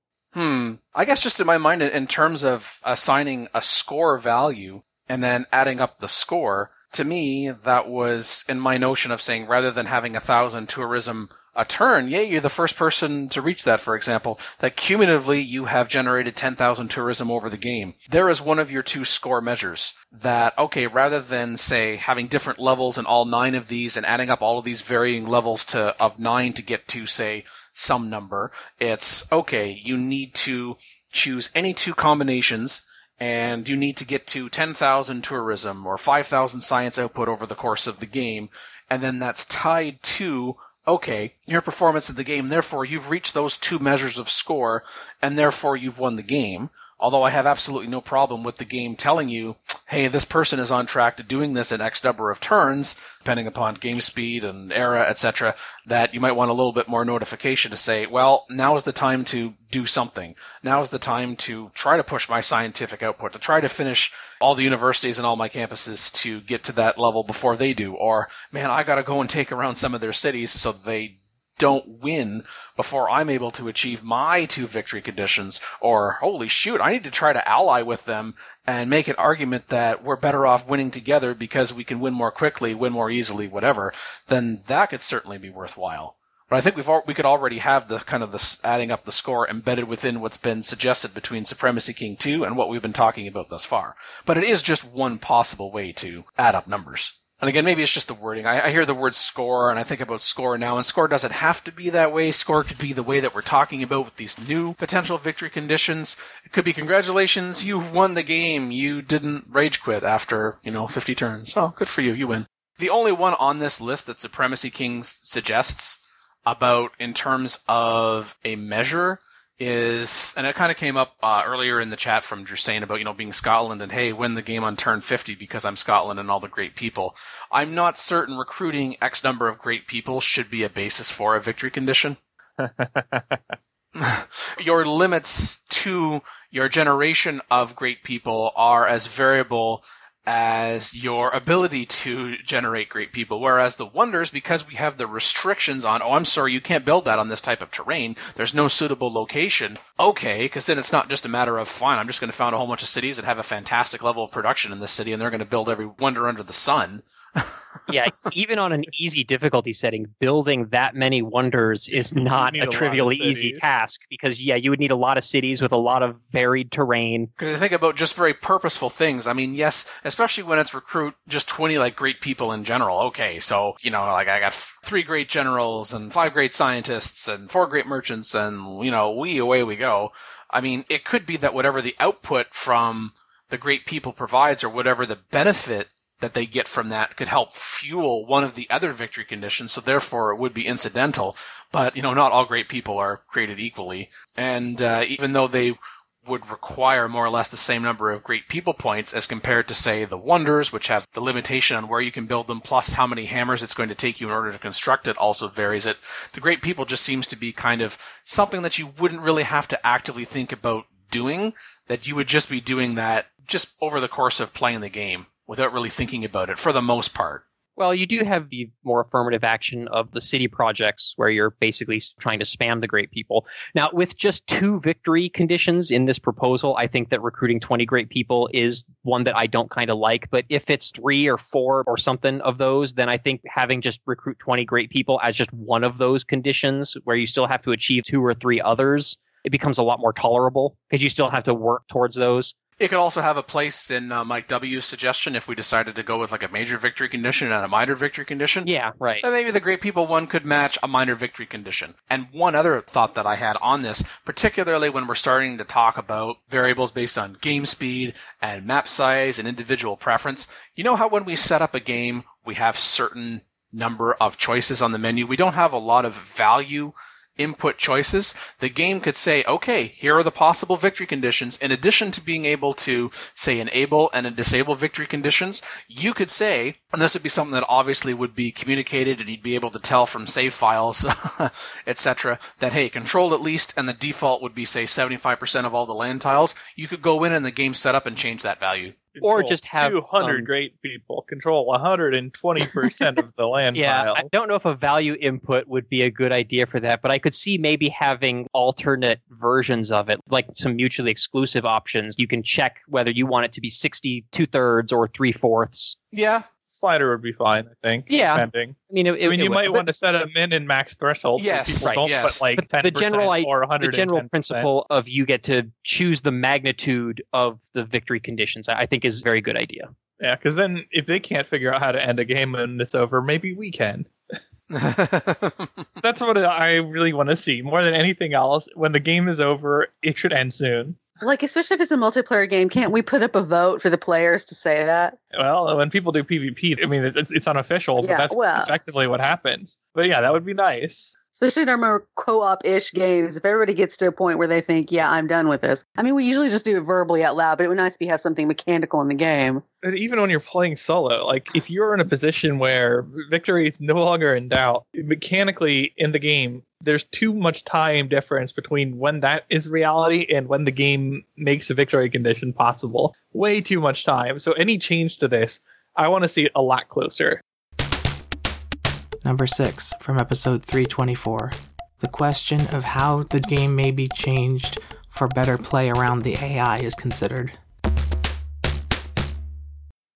I guess just in my mind, in terms of assigning a score value, and then adding up the score, to me, that was in my notion of saying, rather than having 1,000 tourism a turn, yeah, you're the first person to reach that, for example, that cumulatively you have generated 10,000 tourism over the game. There is one of your two score measures that, okay, rather than, say, having different levels in all 9 of these and adding up all of these varying levels of 9 to get to, say, some number, it's, okay, you need to choose any two combinations and you need to get to 10,000 tourism or 5,000 science output over the course of the game. And then that's tied to, okay, your performance of the game. Therefore, you've reached those two measures of score, and therefore you've won the game. Although I have absolutely no problem with the game telling you, hey, this person is on track to doing this in X number of turns, depending upon game speed and era, etc., that you might want a little bit more notification to say, well, now is the time to do something. Now is the time to try to push my scientific output, to try to finish all the universities and all my campuses to get to that level before they do. Or, man, I gotta go and take around some of their cities so they don't win before I'm able to achieve my 2 victory conditions, or holy shoot, I need to try to ally with them and make an argument that we're better off winning together because we can win more quickly, win more easily, whatever, then that could certainly be worthwhile. But I think we could already have the kind of this adding up the score embedded within what's been suggested between Supremacy King 2 and what we've been talking about thus far. But it is just one possible way to add up numbers. And again, maybe it's just the wording. I hear the word score, and I think about score now, and score doesn't have to be that way. Score could be the way that we're talking about with these new potential victory conditions. It could be, congratulations, you won the game. You didn't rage quit after, 50 turns. Oh, good for you. You win. The only one on this list that Supremacy King suggests about in terms of a measure is, and it kind of came up earlier in the chat from Drusain about, being Scotland and, hey, win the game on turn 50 because I'm Scotland and all the great people. I'm not certain recruiting X number of great people should be a basis for a victory condition. Your limits to your generation of great people are as variable as your ability to generate great people. Whereas the wonders, because we have the restrictions on, oh, I'm sorry, you can't build that on this type of terrain. There's no suitable location. Okay, because then it's not just a matter of, fine, I'm just going to found a whole bunch of cities and have a fantastic level of production in this city, and they're going to build every wonder under the sun. Yeah, even on an easy difficulty setting, building that many wonders is not a trivially easy task because, yeah, you would need a lot of cities with a lot of varied terrain. Because I think about just very purposeful things. I mean, yes, especially when it's recruit just 20 great people in general. Okay, so, I got 3 great generals and 5 great scientists and 4 great merchants and, away we go. I mean, it could be that whatever the output from the great people provides or whatever the benefit that they get from that could help fuel one of the other victory conditions, so therefore it would be incidental. But, not all great people are created equally. And even though they would require more or less the same number of great people points as compared to, say, the wonders, which have the limitation on where you can build them, plus how many hammers it's going to take you in order to construct it also varies it. The great people just seems to be kind of something that you wouldn't really have to actively think about doing, that you would just be doing that just over the course of playing the game, without really thinking about it, for the most part. Well, you do have the more affirmative action of the city projects where you're basically trying to spam the great people. Now, with just 2 victory conditions in this proposal, I think that recruiting 20 great people is one that I don't kind of like. But if it's 3 or 4 or something of those, then I think having just recruit 20 great people as just one of those conditions where you still have to achieve 2 or 3 others, it becomes a lot more tolerable because you still have to work towards those. It could also have a place in Mike W's suggestion if we decided to go with a major victory condition and a minor victory condition. Yeah, right. And maybe the great people one could match a minor victory condition. And one other thought that I had on this, particularly when we're starting to talk about variables based on game speed and map size and individual preference, how when we set up a game, we have certain number of choices on the menu. We don't have a lot of value input choices, the game could say, okay, here are the possible victory conditions. In addition to being able to, say, enable and disable victory conditions, you could say, and this would be something that obviously would be communicated and you'd be able to tell from save files, etc., that, hey, control at least, and the default would be, say, 75% of all the land tiles. You could go in and the game set up and change that value. Control, or just have 200 great people control 120% of the land tile. I don't know if a value input would be a good idea for that, but I could see maybe having alternate versions of it, like some mutually exclusive options. You can check whether you want it to be 60 2/3 or 3/4. Yeah. Slider would be fine, I think. Yeah. Depending. I mean, you might want to set a min and max threshold. Yes, right. Yes. But like but 10% or 110%. The general principle of you get to choose the magnitude of the victory conditions, I think, is a very good idea. Yeah, because then if they can't figure out how to end a game and it's over, maybe we can. That's what I really want to see. More than anything else, when the game is over, it should end soon. Like, especially if it's a multiplayer game, can't we put up a vote for the players to say that? Well, when people do PvP, I mean, it's unofficial, but that's effectively what happens. But yeah, that would be nice. Especially in our more co-op-ish games, if everybody gets to a point where they think, yeah, I'm done with this. I mean, we usually just do it verbally out loud, but it would be nice if you have something mechanical in the game. And even when you're playing solo, like, if you're in a position where victory is no longer in doubt, mechanically in the game, there's too much time difference between when that is reality and when the game makes a victory condition possible. Way too much time. So any change to this, I want to see a lot closer. Number 6 from episode 324. The question of how the game may be changed for better play around the AI is considered.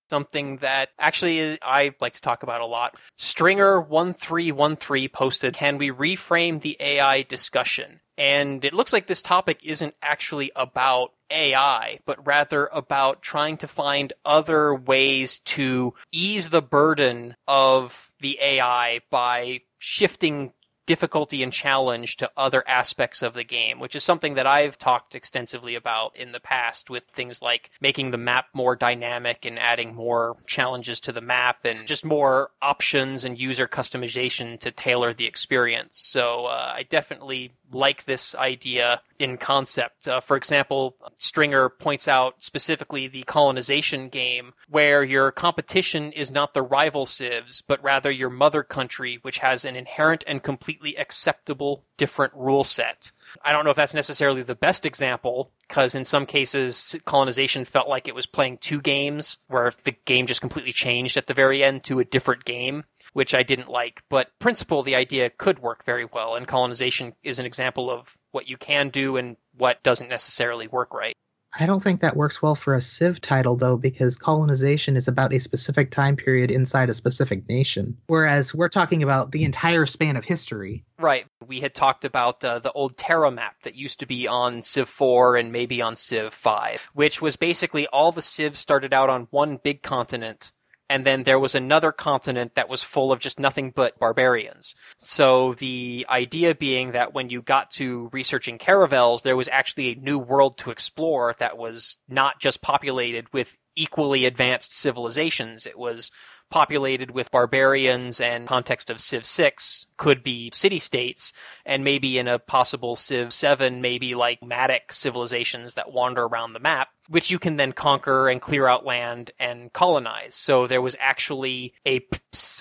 Something that actually I like to talk about a lot. Stringer1313 posted, "Can we reframe the AI discussion?" And it looks like this topic isn't actually about AI, but rather about trying to find other ways to ease the burden of the AI by shifting difficulty and challenge to other aspects of the game, which is something that I've talked extensively about in the past with things like making the map more dynamic and adding more challenges to the map and just more options and user customization to tailor the experience. So I definitely like this idea in concept. For example, Stringer points out specifically the colonization game, where your competition is not the rival civs, but rather your mother country, which has an inherent and completely acceptable different rule set. I don't know if that's necessarily the best example, because in some cases, colonization felt like it was playing two games, where the game just completely changed at the very end to a different game, which I didn't like. But in principle, the idea could work very well, and colonization is an example of what you can do and what doesn't necessarily work right. I don't think that works well for a Civ title, though, because colonization is about a specific time period inside a specific nation, whereas we're talking about the entire span of history. Right. We had talked about the old Terra map that used to be on Civ 4 and maybe on Civ 5, which was basically all the Civs started out on one big continent, and then there was another continent that was full of just nothing but barbarians. So the idea being that when you got to researching caravels, there was actually a new world to explore that was not just populated with equally advanced civilizations. It was populated with barbarians, and context of Civ 6 could be city-states, and maybe in a possible Civ 7, maybe like nomadic civilizations that wander around the map, which you can then conquer and clear out land and colonize. So there was actually a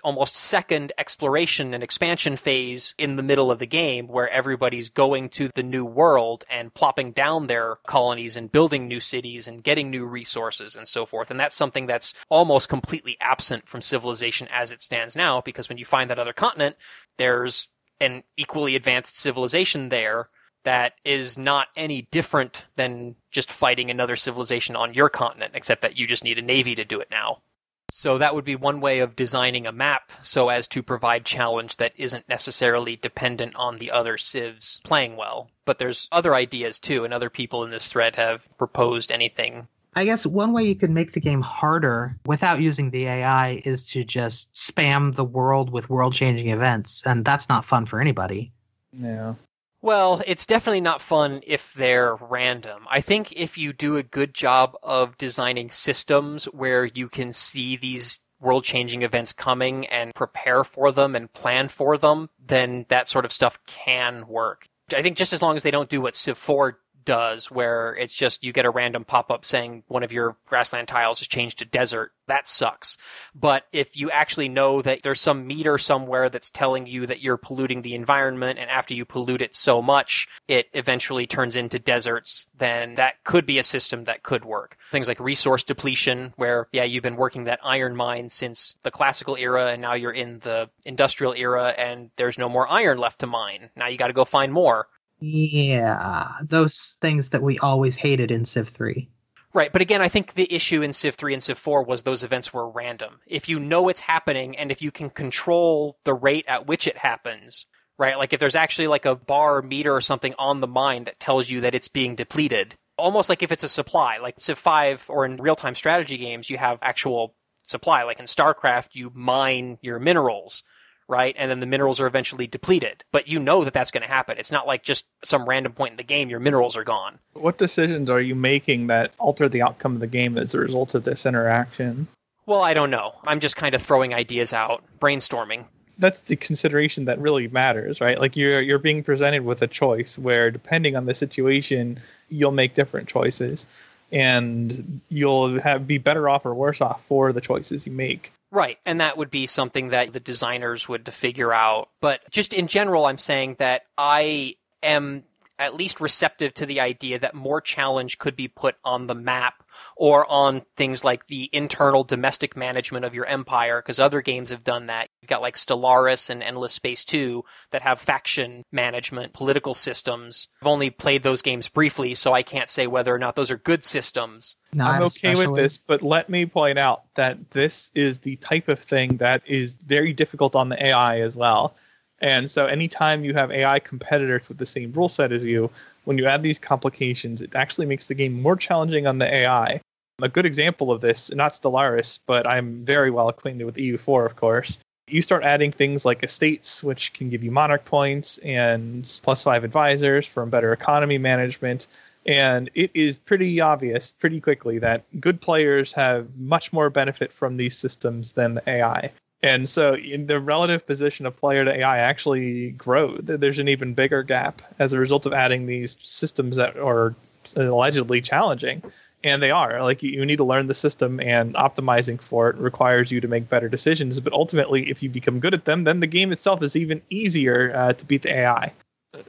almost second exploration and expansion phase in the middle of the game where everybody's going to the new world and plopping down their colonies and building new cities and getting new resources and so forth. And that's something that's almost completely absent from Civilization as it stands now, because when you find that other continent, there's an equally advanced civilization there that is not any different than just fighting another civilization on your continent, except that you just need a navy to do it now. So that would be one way of designing a map so as to provide challenge that isn't necessarily dependent on the other civs playing well. But there's other ideas too, and other people in this thread have proposed anything. I guess one way you could make the game harder without using the AI is to just spam the world with world-changing events, and that's not fun for anybody. Yeah. Well, it's definitely not fun if they're random. I think if you do a good job of designing systems where you can see these world-changing events coming and prepare for them and plan for them, then that sort of stuff can work. I think just as long as they don't do what Civ 4 does, where it's just you get a random pop-up saying one of your grassland tiles has changed to desert, that sucks. But if you actually know that there's some meter somewhere that's telling you that you're polluting the environment, and after you pollute it so much, it eventually turns into deserts, then that could be a system that could work. Things like resource depletion, where, yeah, you've been working that iron mine since the classical era, and now you're in the industrial era, and there's no more iron left to mine. Now you got to go find more. Yeah, those things that we always hated in Civ 3. Right, but again, I think the issue in Civ 3 and Civ 4 was those events were random. If you know it's happening, and if you can control the rate at which it happens, right? Like if there's actually like a bar meter or something on the mine that tells you that it's being depleted, almost like if it's a supply, like Civ 5 or in real-time strategy games, you have actual supply. Like in StarCraft, you mine your minerals, right? And then the minerals are eventually depleted. But you know that that's going to happen. It's not like just some random point in the game, your minerals are gone. What decisions are you making that alter the outcome of the game as a result of this interaction? Well, I don't know. I'm just kind of throwing ideas out, brainstorming. That's the consideration that really matters, right? Like you're being presented with a choice where, depending on the situation, you'll make different choices. And you'll be better off or worse off for the choices you make. Right, and that would be something that the designers would figure out. But just in general, I'm saying that I am at least receptive to the idea that more challenge could be put on the map or on things like the internal domestic management of your empire, because other games have done that. You've got like Stellaris and Endless Space 2 that have faction management, political systems. I've only played those games briefly, so I can't say whether or not those are good systems. I'm okay with this, but let me point out that this is the type of thing that is very difficult on the AI as well. And so anytime you have AI competitors with the same rule set as you, when you add these complications, it actually makes the game more challenging on the AI. A good example of this, not Stellaris, but I'm very well acquainted with EU4, of course. You start adding things like estates, which can give you monarch points, and +5 advisors for better economy management. And it is pretty obvious pretty quickly that good players have much more benefit from these systems than the AI. And so in the relative position of player to AI actually grows. There's an even bigger gap as a result of adding these systems that are allegedly challenging. And they are. Like, you need to learn the system, and optimizing for it requires you to make better decisions. But ultimately, if you become good at them, then the game itself is even easier to beat the AI.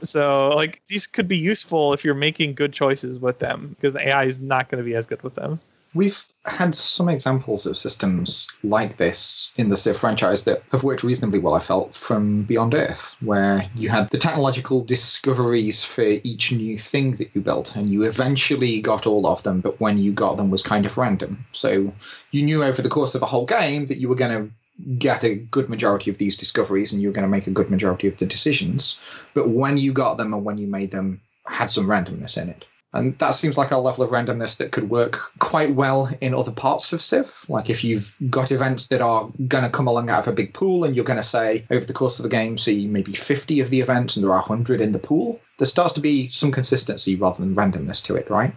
So, like, these could be useful if you're making good choices with them, because the AI is not going to be as good with them. We've had some examples of systems like this in the Civ franchise that have worked reasonably well, I felt, from Beyond Earth, where you had the technological discoveries for each new thing that you built, and you eventually got all of them, but when you got them was kind of random. So you knew over the course of a whole game that you were going to get a good majority of these discoveries, and you were going to make a good majority of the decisions, but when you got them and when you made them had some randomness in it. And that seems like a level of randomness that could work quite well in other parts of Civ. Like if you've got events that are going to come along out of a big pool and you're going to say, over the course of the game, see maybe 50 of the events and there are 100 in the pool, there starts to be some consistency rather than randomness to it, right?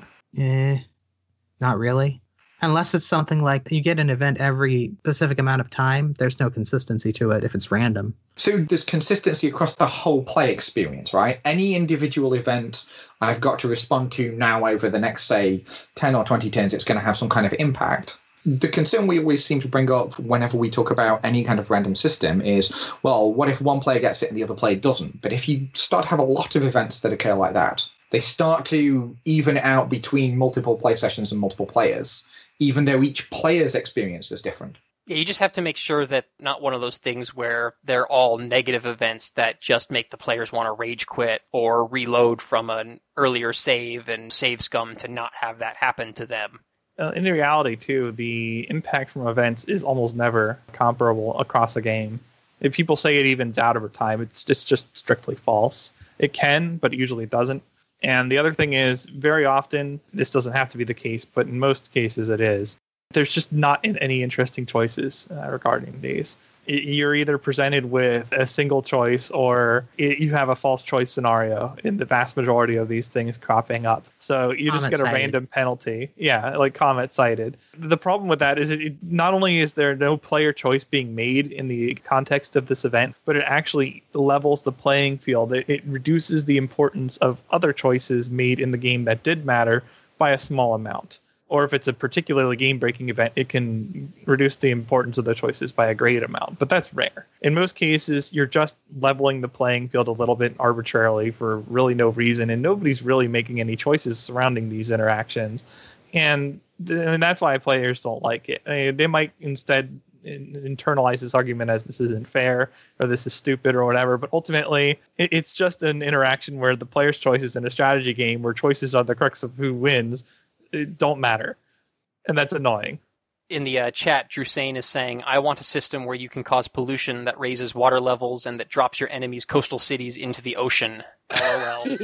Not really. Unless it's something like you get an event every specific amount of time, there's no consistency to it if it's random. So there's consistency across the whole play experience, right? Any individual event I've got to respond to now over the next, say, 10 or 20 turns, it's going to have some kind of impact. The concern we always seem to bring up whenever we talk about any kind of random system is, well, what if one player gets it and the other player doesn't? But if you start to have a lot of events that occur like that, they start to even out between multiple play sessions and multiple players, even though each player's experience is different. Yeah, you just have to make sure that not one of those things where they're all negative events that just make the players want to rage quit or reload from an earlier save and save scum to not have that happen to them. In reality, too, the impact from events is almost never comparable across a game. If people say it evens out over time, it's just strictly false. It can, but it usually doesn't. And the other thing is, very often, this doesn't have to be the case, but in most cases it is. There's just not any interesting choices regarding these. you're either presented with a single choice or you have a false choice scenario in the vast majority of these things cropping up. So you just get a random penalty. Yeah, like Comet cited. The problem with that is it, not only is there no player choice being made in the context of this event, but it actually levels the playing field. It reduces the importance of other choices made in the game that did matter by a small amount. Or if it's a particularly game-breaking event, it can reduce the importance of the choices by a great amount. But that's rare. In most cases, you're just leveling the playing field a little bit arbitrarily for really no reason, and nobody's really making any choices surrounding these interactions. And that's why players don't like it. I mean, they might instead internalize this argument as this isn't fair or this is stupid or whatever, but ultimately it's just an interaction where the player's choices in a strategy game where choices are the crux of who wins don't matter, and that's annoying. In the chat, Drusain is saying, I want a system where you can cause pollution that raises water levels and that drops your enemy's coastal cities into the ocean. LOL.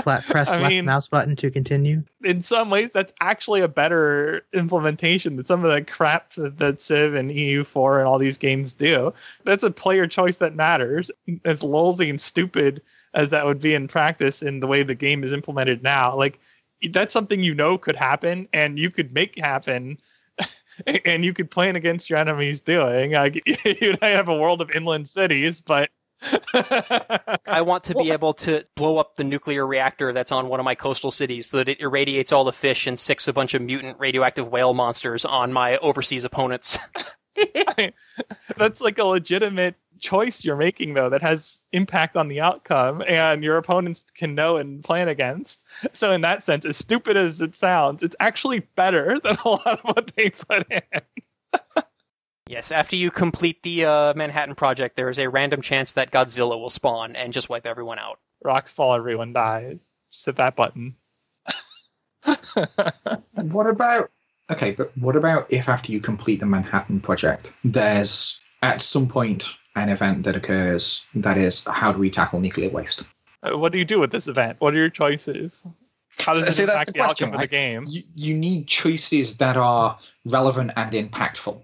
Press left mouse button to continue. In some ways, that's actually a better implementation than some of the crap that Civ and EU4 and all these games do. That's a player choice that matters. As lousy and stupid as that would be in practice in the way the game is implemented now, like, that's something you know could happen and you could make happen and you could plan against your enemies doing. Like, you'd have a world of inland cities, but I want to be able to blow up the nuclear reactor that's on one of my coastal cities so that it irradiates all the fish and sicks a bunch of mutant radioactive whale monsters on my overseas opponents. That's like a legitimate choice you're making, though, that has impact on the outcome and your opponents can know and plan against. So in that sense, as stupid as it sounds, it's actually better than a lot of what they put in. Yes, after you complete the Manhattan Project, there is a random chance that Godzilla will spawn and just wipe everyone out. Rocks fall, everyone dies. Just hit that button. What about if after you complete the Manhattan Project, there's at some point an event that occurs that is, how do we tackle nuclear waste? What do you do with this event? What are your choices? How does it impact the outcome of the game? You need choices that are relevant and impactful.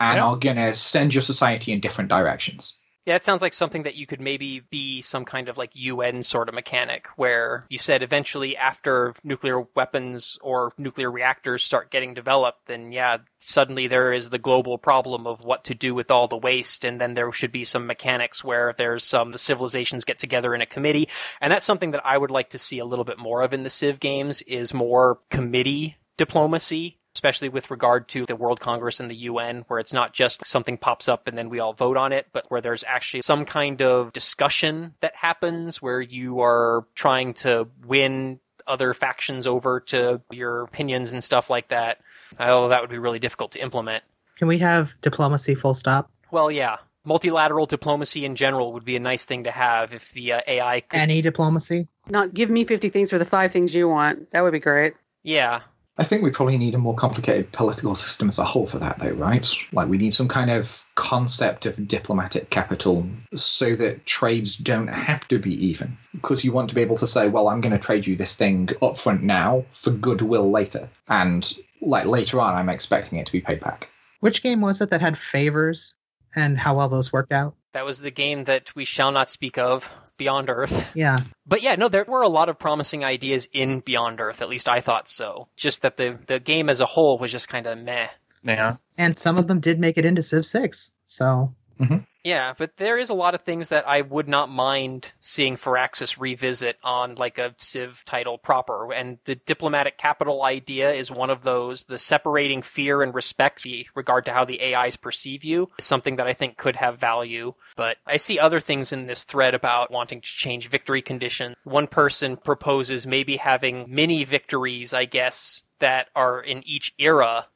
And are going to send your society in different directions. Yeah, it sounds like something that you could maybe be some kind of like UN sort of mechanic, where you said eventually after nuclear weapons or nuclear reactors start getting developed, then suddenly there is the global problem of what to do with all the waste, and then there should be some mechanics where there's the civilizations get together in a committee. And that's something that I would like to see a little bit more of in the Civ games, is more committee diplomacy. Especially with regard to the World Congress and the UN, where it's not just something pops up and then we all vote on it, but where there's actually some kind of discussion that happens where you are trying to win other factions over to your opinions and stuff like that. Oh, that would be really difficult to implement. Can we have diplomacy full stop? Well, yeah. Multilateral diplomacy in general would be a nice thing to have if the AI could... Any diplomacy? Not give me 50 things for the 5 things you want. That would be great. Yeah. I think we probably need a more complicated political system as a whole for that, though, right? Like, we need some kind of concept of diplomatic capital so that trades don't have to be even. Because you want to be able to say, well, I'm going to trade you this thing up front now for goodwill later. And, like, later on, I'm expecting it to be paid back. Which game was it that had favors and how well those worked out? That was the game that we shall not speak of. Beyond Earth. Yeah. But yeah, no, there were a lot of promising ideas in Beyond Earth, at least I thought so. Just that the game as a whole was just kind of meh. Yeah. And some of them did make it into Civ 6, so... Mm-hmm. Yeah, but there is a lot of things that I would not mind seeing Firaxis revisit on, like, a Civ title proper, and the diplomatic capital idea is one of those. The separating fear and respect, the regard to how the AIs perceive you, is something that I think could have value, but I see other things in this thread about wanting to change victory conditions. One person proposes maybe having mini victories, I guess, that are in each era.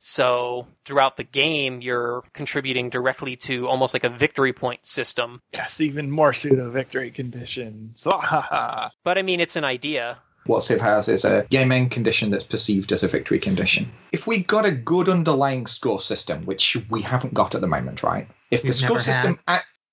So throughout the game, you're contributing directly to almost like a victory point system. Yes, even more pseudo victory conditions. But I mean, it's an idea. What Civ has is a game end condition that's perceived as a victory condition. If we got a good underlying score system, which we haven't got at the moment, right? If the score system,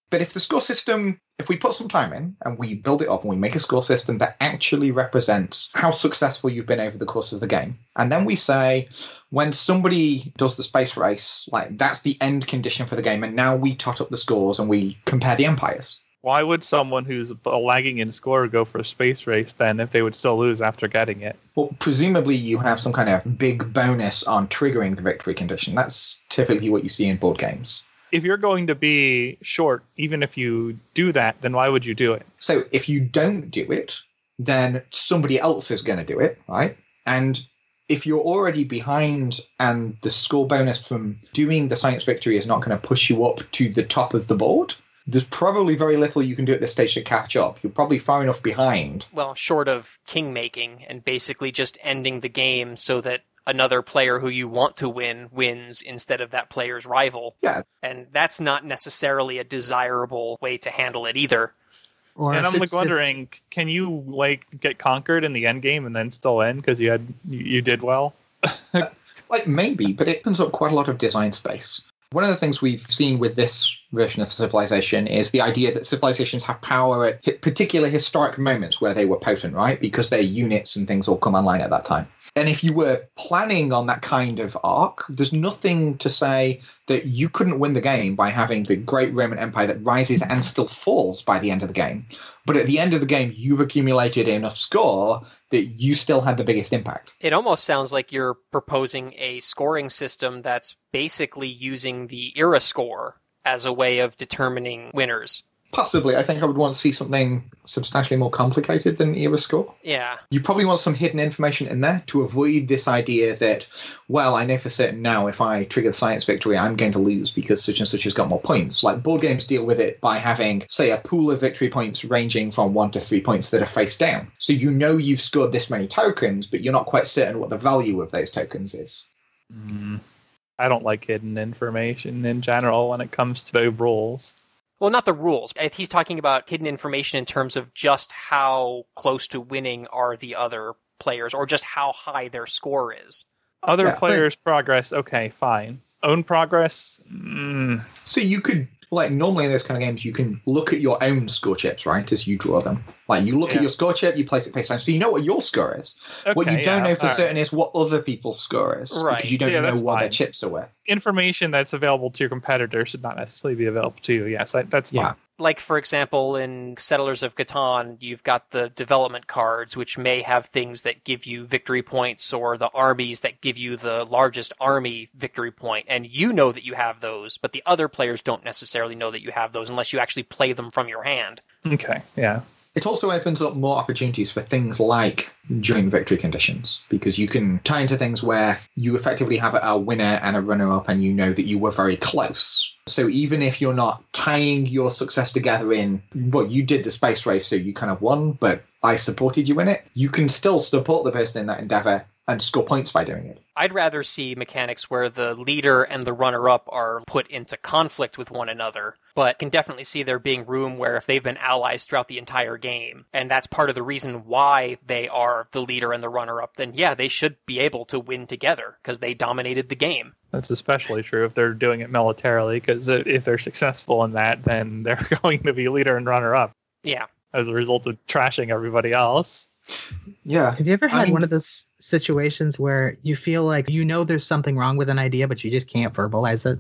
But if the score system, if we put some time in and we build it up and we make a score system that actually represents how successful you've been over the course of the game, and then we say, when somebody does the space race, like that's the end condition for the game, and now we tot up the scores and we compare the empires. Why would someone who's lagging in score go for a space race then if they would still lose after getting it? Well, presumably you have some kind of big bonus on triggering the victory condition. That's typically what you see in board games. If you're going to be short, even if you do that, then why would you do it? So if you don't do it, then somebody else is going to do it, right? And if you're already behind and the score bonus from doing the science victory is not going to push you up to the top of the board, there's probably very little you can do at this stage to catch up. You're probably far enough behind. Well, short of king making and basically just ending the game so that another player who you want to win wins instead of that player's rival. Yeah. And that's not necessarily a desirable way to handle it either. Or and I'm like wondering, can you like get conquered in the end game and then still win because you did well? Like maybe, but it opens up quite a lot of design space. One of the things we've seen with this version of Civilization is the idea that civilizations have power at particular historic moments where they were potent, right? Because their units and things all come online at that time. And if you were planning on that kind of arc, there's nothing to say that you couldn't win the game by having the great Roman Empire that rises and still falls by the end of the game. But at the end of the game, you've accumulated enough score that you still had the biggest impact. It almost sounds like you're proposing a scoring system that's basically using the era score as a way of determining winners. Possibly. I think I would want to see something substantially more complicated than era score. Yeah. You probably want some hidden information in there to avoid this idea that, well, I know for certain now if I trigger the science victory, I'm going to lose because such and such has got more points. Like board games deal with it by having, say, a pool of victory points ranging from 1 to 3 points that are face down. So you know you've scored this many tokens, but you're not quite certain what the value of those tokens is. I don't like hidden information in general when it comes to the rules. Well, not the rules. He's talking about hidden information in terms of just how close to winning are the other players, or just how high their score is. Other players' progress, okay, fine. Own progress? So you could, like, normally in those kind of games, you can look at your own score chips, right, as you draw them. Like, you look at your score chip, you place it face down, so you know what your score is. Okay, what you don't know for certain is what other people's score is, because you don't know what their chips are worth. Information that's available to your competitor should not necessarily be available to you. Yes, that's fine. Yeah. Like, for example, in Settlers of Catan, you've got the development cards, which may have things that give you victory points or the armies that give you the largest army victory point. And you know that you have those, but the other players don't necessarily know that you have those unless you actually play them from your hand. Okay, yeah. It also opens up more opportunities for things like joint victory conditions, because you can tie into things where you effectively have a winner and a runner-up and you know that you were very close. So even if you're not tying your success together in, well, you did the space race, so you kind of won, but I supported you in it, you can still support the person in that endeavor and score points by doing it. I'd rather see mechanics where the leader and the runner-up are put into conflict with one another, but can definitely see there being room where if they've been allies throughout the entire game, and that's part of the reason why they are the leader and the runner-up, then yeah, they should be able to win together, because they dominated the game. That's especially true if they're doing it militarily, because if they're successful in that, then they're going to be leader and runner-up. Yeah. As a result of trashing everybody else. Yeah. Have you ever had one of those situations where you feel like you know there's something wrong with an idea, but you just can't verbalize it?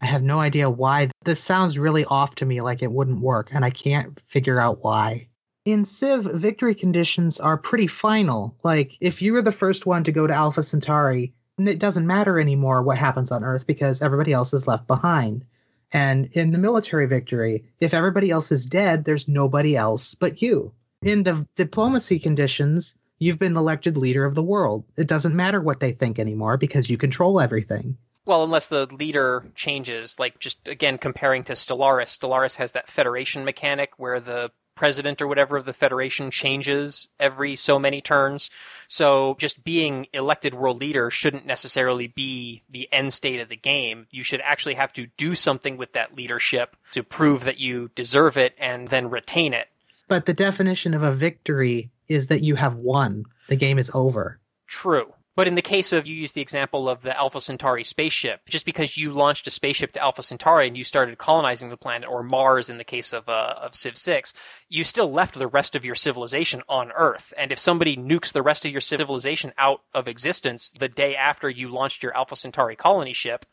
I have no idea why. This sounds really off to me, like it wouldn't work, and I can't figure out why. In Civ, victory conditions are pretty final. Like, if you were the first one to go to Alpha Centauri, it doesn't matter anymore what happens on Earth because everybody else is left behind. And in the military victory, if everybody else is dead, there's nobody else but you. In the diplomacy conditions, you've been elected leader of the world. It doesn't matter what they think anymore because you control everything. Well, unless the leader changes, like just, again, comparing to Stellaris. Stellaris has that federation mechanic where the president or whatever of the federation changes every so many turns. So just being elected world leader shouldn't necessarily be the end state of the game. You should actually have to do something with that leadership to prove that you deserve it and then retain it. But the definition of a victory is that you have won. The game is over. True. But in the case of, you use the example of the Alpha Centauri spaceship, just because you launched a spaceship to Alpha Centauri and you started colonizing the planet, or Mars in the case of Civ 6, you still left the rest of your civilization on Earth. And if somebody nukes the rest of your civilization out of existence the day after you launched your Alpha Centauri colony ship...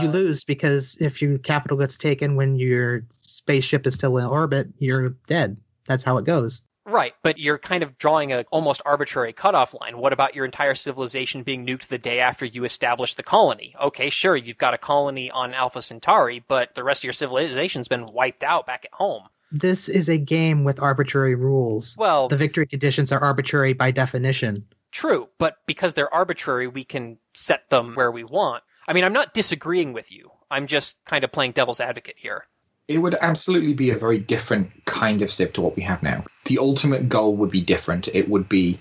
you lose, because if your capital gets taken when your spaceship is still in orbit, you're dead. That's how it goes. Right, but you're kind of drawing a almost arbitrary cutoff line. What about your entire civilization being nuked the day after you establish the colony? Okay, sure, you've got a colony on Alpha Centauri, but the rest of your civilization's been wiped out back at home. This is a game with arbitrary rules. Well, the victory conditions are arbitrary by definition. True, but because they're arbitrary, we can set them where we want. I mean, I'm not disagreeing with you. I'm just kind of playing devil's advocate here. It would absolutely be a very different kind of Civ to what we have now. The ultimate goal would be different. It would be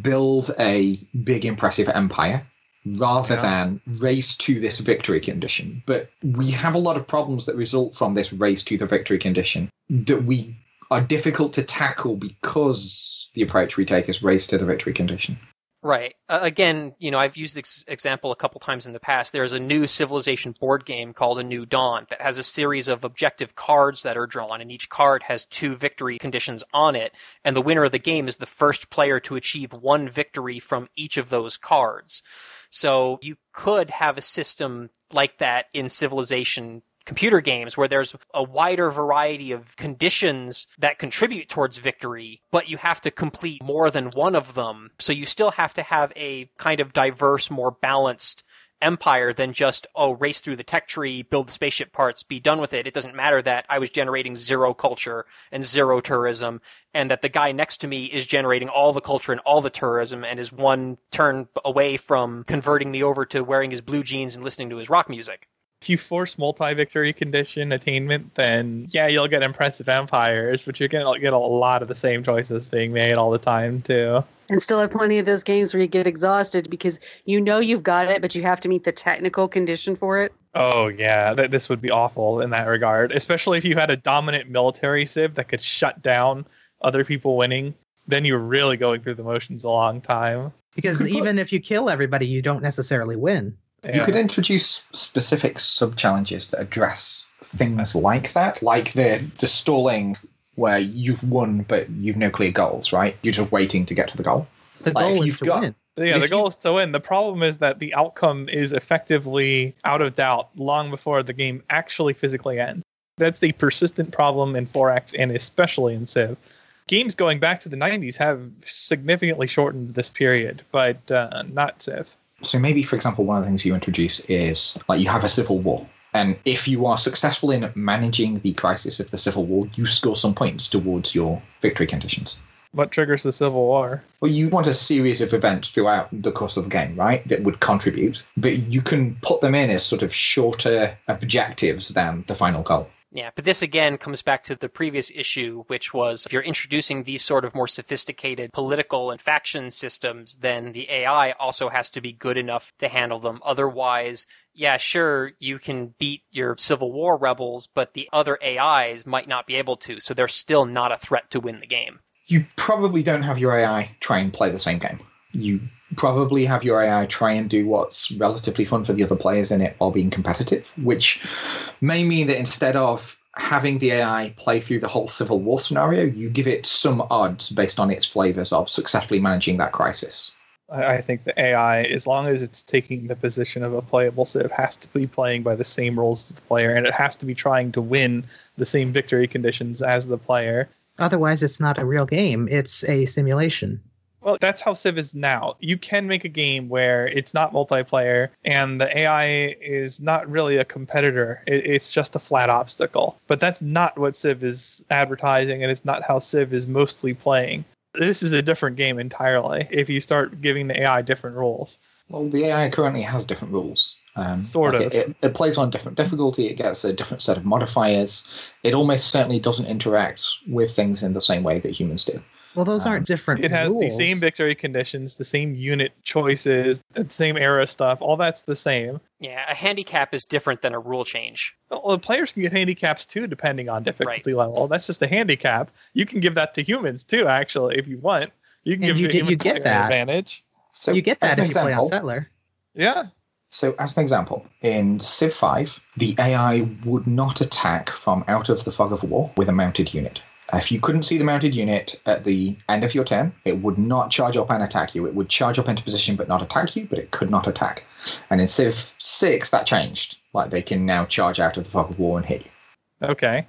build a big, impressive empire rather than race to this victory condition. But we have a lot of problems that result from this race to the victory condition that we are difficult to tackle because the approach we take is race to the victory condition. Right. Again, you know, I've used this example a couple times in the past. There's a new Civilization board game called A New Dawn that has a series of objective cards that are drawn, and each card has two victory conditions on it, and the winner of the game is the first player to achieve one victory from each of those cards. So you could have a system like that in Civilization computer games where there's a wider variety of conditions that contribute towards victory, but you have to complete more than one of them. So you still have to have a kind of diverse, more balanced empire than just, oh, race through the tech tree, build the spaceship parts, be done with it. It doesn't matter that I was generating zero culture and zero tourism, and that the guy next to me is generating all the culture and all the tourism and is one turn away from converting me over to wearing his blue jeans and listening to his rock music. If you force multi-victory condition attainment, then yeah, you'll get impressive empires, but you're going to get a lot of the same choices being made all the time, too. And still have plenty of those games where you get exhausted because you know you've got it, but you have to meet the technical condition for it. Oh, yeah. This would be awful in that regard, especially if you had a dominant military Civ that could shut down other people winning. Then you're really going through the motions a long time. Because even if you kill everybody, you don't necessarily win. Yeah. You could introduce specific sub-challenges that address things like that, like the stalling where you've won but you've no clear goals, right? You're just waiting to get to the goal. The goal is to win. Yeah, the goal is to win. The problem is that the outcome is effectively out of doubt long before the game actually physically ends. That's the persistent problem in 4X and especially in Civ. Games going back to the 90s have significantly shortened this period, but not Civ. So maybe, for example, one of the things you introduce is, like, you have a civil war. And if you are successful in managing the crisis of the civil war, you score some points towards your victory conditions. What triggers the civil war? Well, you want a series of events throughout the course of the game, right, that would contribute. But you can put them in as sort of shorter objectives than the final goal. Yeah, but this again comes back to the previous issue, which was if you're introducing these sort of more sophisticated political and faction systems, then the AI also has to be good enough to handle them. Otherwise, yeah, sure, you can beat your Civil War rebels, but the other AIs might not be able to, so they're still not a threat to win the game. You probably don't have your AI try and play the same game. You probably have your AI try and do what's relatively fun for the other players in it while being competitive, which may mean that instead of having the AI play through the whole Civil War scenario, you give it some odds based on its flavors of successfully managing that crisis. I think the AI, as long as it's taking the position of a playable Civ, has to be playing by the same rules as the player, and it has to be trying to win the same victory conditions as the player. Otherwise, it's not a real game. It's a simulation. Well, that's how Civ is now. You can make a game where it's not multiplayer and the AI is not really a competitor. It's just a flat obstacle. But that's not what Civ is advertising, and it's not how Civ is mostly playing. This is a different game entirely if you start giving the AI different rules. Well, the AI currently has different rules. Sort of. It plays on different difficulty. It gets a different set of modifiers. It almost certainly doesn't interact with things in the same way that humans do. Well, those aren't different rules. It has the same victory conditions, the same unit choices, the same arrow stuff. All that's the same. Yeah, a handicap is different than a rule change. Well, the players can get handicaps, too, depending on difficulty level. That's just a handicap. You can give that to humans, too, actually, if you want. You can give you an advantage. So you get that if you play on Settler. Yeah. So as an example, in Civ 5, the AI would not attack from out of the fog of war with a mounted unit. If you couldn't see the mounted unit at the end of your turn, it would not charge up and attack you. It would charge up into position but not attack you, but it could not attack. And in Civ 6, that changed. Like, they can now charge out of the fog of war and hit you. Okay.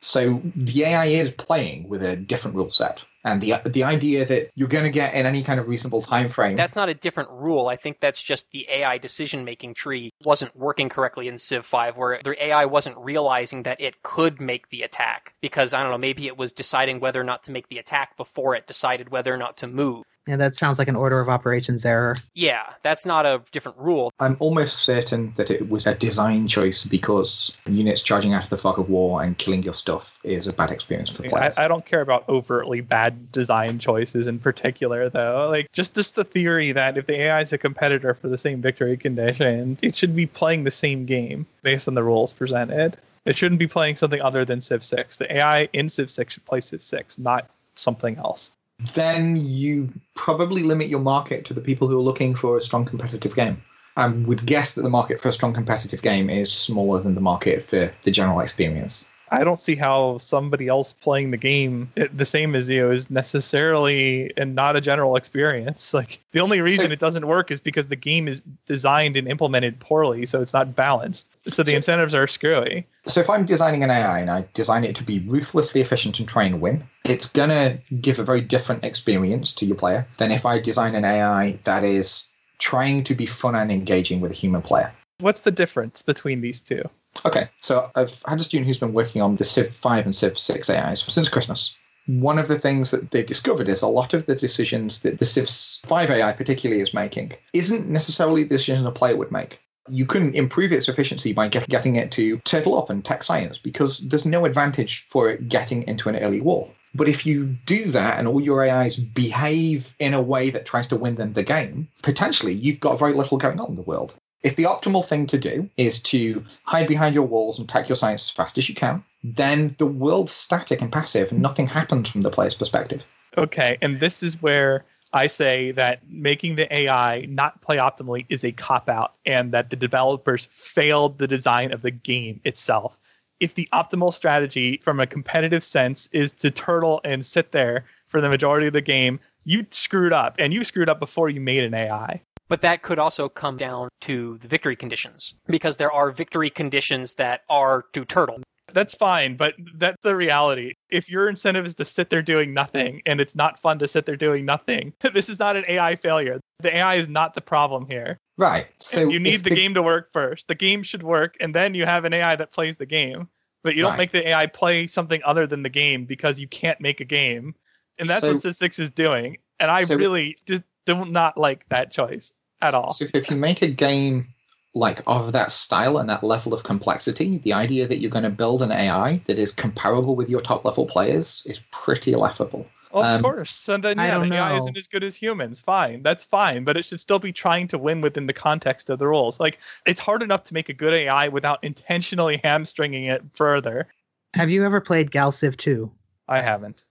So the AI is playing with a different rule set. And the idea that you're going to get in any kind of reasonable time frame... That's not a different rule. I think that's just the AI decision-making tree wasn't working correctly in Civ 5, where the AI wasn't realizing that it could make the attack. Because, I don't know, maybe it was deciding whether or not to make the attack before it decided whether or not to move. Yeah, that sounds like an order of operations error. Yeah, that's not a different rule. I'm almost certain that it was a design choice because units charging out of the fog of war and killing your stuff is a bad experience for players. I don't care about overtly bad design choices in particular, though. Like, just the theory that if the AI is a competitor for the same victory condition, it should be playing the same game based on the rules presented. It shouldn't be playing something other than Civ 6. The AI in Civ 6 should play Civ 6, not something else. Then you probably limit your market to the people who are looking for a strong competitive game. I would guess that the market for a strong competitive game is smaller than the market for the general experience. I don't see how somebody else playing the game the same as you is necessarily and not a general experience. Like, the only reason it doesn't work is because the game is designed and implemented poorly, so it's not balanced. So the incentives are screwy. So if I'm designing an AI and I design it to be ruthlessly efficient and try and win, it's going to give a very different experience to your player than if I design an AI that is trying to be fun and engaging with a human player. What's the difference between these two? Okay, so I've had a student who's been working on the Civ 5 and Civ 6 AIs since Christmas. One of the things that they've discovered is a lot of the decisions that the Civ 5 AI particularly is making isn't necessarily the decisions a player would make. You couldn't improve its efficiency by getting it to turtle up and tech science because there's no advantage for it getting into an early war. But if you do that and all your AIs behave in a way that tries to win them the game, potentially you've got very little going on in the world. If the optimal thing to do is to hide behind your walls and attack your science as fast as you can, then the world's static and passive, and nothing happens from the player's perspective. Okay, and this is where I say that making the AI not play optimally is a cop-out, and that the developers failed the design of the game itself. If the optimal strategy from a competitive sense is to turtle and sit there for the majority of the game, you screwed up, and you screwed up before you made an AI. But that could also come down to the victory conditions, because there are victory conditions that are to turtle. That's fine, but that's the reality. If your incentive is to sit there doing nothing, and it's not fun to sit there doing nothing, this is not an AI failure. The AI is not the problem here. Right. So you need the game to work first. The game should work, and then you have an AI that plays the game. But you don't make the AI play something other than the game because you can't make a game. And that's what Civ 6 is doing. And I really just do not like that choice. At all. So if you make a game like of that style and that level of complexity, the idea that you're going to build an AI that is comparable with your top level players is pretty laughable. Well, of course. And then the AI isn't as good as humans. Fine. That's fine. But it should still be trying to win within the context of the rules. Like, it's hard enough to make a good AI without intentionally hamstringing it further. Have you ever played GalCiv 2? I haven't.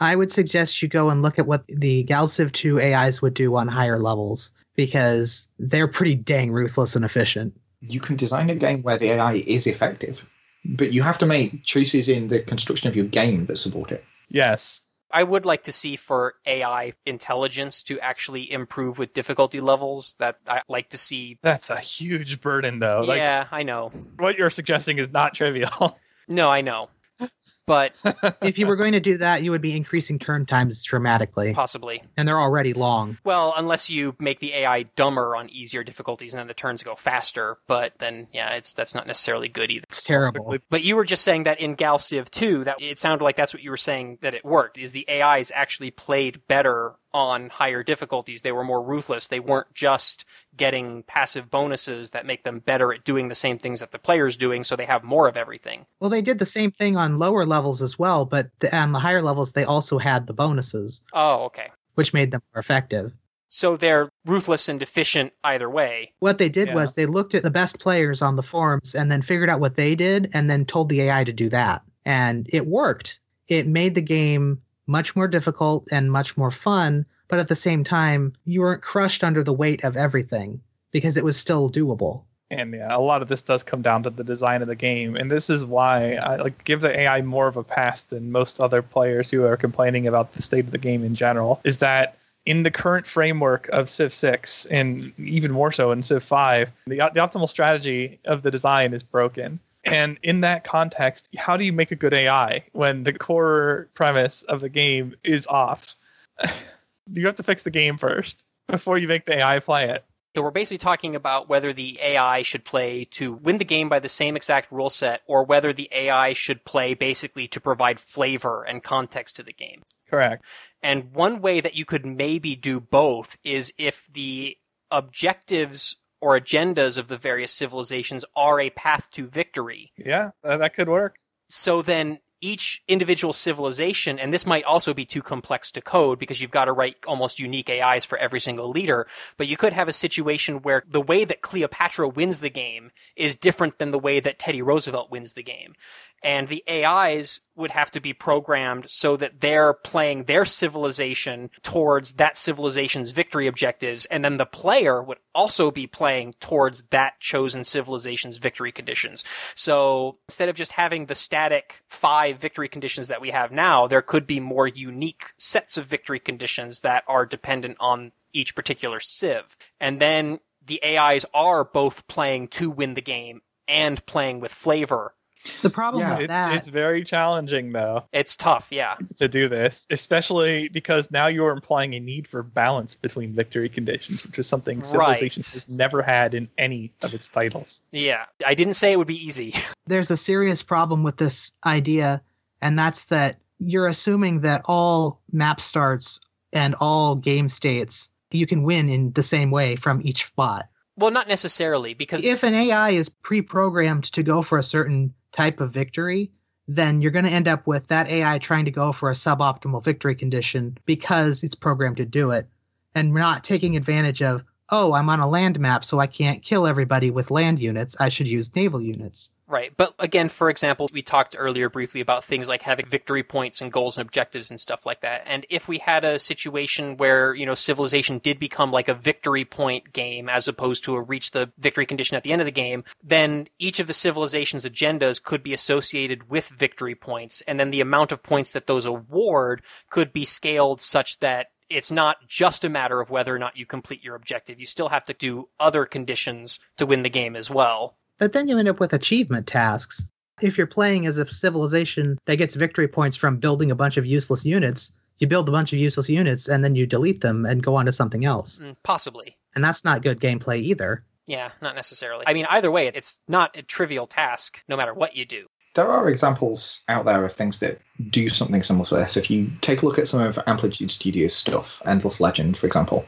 I would suggest you go and look at what the GalCiv 2 AIs would do on higher levels, because they're pretty dang ruthless and efficient. You can design a game where the AI is effective, but you have to make choices in the construction of your game that support it. Yes. I would like to see for AI intelligence to actually improve with difficulty levels. That I like to see. That's a huge burden, though. Yeah, I know. What you're suggesting is not trivial. No, I know. But if you were going to do that, you would be increasing turn times dramatically. Possibly. And they're already long. Well, unless you make the AI dumber on easier difficulties and then the turns go faster. But then, yeah, that's not necessarily good either. It's terrible. But you were just saying that in GalCiv 2, that it sounded like that's what you were saying, that it worked, is the AIs actually played better on higher difficulties. They were more ruthless. They weren't just getting passive bonuses that make them better at doing the same things that the player's doing, so they have more of everything. Well, they did the same thing on lower levels as well, but on the higher levels, they also had the bonuses. Oh, okay. Which made them more effective. So they're ruthless and efficient either way. What they did was they looked at the best players on the forums and then figured out what they did and then told the AI to do that. And it worked. It made the game much more difficult and much more fun, But at the same time, you weren't crushed under the weight of everything because it was still doable. And yeah, a lot of this does come down to the design of the game. And this is why I give the AI more of a pass than most other players who are complaining about the state of the game in general, is that in the current framework of Civ 6, and even more so in Civ 5, the optimal strategy of the design is broken. And in that context, how do you make a good AI when the core premise of the game is off? You have to fix the game first before you make the AI play it. So we're basically talking about whether the AI should play to win the game by the same exact rule set, or whether the AI should play basically to provide flavor and context to the game. Correct. And one way that you could maybe do both is if the objectives or agendas of the various civilizations are a path to victory. Yeah, that could work. So then each individual civilization, and this might also be too complex to code because you've got to write almost unique AIs for every single leader, but you could have a situation where the way that Cleopatra wins the game is different than the way that Teddy Roosevelt wins the game. And the AIs would have to be programmed so that they're playing their civilization towards that civilization's victory objectives, and then the player would also be playing towards that chosen civilization's victory conditions. So instead of just having the static 5 victory conditions that we have now, there could be more unique sets of victory conditions that are dependent on each particular civ. And then the AIs are both playing to win the game and playing with flavor. The problem with that... It's very challenging, though. It's tough, yeah. To do this, especially because now you're implying a need for balance between victory conditions, which is something Civilization has never had in any of its titles. Yeah, I didn't say it would be easy. There's a serious problem with this idea, and that's that you're assuming that all map starts and all game states you can win in the same way from each spot. Well, not necessarily, because... If an AI is pre-programmed to go for a certain type of victory, then you're going to end up with that AI trying to go for a suboptimal victory condition because it's programmed to do it, and not taking advantage of, oh, I'm on a land map, so I can't kill everybody with land units. I should use naval units. Right. But again, for example, we talked earlier briefly about things like having victory points and goals and objectives and stuff like that. And if we had a situation where, you know, Civilization did become like a victory point game as opposed to a reach the victory condition at the end of the game, then each of the civilization's agendas could be associated with victory points. And then the amount of points that those award could be scaled such that it's not just a matter of whether or not you complete your objective. You still have to do other conditions to win the game as well. But then you end up with achievement tasks. If you're playing as a civilization that gets victory points from building a bunch of useless units, you build a bunch of useless units and then you delete them and go on to something else. Possibly. And that's not good gameplay either. Yeah, not necessarily. I mean, either way, it's not a trivial task, no matter what you do. There are examples out there of things that do something similar to this. If you take a look at some of Amplitude Studios' stuff, Endless Legend, for example,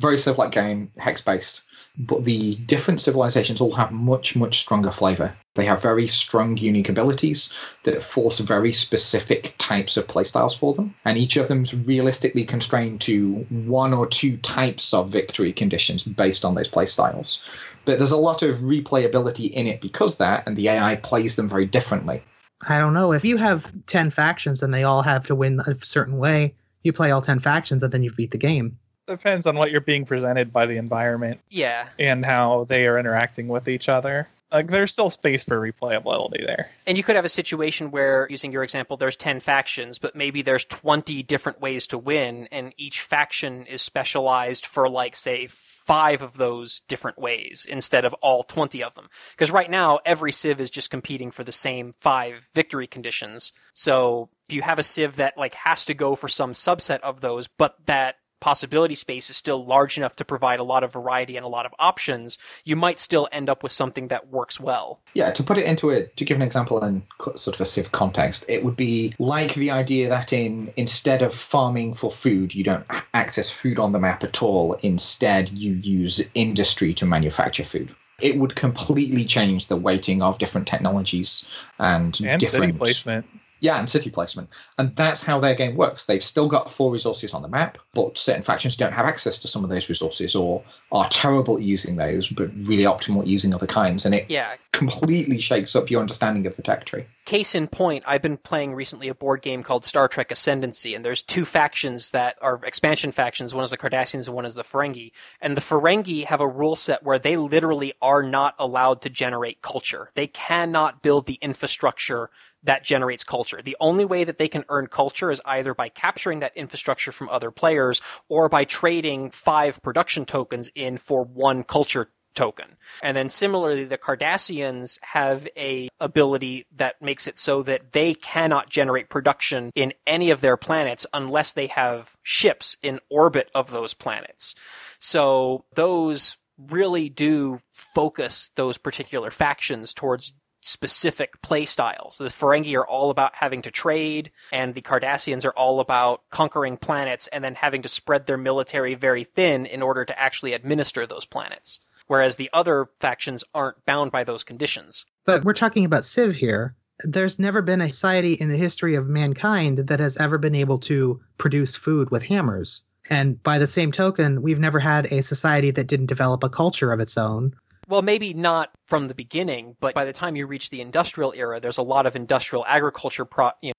very Civ-like game, hex-based, but the different civilizations all have much, much stronger flavor. They have very strong, unique abilities that force very specific types of playstyles for them. And each of them's realistically constrained to one or two types of victory conditions based on those playstyles. But there's a lot of replayability in it because that, and the AI plays them very differently. I don't know. If you have 10 factions and they all have to win a certain way, you play all 10 factions and then you beat the game. Depends on what you're being presented by the environment. Yeah. And how they are interacting with each other. Like, there's still space for replayability there. And you could have a situation where, using your example, there's 10 factions, but maybe there's 20 different ways to win, and each faction is specialized for, like, say, 5 of those different ways instead of all 20 of them. Because right now, every civ is just competing for the same 5 victory conditions. So if you have a civ that, like, has to go for some subset of those, but that possibility space is still large enough to provide a lot of variety and a lot of options, you might still end up with something that works well. Yeah, to put it into it, to give an example in sort of a Civ context, it would be like the idea that instead of farming for food, you don't access food on the map at all. Instead, you use industry to manufacture food. It would completely change the weighting of different technologies and different city placement. Yeah, and city placement. And that's how their game works. They've still got 4 resources on the map, but certain factions don't have access to some of those resources or are terrible at using those, but really optimal at using other kinds. And it completely shakes up your understanding of the tech tree. Case in point, I've been playing recently a board game called Star Trek Ascendancy, and there's 2 factions that are expansion factions. One is the Cardassians and one is the Ferengi. And the Ferengi have a rule set where they literally are not allowed to generate culture. They cannot build the infrastructure that generates culture. The only way that they can earn culture is either by capturing that infrastructure from other players or by trading 5 production tokens in for 1 culture token. And then similarly, the Cardassians have a ability that makes it so that they cannot generate production in any of their planets unless they have ships in orbit of those planets. So those really do focus those particular factions towards specific play styles. The Ferengi are all about having to trade, and the Cardassians are all about conquering planets and then having to spread their military very thin in order to actually administer those planets. Whereas the other factions aren't bound by those conditions. But we're talking about Civ here. There's never been a society in the history of mankind that has ever been able to produce food with hammers. And by the same token, we've never had a society that didn't develop a culture of its own. Well, maybe not from the beginning, but by the time you reach the industrial era, there's a lot of industrial agriculture.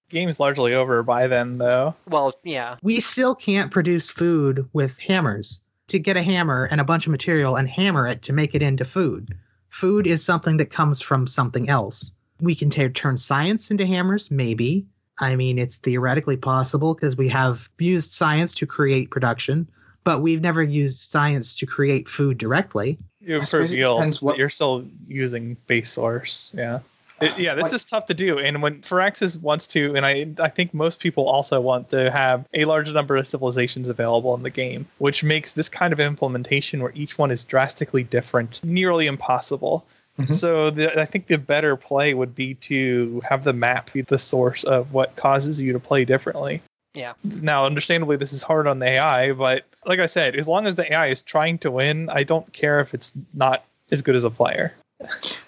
Game's largely over by then, though. Well, yeah. We still can't produce food with hammers. To get a hammer and a bunch of material and hammer it to make it into food. Food is something that comes from something else. We can turn science into hammers, maybe. I mean, it's theoretically possible because we have used science to create production, but we've never used science to create food directly. You improve yields, but you're still using base source. Yeah. This is tough to do. And when Firaxis wants to, and I think most people also want to have a larger number of civilizations available in the game, which makes this kind of implementation where each one is drastically different nearly impossible. Mm-hmm. So I think the better play would be to have the map be the source of what causes you to play differently. Yeah. Now, understandably, this is hard on the AI, but like I said, as long as the AI is trying to win, I don't care if it's not as good as a player.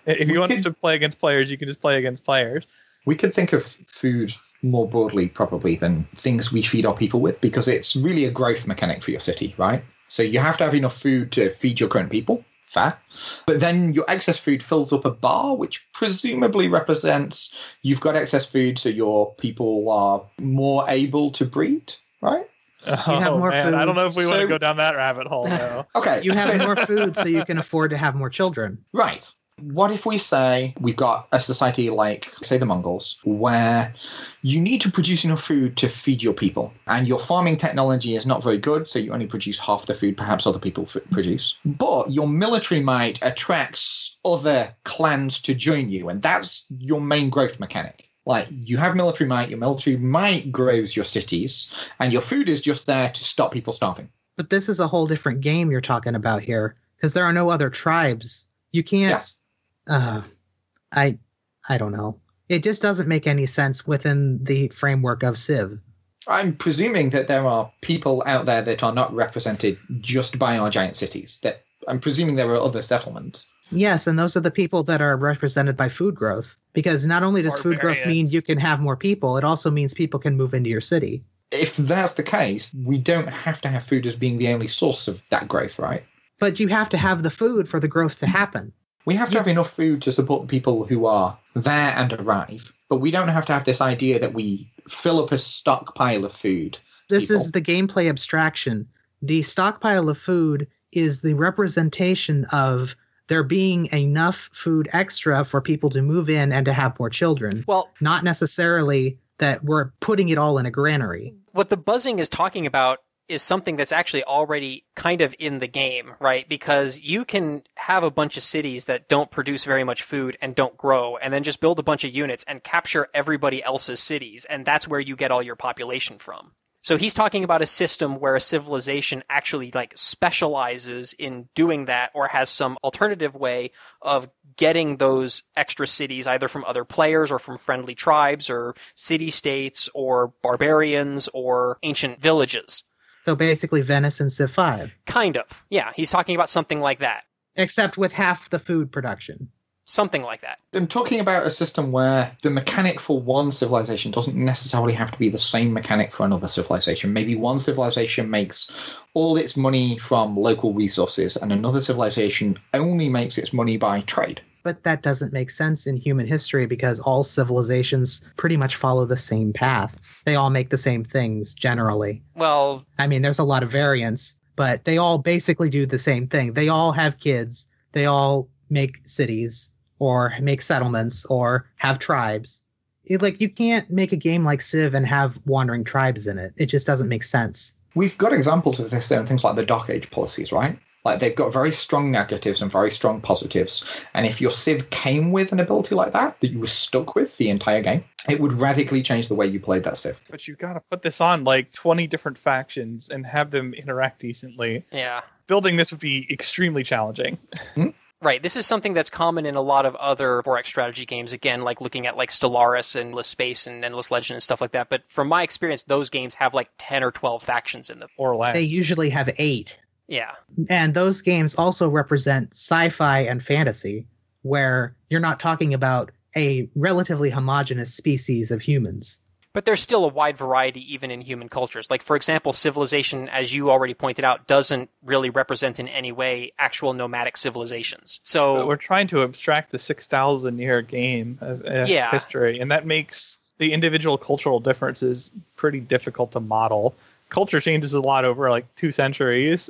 If you want to play against players, you can just play against players. We could think of food more broadly, probably, than things we feed our people with, because it's really a growth mechanic for your city, right? So you have to have enough food to feed your current people. Fair. But then your excess food fills up a bar, which presumably represents you've got excess food, so your people are more able to breed, right? You have more food. I don't know if we want to go down that rabbit hole, though. Okay. You have more food, so you can afford to have more children. Right. What if we say we've got a society like, say, the Mongols, where you need to produce enough food to feed your people, and your farming technology is not very good, so you only produce half the food perhaps other people produce. But your military might attracts other clans to join you, and that's your main growth mechanic. Like, you have military might, your military might grows your cities, and your food is just there to stop people starving. But this is a whole different game you're talking about here, because there are no other tribes. You can't... Yes. I don't know. It just doesn't make any sense within the framework of Civ. I'm presuming that there are people out there that are not represented just by our giant cities. That I'm presuming there are other settlements. Yes, and those are the people that are represented by food growth. Because not only does food growth mean you can have more people, it also means people can move into your city. If that's the case, we don't have to have food as being the only source of that growth, right? But you have to have the food for the growth to happen. We have to have enough food to support the people who are there and arrive, but we don't have to have this idea that we fill up a stockpile of food. This is the gameplay abstraction. The stockpile of food is the representation of there being enough food extra for people to move in and to have more children. Well, not necessarily that we're putting it all in a granary. What the buzzing is talking about is something that's actually already kind of in the game, right? Because you can have a bunch of cities that don't produce very much food and don't grow, and then just build a bunch of units and capture everybody else's cities, and that's where you get all your population from. So he's talking about a system where a civilization actually like specializes in doing that or has some alternative way of getting those extra cities either from other players or from friendly tribes or city-states or barbarians or ancient villages. So basically Venice and Civ 5. Kind of. Yeah, he's talking about something like that. Except with half the food production. Something like that. I'm talking about a system where the mechanic for one civilization doesn't necessarily have to be the same mechanic for another civilization. Maybe one civilization makes all its money from local resources and another civilization only makes its money by trade. But that doesn't make sense in human history because all civilizations pretty much follow the same path. They all make the same things generally. Well, I mean, there's a lot of variance, but they all basically do the same thing. They all have kids. They all make cities or make settlements or have tribes. You can't make a game like Civ and have wandering tribes in it. It just doesn't make sense. We've got examples of this in things like the Dark Age policies, right? Like, they've got very strong negatives and very strong positives. And if your Civ came with an ability like that you were stuck with the entire game, it would radically change the way you played that Civ. But you've got to put this on, 20 different factions and have them interact decently. Yeah. Building this would be extremely challenging. Mm-hmm. Right. This is something that's common in a lot of other 4X strategy games, again, looking at Stellaris and Endless Space and Endless Legend and stuff like that. But from my experience, those games have 10 or 12 factions in them. Or less. They usually have 8. Yeah. And those games also represent sci-fi and fantasy, where you're not talking about a relatively homogeneous species of humans. But there's still a wide variety even in human cultures. For example, civilization, as you already pointed out, doesn't really represent in any way actual nomadic civilizations. So but we're trying to abstract the 6,000-year game of history, and that makes the individual cultural differences pretty difficult to model. Culture changes a lot over 2 centuries,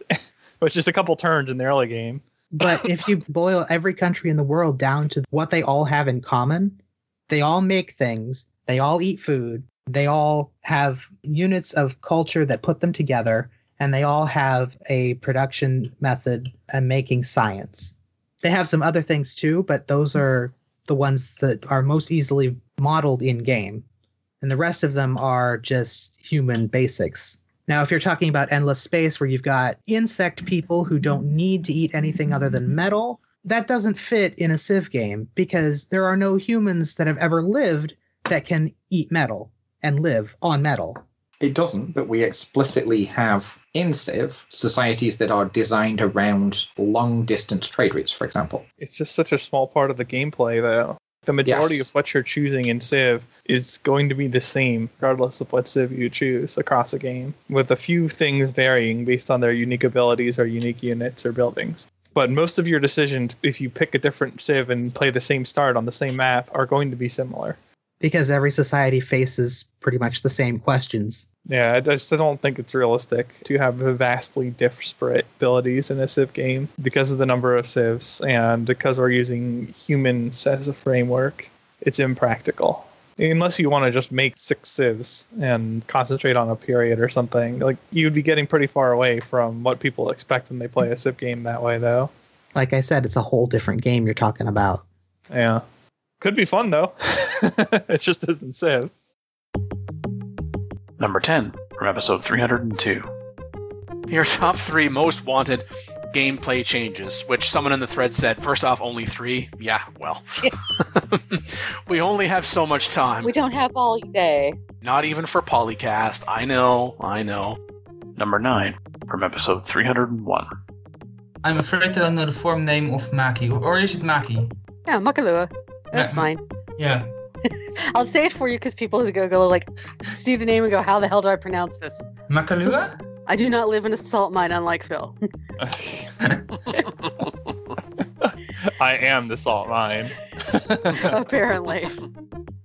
which is a couple turns in the early game. But if you boil every country in the world down to what they all have in common, they all make things, they all eat food, they all have units of culture that put them together, and they all have a production method and making science. They have some other things too, but those are the ones that are most easily modeled in game. And the rest of them are just human basics. Now, if you're talking about Endless Space, where you've got insect people who don't need to eat anything other than metal, that doesn't fit in a Civ game because there are no humans that have ever lived that can eat metal and live on metal. It doesn't, but we explicitly have in Civ societies that are designed around long-distance trade routes, for example. It's just such a small part of the gameplay, though. The majority of what you're choosing in Civ is going to be the same, regardless of what Civ you choose across a game, with a few things varying based on their unique abilities or unique units or buildings. But most of your decisions, if you pick a different Civ and play the same start on the same map, are going to be similar. Because every society faces pretty much the same questions. Yeah, I just don't think it's realistic to have vastly disparate abilities in a Civ game because of the number of Civs and because we're using humans as a framework. It's impractical. Unless you want to just make 6 Civs and concentrate on a period or something. You'd be getting pretty far away from what people expect when they play a Civ game that way, though. Like I said, it's a whole different game you're talking about. Yeah. Could be fun, though. It just isn't Civ. Number 10, from episode 302. Your top 3 most wanted gameplay changes, which someone in the thread said, first off, only 3? Yeah, well. We only have so much time. We don't have all day. Not even for Polycast. I know. Number 9, from episode 301. I'm afraid to know the form name of Maki. Or is it Maki? Yeah, Makalua. That's mine. Yeah. I'll say it for you because people who go see the name and go, how the hell do I pronounce this? Makalua? So, I do not live in a salt mine, unlike Phil. I am the salt mine. Apparently.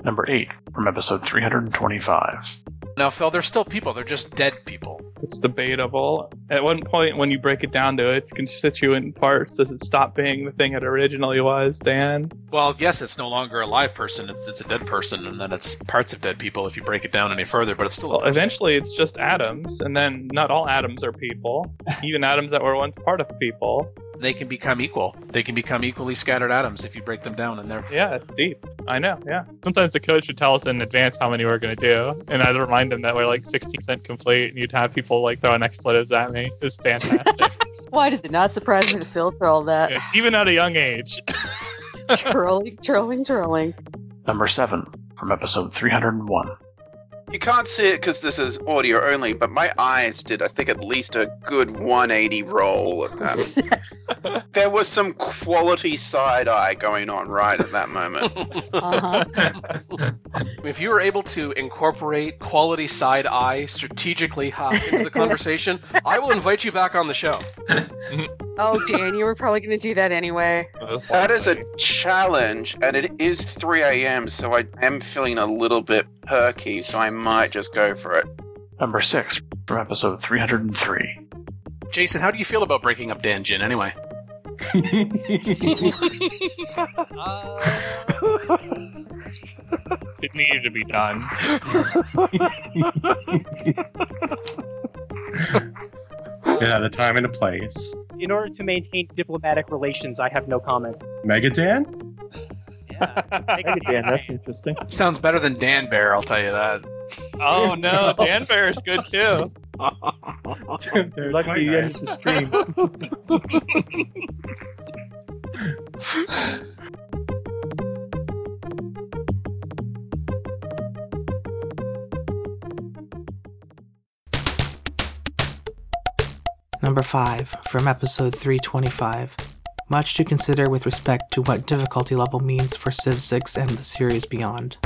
Number 8 from episode 325. Now, Phil, they're still people. They're just dead people. It's debatable. At one point, when you break it down to its constituent parts, does it stop being the thing it originally was, Dan? Well, yes, it's no longer a live person. It's a dead person, and then it's parts of dead people if you break it down any further, but it's still a person. Eventually, it's just atoms, and then not all atoms are people. Even atoms that were once part of people. They can become equal. They can become equally scattered atoms if you break them down in there. Yeah, it's deep. I know, yeah. Sometimes the coach would tell us in advance how many we're going to do, and I'd remind them that we're 16% complete, and you'd have people throwing expletives at me. It's fantastic. Why does it not surprise me to filter all that? Yeah, even at a young age. Trolling. Number 7 from episode 301. You can't see it because this is audio only, but my eyes did, I think, at least a good 180 roll at that. There was some quality side-eye going on right at that moment. Uh-huh. If you were able to incorporate quality side-eye strategically high into the conversation, I will invite you back on the show. Oh, Dan, you were probably going to do that anyway. That is a challenge, and it is 3 a.m., so I am feeling a little bit perky, so I might just go for it. Number 6 from episode 303. Jason, how do you feel about breaking up Dan Jin anyway? It needed to be done. Yeah, the time and the place. In order to maintain diplomatic relations, I have no comment. Mega Dan? Yeah, Mega Dan, that's interesting. Sounds better than Dan Bear, I'll tell you that. Oh no, Dan Bear is good too. They're lucky you ended the stream. Number 5, from episode 325. Much to consider with respect to what difficulty level means for Civ 6 and the series beyond.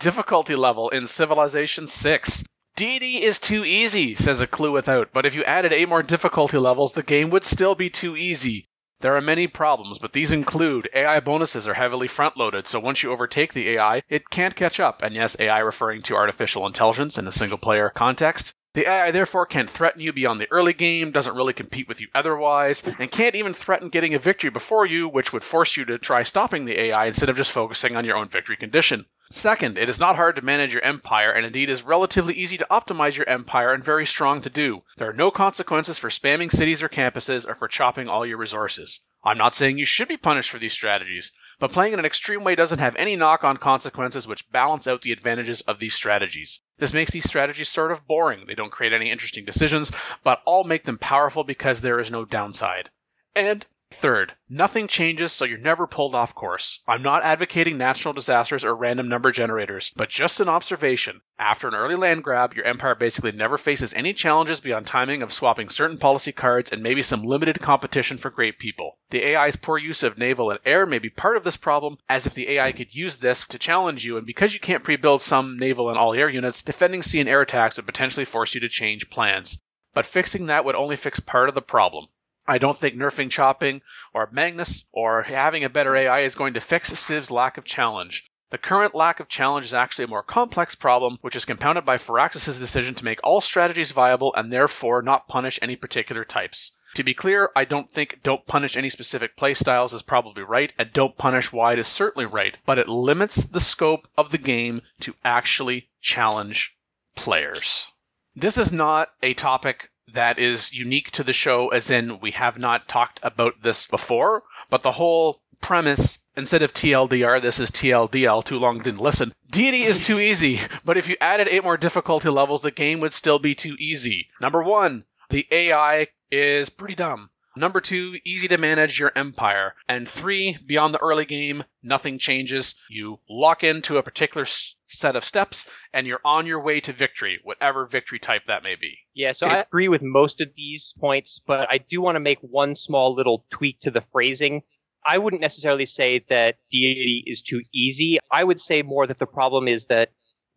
Difficulty level in Civilization 6. DD is too easy, says a clue without, but if you added 8 more difficulty levels, the game would still be too easy. There are many problems, but these include AI bonuses are heavily front-loaded, so once you overtake the AI, it can't catch up, and yes, AI referring to artificial intelligence in a single-player context. The AI therefore can't threaten you beyond the early game, doesn't really compete with you otherwise, and can't even threaten getting a victory before you, which would force you to try stopping the AI instead of just focusing on your own victory condition. Second, it is not hard to manage your empire, and indeed is relatively easy to optimize your empire and very strong to do. There are no consequences for spamming cities or campuses, or for chopping all your resources. I'm not saying you should be punished for these strategies, but playing in an extreme way doesn't have any knock-on consequences which balance out the advantages of these strategies. This makes these strategies sort of boring. They don't create any interesting decisions, but all make them powerful because there is no downside. And third, nothing changes, so you're never pulled off course. I'm not advocating natural disasters or random number generators, but just an observation. After an early land grab, your empire basically never faces any challenges beyond timing of swapping certain policy cards and maybe some limited competition for great people. The AI's poor use of naval and air may be part of this problem, as if the AI could use this to challenge you, and because you can't pre-build some naval and all-air units, defending sea and air attacks would potentially force you to change plans. But fixing that would only fix part of the problem. I don't think nerfing chopping or Magnus or having a better AI is going to fix Civ's lack of challenge. The current lack of challenge is actually a more complex problem, which is compounded by Firaxis' decision to make all strategies viable and therefore not punish any particular types. To be clear, I don't think don't punish any specific playstyles is probably right, and don't punish wide is certainly right, but it limits the scope of the game to actually challenge players. This is not a topic that is unique to the show, as in we have not talked about this before, but the whole premise, instead of TLDR, this is TLDL, too long didn't listen. DD is too easy, but if you added 8 more difficulty levels, the game would still be too easy. Number 1, the AI is pretty dumb. Number 2, easy to manage your empire. And 3, beyond the early game, nothing changes. You lock into a particular set of steps, and you're on your way to victory, whatever victory type that may be. Yeah, so I agree with most of these points, but I do want to make one small little tweak to the phrasing. I wouldn't necessarily say that deity is too easy. I would say more that the problem is that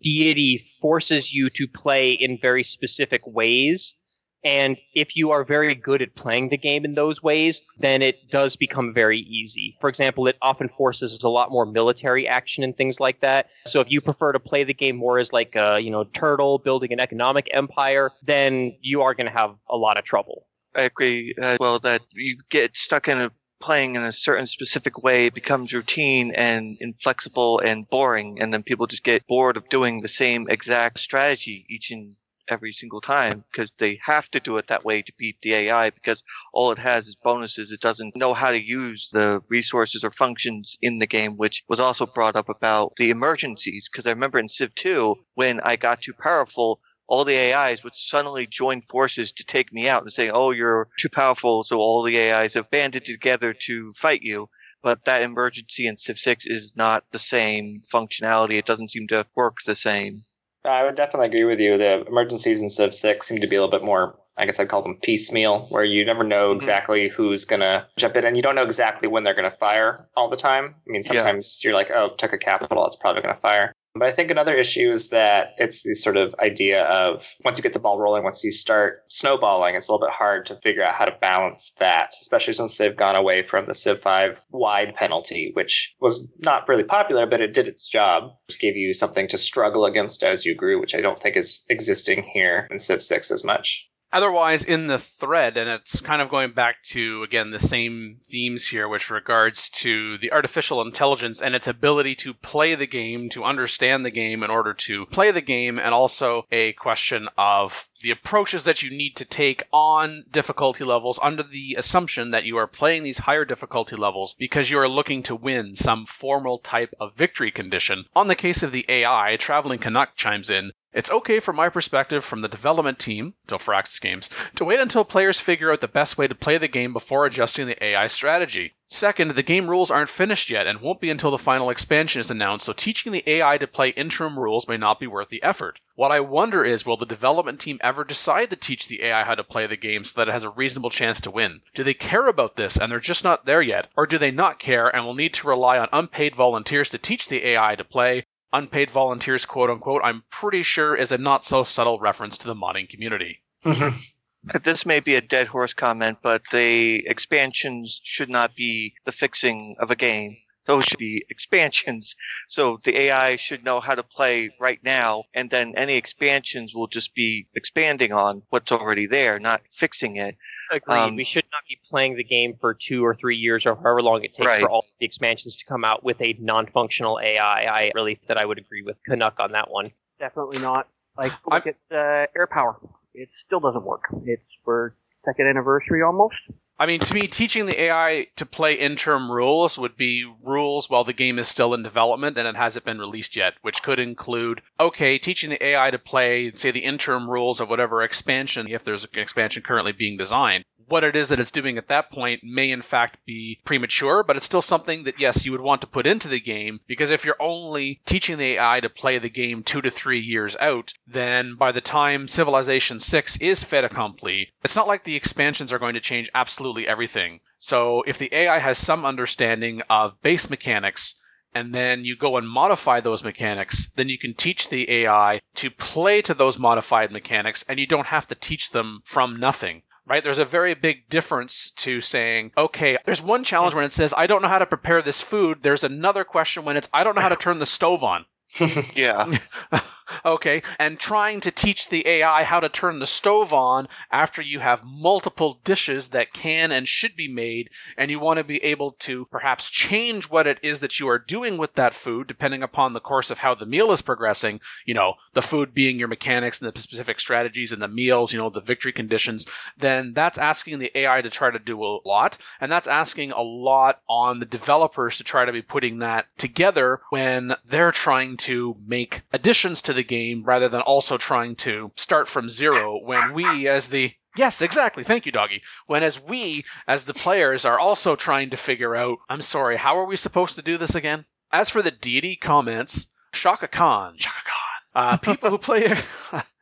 deity forces you to play in very specific ways. And if you are very good at playing the game in those ways, then it does become very easy. For example, it often forces a lot more military action and things like that. So if you prefer to play the game more as like a, turtle building an economic empire, then you are going to have a lot of trouble. I agree. Well, that you get stuck in playing in a certain specific way, it becomes routine and inflexible and boring. And then people just get bored of doing the same exact strategy each and every single time because they have to do it that way to beat the AI because all it has is bonuses. It doesn't know how to use the resources or functions in the game, which was also brought up about the emergencies. Because I remember in Civ 2, when I got too powerful, all the AIs would suddenly join forces to take me out and say, oh, you're too powerful. So all the AIs have banded together to fight you. but that emergency in Civ 6 is not the same functionality. It doesn't seem to work the same. I would definitely agree with you. The emergencies in Civ 6 seem to be a little bit more, I guess I'd call them piecemeal, where you never know exactly who's going to jump in, and you don't know exactly when they're going to fire all the time. I mean, sometimes you're like, oh, took a capital, it's probably going to fire. But I think another issue is that it's the sort of idea of once you get the ball rolling, once you start snowballing, it's a little bit hard to figure out how to balance that, especially since they've gone away from the Civ 5 wide penalty, which was not really popular, but it did its job. It gave you something to struggle against as you grew, which I don't think is existing here in Civ 6 as much. Otherwise, in the thread, and it's kind of going back to, again, the same themes here, which regards to the artificial intelligence and its ability to play the game, to understand the game in order to play the game, and also a question of the approaches that you need to take on difficulty levels under the assumption that you are playing these higher difficulty levels because you are looking to win some formal type of victory condition. On the case of the AI, Traveling Canuck chimes in, "It's okay from my perspective from the development team, till Firaxis Games, to wait until players figure out the best way to play the game before adjusting the AI strategy. Second, the game rules aren't finished yet and won't be until the final expansion is announced, so teaching the AI to play interim rules may not be worth the effort. What I wonder is, will the development team ever decide to teach the AI how to play the game so that it has a reasonable chance to win? Do they care about this and they're just not there yet? Or do they not care and will need to rely on unpaid volunteers to teach the AI to play? Unpaid volunteers, quote-unquote, I'm pretty sure is a not-so-subtle reference to the modding community." This may be a dead horse comment, but the expansions should not be the fixing of a game. Those should be expansions. So the AI should know how to play right now, and then any expansions will just be expanding on what's already there, not fixing it. Agreed. We should not be playing the game for 2 or 3 years or however long it takes for all the expansions to come out with a non-functional AI. I really that I would agree with Canuck on that one. Definitely not. Like, look at air power. It still doesn't work. It's for second anniversary almost. I mean, to me, teaching the AI to play interim rules would be rules while the game is still in development and it hasn't been released yet, which could include, okay, teaching the AI to play, say, the interim rules of whatever expansion, if there's an expansion currently being designed. What it is that it's doing at that point may, in fact, be premature, but it's still something that, yes, you would want to put into the game, because if you're only teaching the AI to play the game 2 to 3 years out, then by the time Civilization 6 is fait accompli, it's not like the expansions are going to change absolutely everything. So if the AI has some understanding of base mechanics, and then you go and modify those mechanics, then you can teach the AI to play to those modified mechanics, and you don't have to teach them from nothing. Right? There's a very big difference to saying, okay, there's one challenge when it says, I don't know how to prepare this food. There's another question when it's, I don't know how to turn the stove on. Yeah. Okay. And trying to teach the AI how to turn the stove on after you have multiple dishes that can and should be made, and you want to be able to perhaps change what it is that you are doing with that food, depending upon the course of how the meal is progressing, you know, the food being your mechanics and the specific strategies and the meals, you know, the victory conditions, then that's asking the AI to try to do a lot, and that's asking a lot on the developers to try to be putting that together when they're trying to make additions to the game rather than also trying to start from zero when we as the... Yes, exactly. Thank you, Doggy. When as we, as the players, are also trying to figure out, I'm sorry, how are we supposed to do this again? As for the deity comments, Shaka Khan. People who play...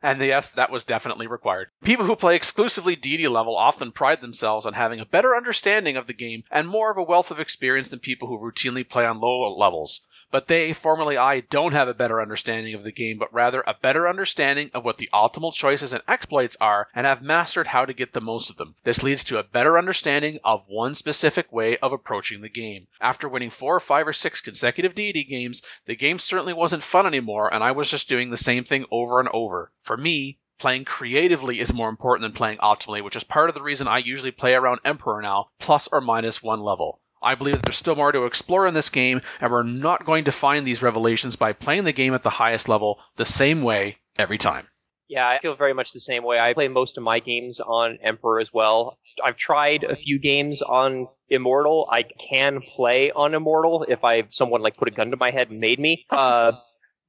And yes, that was definitely required. People who play exclusively DD level often pride themselves on having a better understanding of the game and more of a wealth of experience than people who routinely play on low levels. But they, formerly I, don't have a better understanding of the game, but rather a better understanding of what the optimal choices and exploits are, and have mastered how to get the most of them. This leads to a better understanding of one specific way of approaching the game. After winning 4, 5, or 6 consecutive D&D games, the game certainly wasn't fun anymore, and I was just doing the same thing over and over. For me, playing creatively is more important than playing optimally, which is part of the reason I usually play around Emperor now, ±1 level. I believe that there's still more to explore in this game, and we're not going to find these revelations by playing the game at the highest level the same way every time. Yeah, I feel very much the same way. I play most of my games on Emperor as well. I've tried a few games on Immortal. I can play on Immortal if someone like put a gun to my head and made me.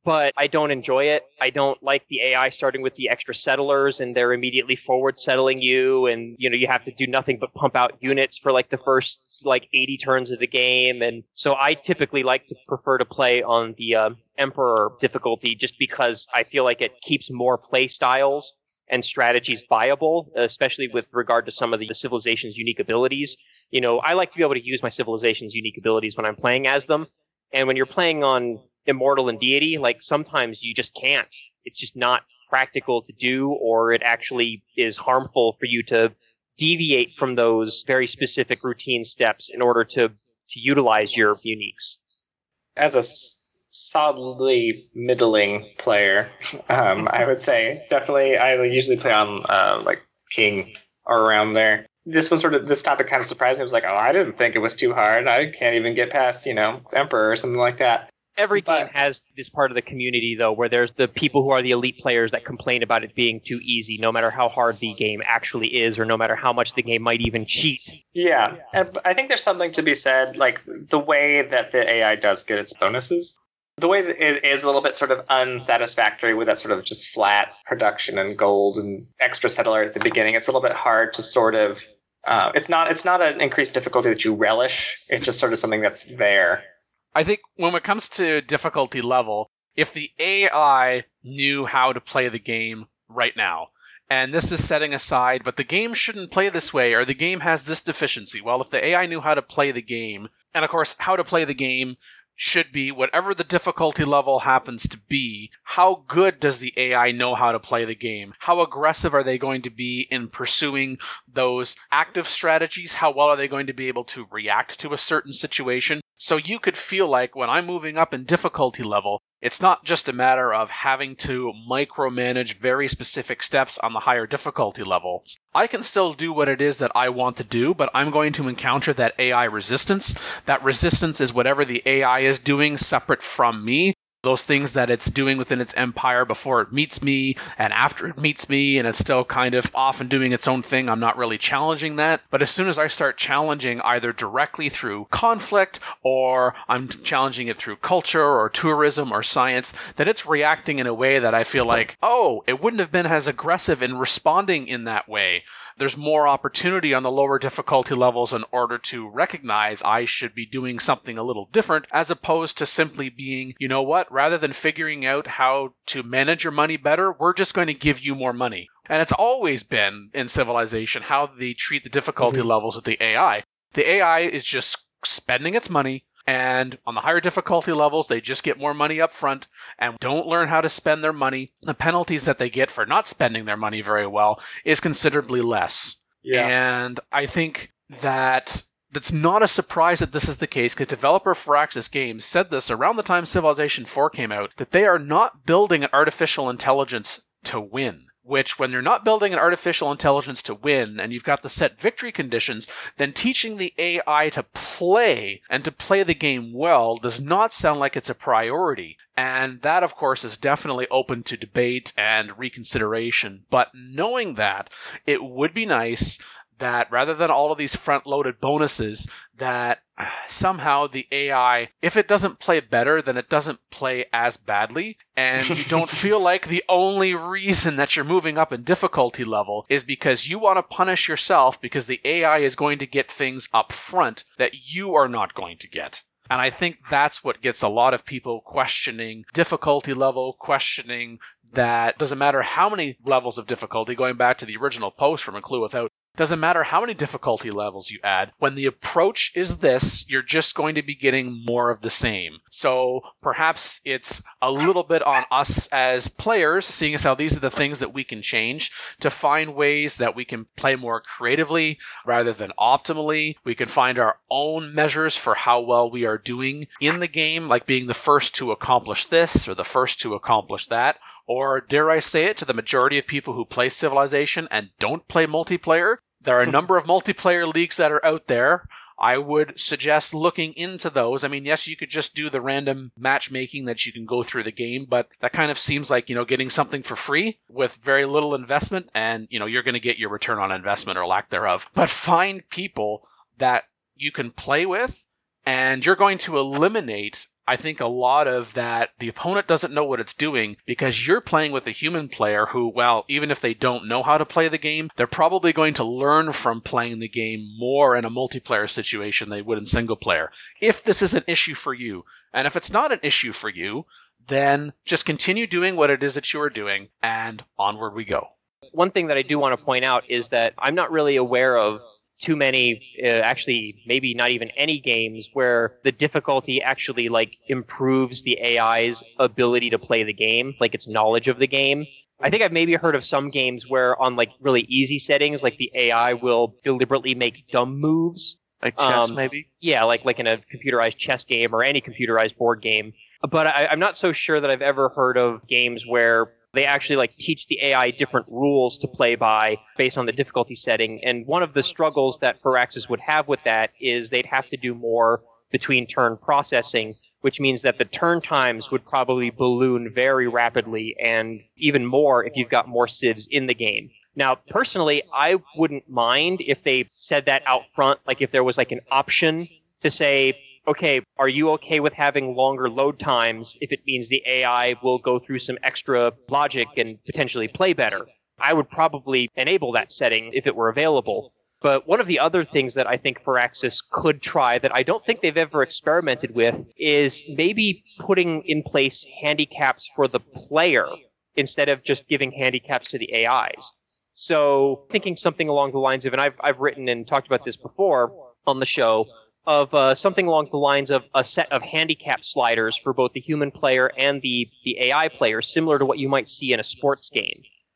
but I don't enjoy it. I don't like the AI starting with the extra settlers and they're immediately forward settling you. And, you know, you have to do nothing but pump out units for like the first like 80 turns of the game. And so I typically like to prefer to play on the Emperor difficulty just because I feel like it keeps more play styles and strategies viable, especially with regard to some of the civilization's unique abilities. You know, I like to be able to use my civilization's unique abilities when I'm playing as them. And when you're playing on Immortal and Deity, like sometimes you just can't. It's just not practical to do, or it actually is harmful for you to deviate from those very specific routine steps in order to utilize your uniques. As a solidly middling player, I would say definitely I usually play on like King or around there. This one sort of, this topic kind of surprised me. It was like, oh, I didn't think it was too hard. I can't even get past, you know, Emperor or something like that. Every game has this part of the community, though, where there's the people who are the elite players that complain about it being too easy, no matter how hard the game actually is or no matter how much the game might even cheat. Yeah, and I think there's something to be said, like the way that the AI does get its bonuses. The way that it is a little bit sort of unsatisfactory with that sort of just flat production and gold and extra settler at the beginning. It's a little bit hard to sort of... It's not an increased difficulty that you relish. It's just sort of something that's there. I think when it comes to difficulty level, if the AI knew how to play the game right now, and this is setting aside, but the game shouldn't play this way, or the game has this deficiency. Well, if the AI knew how to play the game, and of course, how to play the game should be whatever the difficulty level happens to be, how good does the AI know how to play the game? How aggressive are they going to be in pursuing those active strategies? How well are they going to be able to react to a certain situation? So you could feel like when I'm moving up in difficulty level, it's not just a matter of having to micromanage very specific steps on the higher difficulty levels. I can still do what it is that I want to do, but I'm going to encounter that AI resistance. That resistance is whatever the AI is doing separate from me. Those things that it's doing within its empire before it meets me and after it meets me, and it's still kind of off and doing its own thing. I'm not really challenging that. But as soon as I start challenging either directly through conflict, or I'm challenging it through culture or tourism or science, that it's reacting in a way that I feel like, oh, it wouldn't have been as aggressive in responding in that way. There's more opportunity on the lower difficulty levels in order to recognize I should be doing something a little different, as opposed to simply being, you know what, rather than figuring out how to manage your money better, we're just going to give you more money. And it's always been in Civilization how they treat the difficulty levels with the AI. The AI is just spending its money, and on the higher difficulty levels, they just get more money up front and don't learn how to spend their money. The penalties that they get for not spending their money very well is considerably less. Yeah. And I think that that's not a surprise that this is the case, because developer Firaxis Games said this around the time Civilization 4 came out, that they are not building an artificial intelligence to win. Which, when you're not building an artificial intelligence to win, and you've got the set victory conditions, then teaching the AI to play, and to play the game well, does not sound like it's a priority. And that, of course, is definitely open to debate and reconsideration. But knowing that, it would be nice that rather than all of these front-loaded bonuses, that somehow the AI, if it doesn't play better, then it doesn't play as badly, and you don't feel like the only reason that you're moving up in difficulty level is because you want to punish yourself because the AI is going to get things up front that you are not going to get. And I think that's what gets a lot of people questioning difficulty level, questioning that doesn't matter how many levels of difficulty, going back to the original post from A Clue Without, doesn't matter how many difficulty levels you add. When the approach is this, you're just going to be getting more of the same. So perhaps it's a little bit on us as players, seeing as how these are the things that we can change, to find ways that we can play more creatively rather than optimally. We can find our own measures for how well we are doing in the game, like being the first to accomplish this or the first to accomplish that. Or, dare I say it, to the majority of people who play Civilization and don't play multiplayer, there are a number of multiplayer leagues that are out there. I would suggest looking into those. I mean, yes, you could just do the random matchmaking that you can go through the game, but that kind of seems like, you know, getting something for free with very little investment, and, you know, you're going to get your return on investment or lack thereof. But find people that you can play with, and you're going to eliminate I think a lot of that, the opponent doesn't know what it's doing because you're playing with a human player who, well, even if they don't know how to play the game, they're probably going to learn from playing the game more in a multiplayer situation than they would in single player. If this is an issue for you, and if it's not an issue for you, then just continue doing what it is that you are doing, and onward we go. One thing that I do want to point out is that I'm not really aware of too many, actually maybe not even any games where the difficulty actually like improves the AI's ability to play the game, like its knowledge of the game. I think I've maybe heard of some games where on like really easy settings, like the AI will deliberately make dumb moves. Like chess, maybe? Yeah, like in a computerized chess game or any computerized board game. But I'm not so sure that I've ever heard of games where they actually like teach the AI different rules to play by based on the difficulty setting. And one of the struggles that Firaxis would have with that is they'd have to do more between turn processing, which means that the turn times would probably balloon very rapidly and even more if you've got more civs in the game. Now, personally, I wouldn't mind if they said that out front, like if there was like an option to say, okay, are you okay with having longer load times if it means the AI will go through some extra logic and potentially play better? I would probably enable that setting if it were available. But one of the other things that I think Firaxis could try that I don't think they've ever experimented with is maybe putting in place handicaps for the player instead of just giving handicaps to the AIs. So thinking something along the lines of, and I've written and talked about this before on the show, of something along the lines of a set of handicap sliders for both the human player and the AI player, similar to what you might see in a sports game.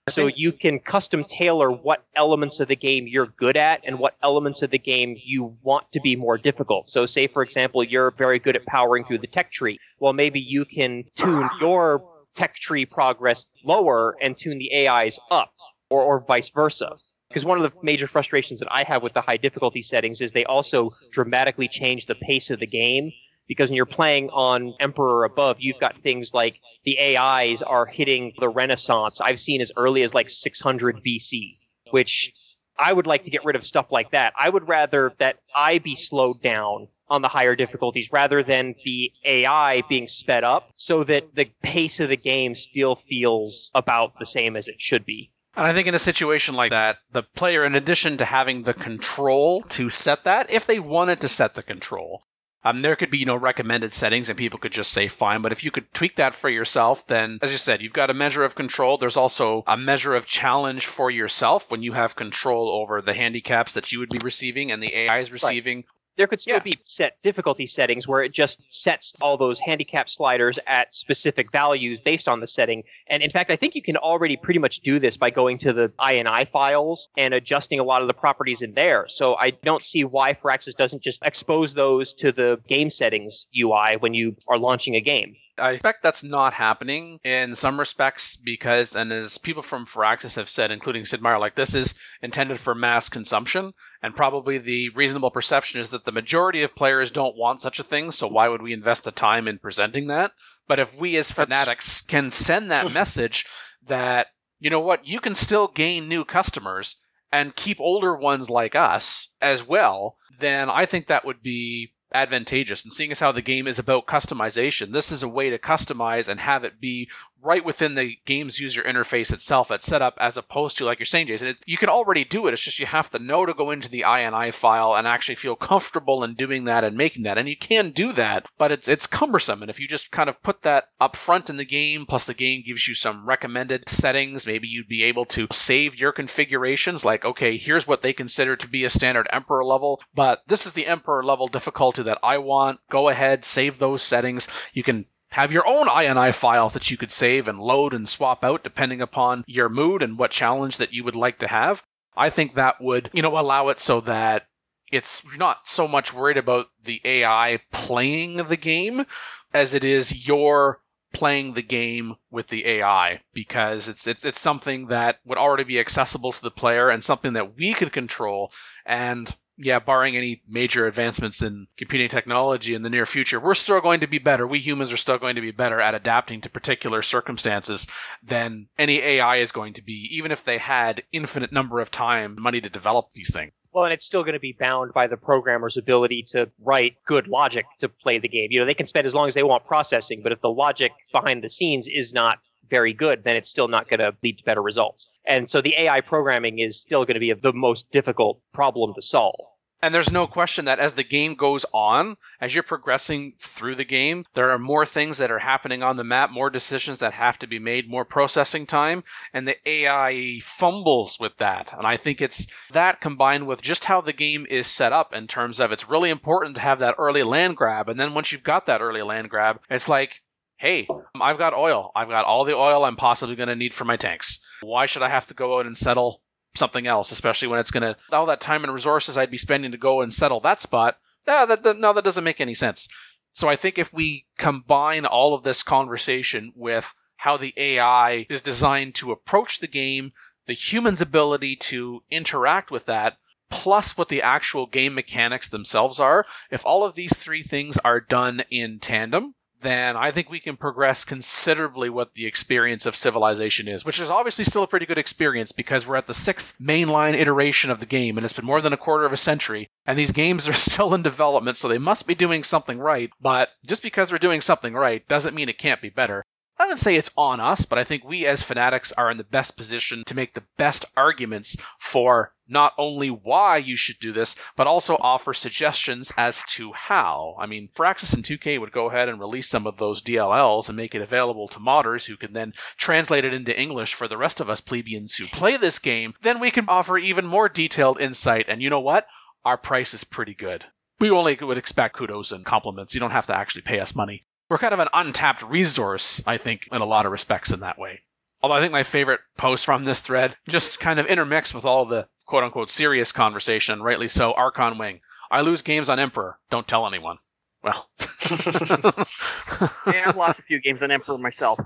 So you can custom tailor what elements of the game you're good at and what elements of the game you want to be more difficult. So say, for example, you're very good at powering through the tech tree. Well, maybe you can tune your tech tree progress lower and tune the AIs up, or vice versa. Because one of the major frustrations that I have with the high difficulty settings is they also dramatically change the pace of the game. Because when you're playing on Emperor above, you've got things like the AIs are hitting the Renaissance. I've seen as early as like 600 BC, which I would like to get rid of stuff like that. I would rather that I be slowed down on the higher difficulties rather than the AI being sped up so that the pace of the game still feels about the same as it should be. And I think in a situation like that, the player, in addition to having the control to set that, if they wanted to set the control, there could be, you know, recommended settings and people could just say fine. But if you could tweak that for yourself, then, as you said, you've got a measure of control. There's also a measure of challenge for yourself when you have control over the handicaps that you would be receiving and the AI is receiving. Right. There could still be set difficulty settings where it just sets all those handicap sliders at specific values based on the setting. And in fact, I think you can already pretty much do this by going to the INI files and adjusting a lot of the properties in there. So I don't see why Firaxis doesn't just expose those to the game settings UI when you are launching a game. I expect that's not happening in some respects because, and as people from Firaxis have said, including Sid Meier, like this is intended for mass consumption, and probably the reasonable perception is that the majority of players don't want such a thing, so why would we invest the time in presenting that? But if we as fanatics can send that message that, you know what, you can still gain new customers and keep older ones like us as well, then I think that would be advantageous. And seeing as how the game is about customization, this is a way to customize and have it be right within the game's user interface itself that's set up, as opposed to, like you're saying, Jason, you can already do it. It's just you have to know to go into the INI file and actually feel comfortable in doing that and making that. And you can do that, but it's cumbersome. And if you just kind of put that up front in the game, plus the game gives you some recommended settings, maybe you'd be able to save your configurations, like, okay, here's what they consider to be a standard Emperor level, but this is the Emperor level difficulty that I want. Go ahead, save those settings. You can have your own INI files that you could save and load and swap out depending upon your mood and what challenge that you would like to have. I think that would, you know, allow it so that it's you're not so much worried about the AI playing the game as it is your playing the game with the AI, because it's something that would already be accessible to the player and something that we could control. And yeah, barring any major advancements in computing technology in the near future, we're still going to be better. We humans are still going to be better at adapting to particular circumstances than any AI is going to be, even if they had infinite number of time and money to develop these things. Well, and it's still going to be bound by the programmer's ability to write good logic to play the game. You know, they can spend as long as they want processing, but if the logic behind the scenes is not very good, then it's still not going to lead to better results. And so the AI programming is still going to be the most difficult problem to solve. And there's no question that as the game goes on, as you're progressing through the game, there are more things that are happening on the map, more decisions that have to be made, more processing time, and the AI fumbles with that. And I think it's that combined with just how the game is set up in terms of it's really important to have that early land grab. And then once you've got that early land grab, it's like, hey, I've got oil. I've got all the oil I'm possibly going to need for my tanks. Why should I have to go out and settle something else, especially when it's going to all that time and resources I'd be spending to go and settle that spot? No, that doesn't make any sense. So I think if we combine all of this conversation with how the AI is designed to approach the game, the human's ability to interact with that, plus what the actual game mechanics themselves are, if all of these three things are done in tandem, then I think we can progress considerably what the experience of Civilization is, which is obviously still a pretty good experience because we're at the 6th mainline iteration of the game, and it's been more than a quarter of a century, and these games are still in development, so they must be doing something right. But just because we're doing something right doesn't mean it can't be better. I wouldn't say it's on us, but I think we as fanatics are in the best position to make the best arguments for not only why you should do this, but also offer suggestions as to how. I mean, Firaxis and 2K would go ahead and release some of those DLLs and make it available to modders who can then translate it into English for the rest of us plebeians who play this game. Then we can offer even more detailed insight, and you know what? Our price is pretty good. We only would expect kudos and compliments. You don't have to actually pay us money. We're kind of an untapped resource, I think, in a lot of respects in that way. Although I think my favorite post from this thread, just kind of intermixed with all the quote-unquote serious conversation, rightly so, Archon Wing. I lose games on Emperor. Don't tell anyone. Well. Yeah, I've lost a few games on Emperor myself.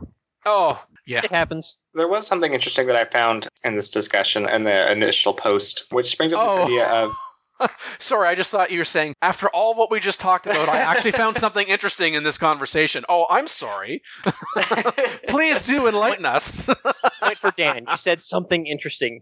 Oh, yeah. It happens. There was something interesting that I found in this discussion and the initial post, which brings up this idea of... Sorry, I just thought you were saying, after all what we just talked about, I actually found something interesting in this conversation. Oh, I'm sorry. Please do enlighten us. Wait for Dan. You said something interesting.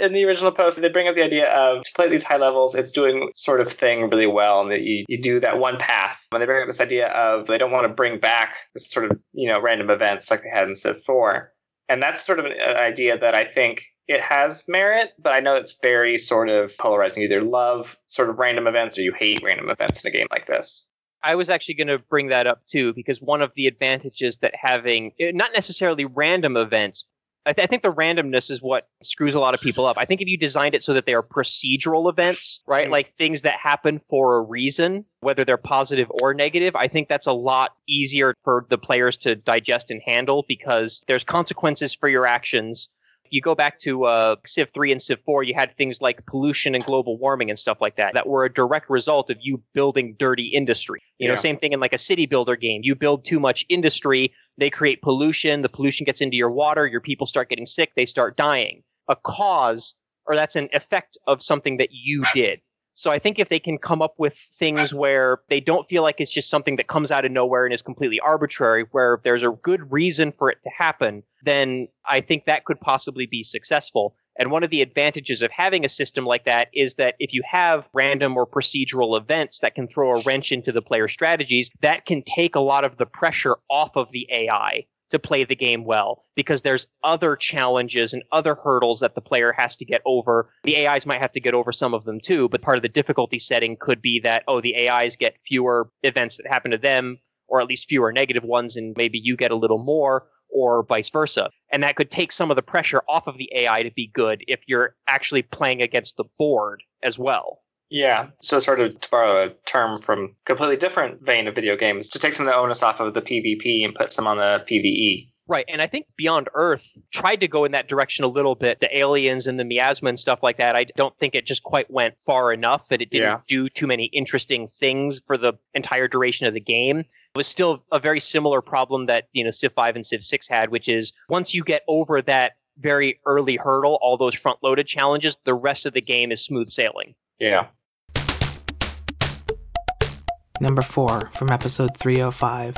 In the original post, they bring up the idea of to play at these high levels, it's doing sort of thing really well, and that you do that one path. And they bring up this idea of they don't want to bring back this sort of, you know, random events like they had in Civ 4. And that's sort of an idea that I think it has merit, but I know it's very sort of polarizing. You either love sort of random events or you hate random events in a game like this. I was actually going to bring that up too, because one of the advantages that having, not necessarily random events, I think the randomness is what screws a lot of people up. I think if you designed it so that they are procedural events, right? Like things that happen for a reason, whether they're positive or negative, I think that's a lot easier for the players to digest and handle because there's consequences for your actions. You go back to Civ 3 and Civ 4, you had things like pollution and global warming and stuff like that that were a direct result of you building dirty industry. You know, same thing in like a city builder game. You build too much industry, they create pollution, the pollution gets into your water, your people start getting sick, they start dying. A cause, or that's an effect of something that you did. So I think if they can come up with things where they don't feel like it's just something that comes out of nowhere and is completely arbitrary, where there's a good reason for it to happen, then I think that could possibly be successful. And one of the advantages of having a system like that is that if you have random or procedural events that can throw a wrench into the player strategies, that can take a lot of the pressure off of the AI to play the game well, because there's other challenges and other hurdles that the player has to get over. The AIs might have to get over some of them too, but part of the difficulty setting could be that, the AIs get fewer events that happen to them, or at least fewer negative ones, and maybe you get a little more, or vice versa. And that could take some of the pressure off of the AI to be good if you're actually playing against the board as well. Yeah, so sort of to borrow a term from a completely different vein of video games, to take some of the onus off of the PvP and put some on the PvE. Right, and I think Beyond Earth tried to go in that direction a little bit. The aliens and the miasma and stuff like that, I don't think it just quite went far enough, that it didn't do too many interesting things for the entire duration of the game. It was still a very similar problem that, Civ 5 and Civ 6 had, which is once you get over that very early hurdle, all those front-loaded challenges, the rest of the game is smooth sailing. Yeah. Number 4, from episode 305.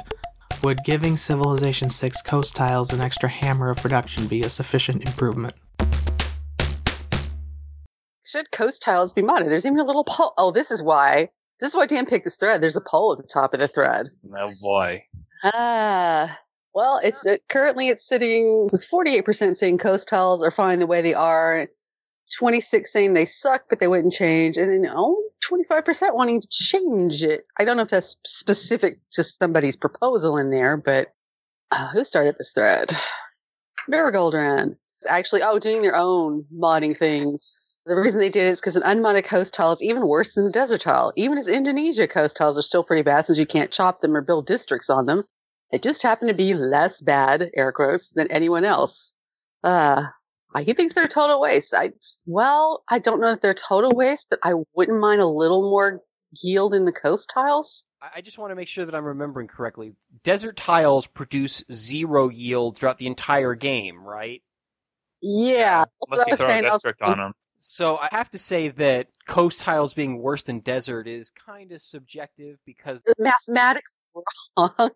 Would giving Civilization 6 coast tiles an extra hammer of production be a sufficient improvement? Should coast tiles be modded? There's even a little poll. Oh, this is why. This is why Dan picked this thread. There's a poll at the top of the thread. Oh, boy. Well, currently it's sitting with 48% saying coast tiles are fine the way they are, 26 saying they suck, but they wouldn't change, and then only 25% wanting to change it. I don't know if that's specific to somebody's proposal in there, but who started this thread? Marigoldran. Actually, doing their own modding things. The reason they did it is because an unmodded coast tile is even worse than a desert tile. Even as Indonesia, coast tiles are still pretty bad since you can't chop them or build districts on them. They just happen to be less bad, air quotes, than anyone else. He thinks they're total waste. I don't know if they're total waste, but I wouldn't mind a little more yield in the coast tiles. I just want to make sure that I'm remembering correctly. Desert tiles produce zero yield throughout the entire game, right? Yeah. Unless you throw a district on them. So I have to say that coast tiles being worse than desert is kind of subjective because... The mathematics is wrong.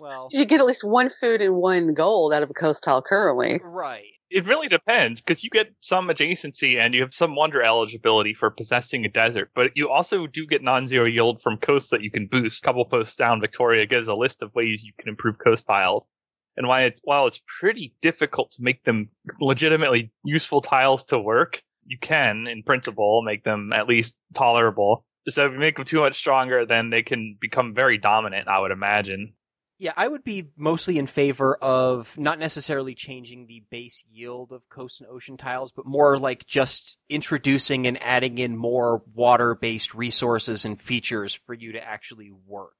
Well, you get at least one food and one gold out of a coast tile currently. Right. It really depends, because you get some adjacency and you have some wonder eligibility for possessing a desert, but you also do get non-zero yield from coasts that you can boost. A couple posts down, Victoria gives a list of ways you can improve coast tiles. And while it's pretty difficult to make them legitimately useful tiles to work, you can, in principle, make them at least tolerable. So if you make them too much stronger, then they can become very dominant, I would imagine. Yeah, I would be mostly in favor of not necessarily changing the base yield of coast and ocean tiles, but more like just introducing and adding in more water-based resources and features for you to actually work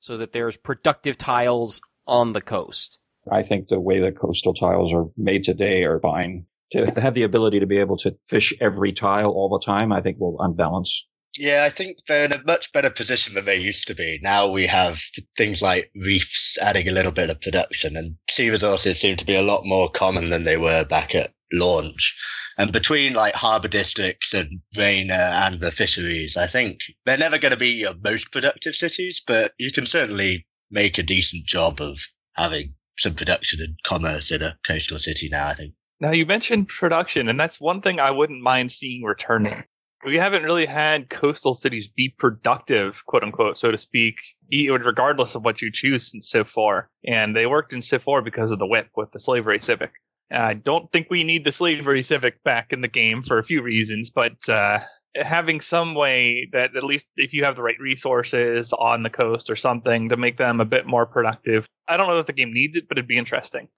so that there's productive tiles on the coast. I think the way that coastal tiles are made today are fine. To have the ability to be able to fish every tile all the time, I think will unbalance. Yeah, I think they're in a much better position than they used to be. Now we have things like reefs adding a little bit of production, and sea resources seem to be a lot more common than they were back at launch. And between like harbour districts and Rainer and the fisheries, I think they're never going to be your most productive cities, but you can certainly make a decent job of having some production and commerce in a coastal city now, I think. Now, you mentioned production, and that's one thing I wouldn't mind seeing returning. We haven't really had coastal cities be productive, quote unquote, so to speak, regardless of what you choose in Civ 4. And they worked in Civ 4 because of the whip with the slavery civic. I don't think we need the slavery civic back in the game for a few reasons, but having some way that at least if you have the right resources on the coast or something to make them a bit more productive. I don't know if the game needs it, but it'd be interesting.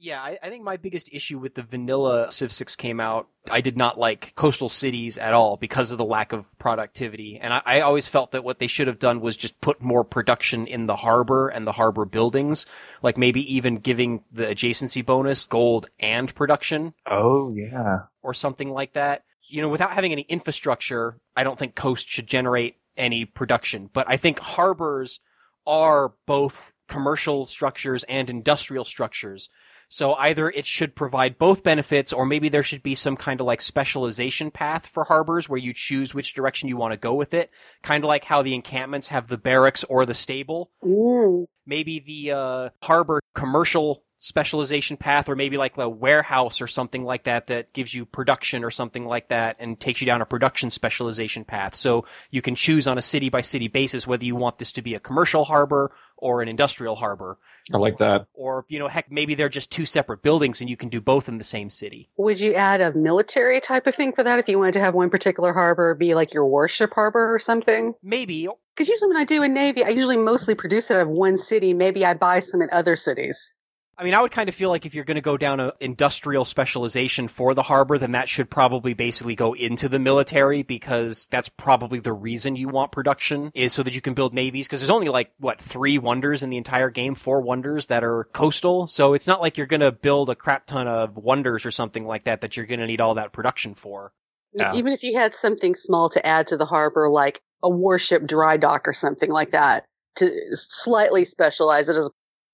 Yeah, I think my biggest issue with the vanilla Civ 6 came out, I did not like coastal cities at all because of the lack of productivity. And I always felt that what they should have done was just put more production in the harbor and the harbor buildings, like maybe even giving the adjacency bonus gold and production. Oh, yeah. Or something like that. You know, without having any infrastructure, I don't think coast should generate any production. But I think harbors are both commercial structures and industrial structures. So either it should provide both benefits, or maybe there should be some kind of like specialization path for harbors where you choose which direction you want to go with it. Kind of like how the encampments have the barracks or the stable. Ooh. Maybe the harbor commercial specialization path, or maybe like a warehouse or something like that gives you production or something like that and takes you down a production specialization path. So you can choose on a city by city basis whether you want this to be a commercial harbor or an industrial harbor. I like that. Or, you know, heck, maybe they're just two separate buildings and you can do both in the same city. Would you add a military type of thing for that if you wanted to have one particular harbor be like your warship harbor or something? Maybe. Because usually when I do in Navy, I usually mostly produce it out of one city. Maybe I buy some in other cities. I mean, I would kind of feel like if you're going to go down an industrial specialization for the harbor, then that should probably basically go into the military, because that's probably the reason you want production, is so that you can build navies. Because there's only like, what, 3 wonders in the entire game, 4 wonders that are coastal. So it's not like you're going to build a crap ton of wonders or something like that you're going to need all that production for. Yeah. Even if you had something small to add to the harbor, like a warship dry dock or something like that, to slightly specialize it as a...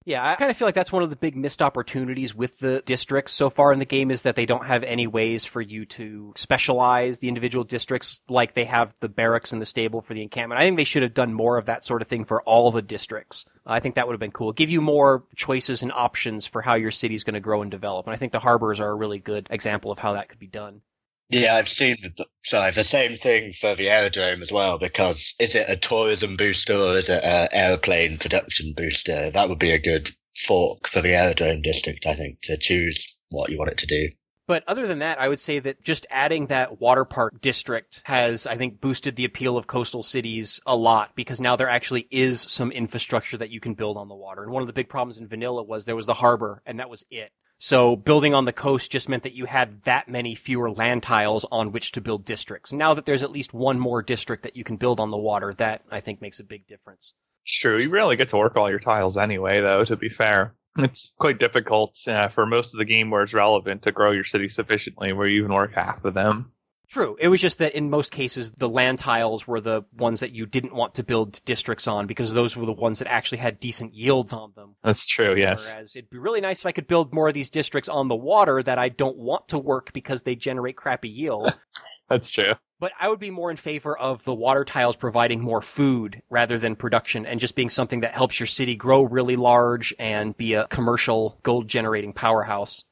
Yeah, I kind of feel like that's one of the big missed opportunities with the districts so far in the game, is that they don't have any ways for you to specialize the individual districts like they have the barracks and the stable for the encampment. I think they should have done more of that sort of thing for all the districts. I think that would have been cool. Give you more choices and options for how your city's going to grow and develop. And I think the harbors are a really good example of how that could be done. Yeah, I've seen the same thing for the aerodrome as well, because is it a tourism booster or is it an aeroplane production booster? That would be a good fork for the aerodrome district, I think, to choose what you want it to do. But other than that, I would say that just adding that water park district has, I think, boosted the appeal of coastal cities a lot, because now there actually is some infrastructure that you can build on the water. And one of the big problems in vanilla was there was the harbor, and that was it. So building on the coast just meant that you had that many fewer land tiles on which to build districts. Now that there's at least one more district that you can build on the water, that, I think, makes a big difference. Sure, you really get to work all your tiles anyway, though, to be fair. It's quite difficult for most of the game where it's relevant to grow your city sufficiently where you even work half of them. True. It was just that in most cases, the land tiles were the ones that you didn't want to build districts on, because those were the ones that actually had decent yields on them. That's true, yes. Whereas it'd be really nice if I could build more of these districts on the water that I don't want to work because they generate crappy yield. That's true. But I would be more in favor of the water tiles providing more food rather than production, and just being something that helps your city grow really large and be a commercial gold-generating powerhouse.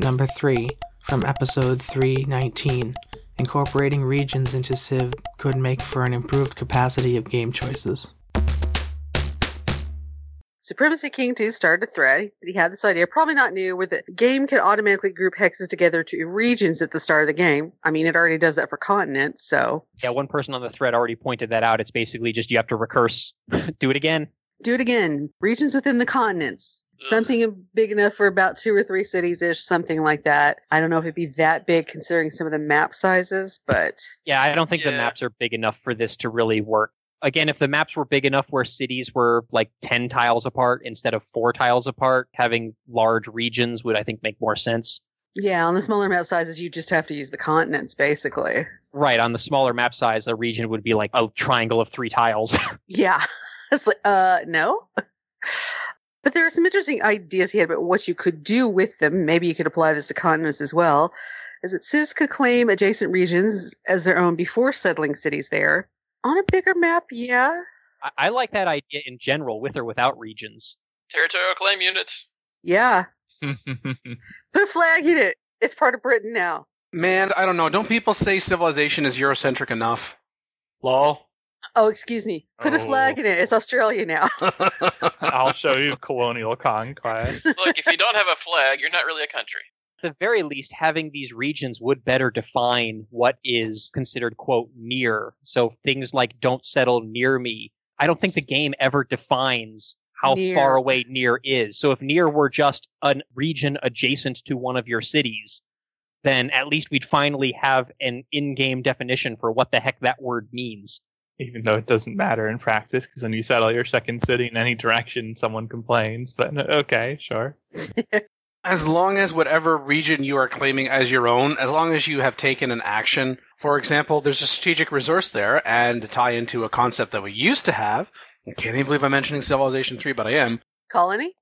Number 3, from episode 319, incorporating regions into Civ could make for an improved capacity of game choices. Supremacy King 2 started a thread. He had this idea, probably not new, where the game can automatically group hexes together to regions at the start of the game. I mean, it already does that for continents, so... Yeah, one person on the thread already pointed that out. It's basically just you have to recurse. Do it again. Regions within the continents. Something big enough for about 2 or 3 cities-ish, something like that. I don't know if it'd be that big considering some of the map sizes, but... Yeah, I don't think the maps are big enough for this to really work. Again, if the maps were big enough where cities were like 10 tiles apart instead of 4 tiles apart, having large regions would, I think, make more sense. Yeah, on the smaller map sizes, you just have to use the continents, basically. Right, on the smaller map size, a region would be like a triangle of 3 tiles. Yeah. It's like, no? But there are some interesting ideas he had about what you could do with them. Maybe you could apply this to continents as well. Is that cities could claim adjacent regions as their own before settling cities there. On a bigger map, yeah. I like that idea in general, with or without regions. Territorial claim units. Yeah. Put a flag in it. It's part of Britain now. Man, I don't know. Don't people say Civilization is Eurocentric enough? Lol. Oh, excuse me. Put a flag in it. It's Australia now. I'll show you colonial conquest. Look, if you don't have a flag, you're not really a country. At the very least, having these regions would better define what is considered, quote, near. So things like don't settle near me. I don't think the game ever defines how far away near is. So if near were just a region adjacent to one of your cities, then at least we'd finally have an in-game definition for what the heck that word means. Even though it doesn't matter in practice, because when you settle your second city in any direction, someone complains. But okay, sure. As long as whatever region you are claiming as your own, as long as you have taken an action, for example, there's a strategic resource there, and to tie into a concept that we used to have, I can't even believe I'm mentioning Civilization 3, but I am. Colony?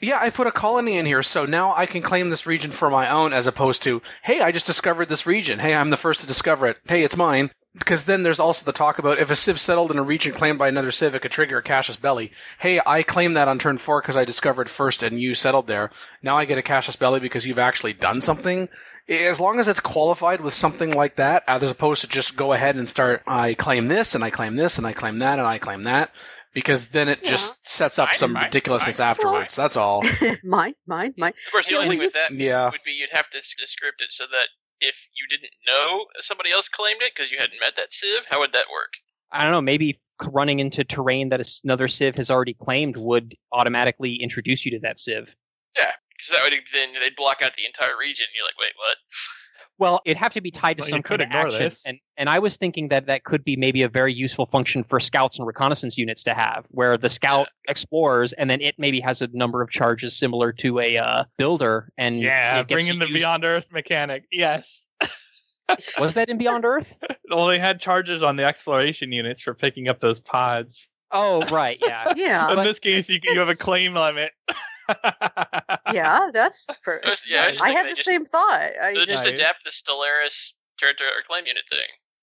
Yeah, I put a colony in here, so now I can claim this region for my own, as opposed to, hey, I just discovered this region. Hey, I'm the first to discover it. Hey, it's mine. Because then there's also the talk about if a civ settled in a region claimed by another civ, it could trigger a Cassius Belli. Hey, I claim that on turn 4 because I discovered first and you settled there. Now I get a Cassius Belli because you've actually done something. As long as it's qualified with something like that, as opposed to just go ahead and start, I claim this, and I claim this, and I claim that, and I claim that. Because then it just sets up some ridiculousness afterwards. That's all. Mine. Of course, the only thing with that would be you'd have to script it so that if you didn't know somebody else claimed it because you hadn't met that civ, how would that work? I don't know. Maybe running into terrain that another civ has already claimed would automatically introduce you to that civ. Yeah, because that would then they'd block out the entire region. You're like, wait, what? Well, it'd have to be tied to some kind of action. This. And I was thinking that could be maybe a very useful function for scouts and reconnaissance units to have, where the scout explores, and then it maybe has a number of charges similar to a builder. And yeah, bring in the Beyond Earth mechanic. Yes. Was that in Beyond Earth? Well, they had charges on the exploration units for picking up those pods. Oh, right, yeah. Yeah. In this case, you have a claim limit. Yeah, that's perfect. Yeah, I had the same thought. They'll just adapt the Stellaris territory or claim unit thing.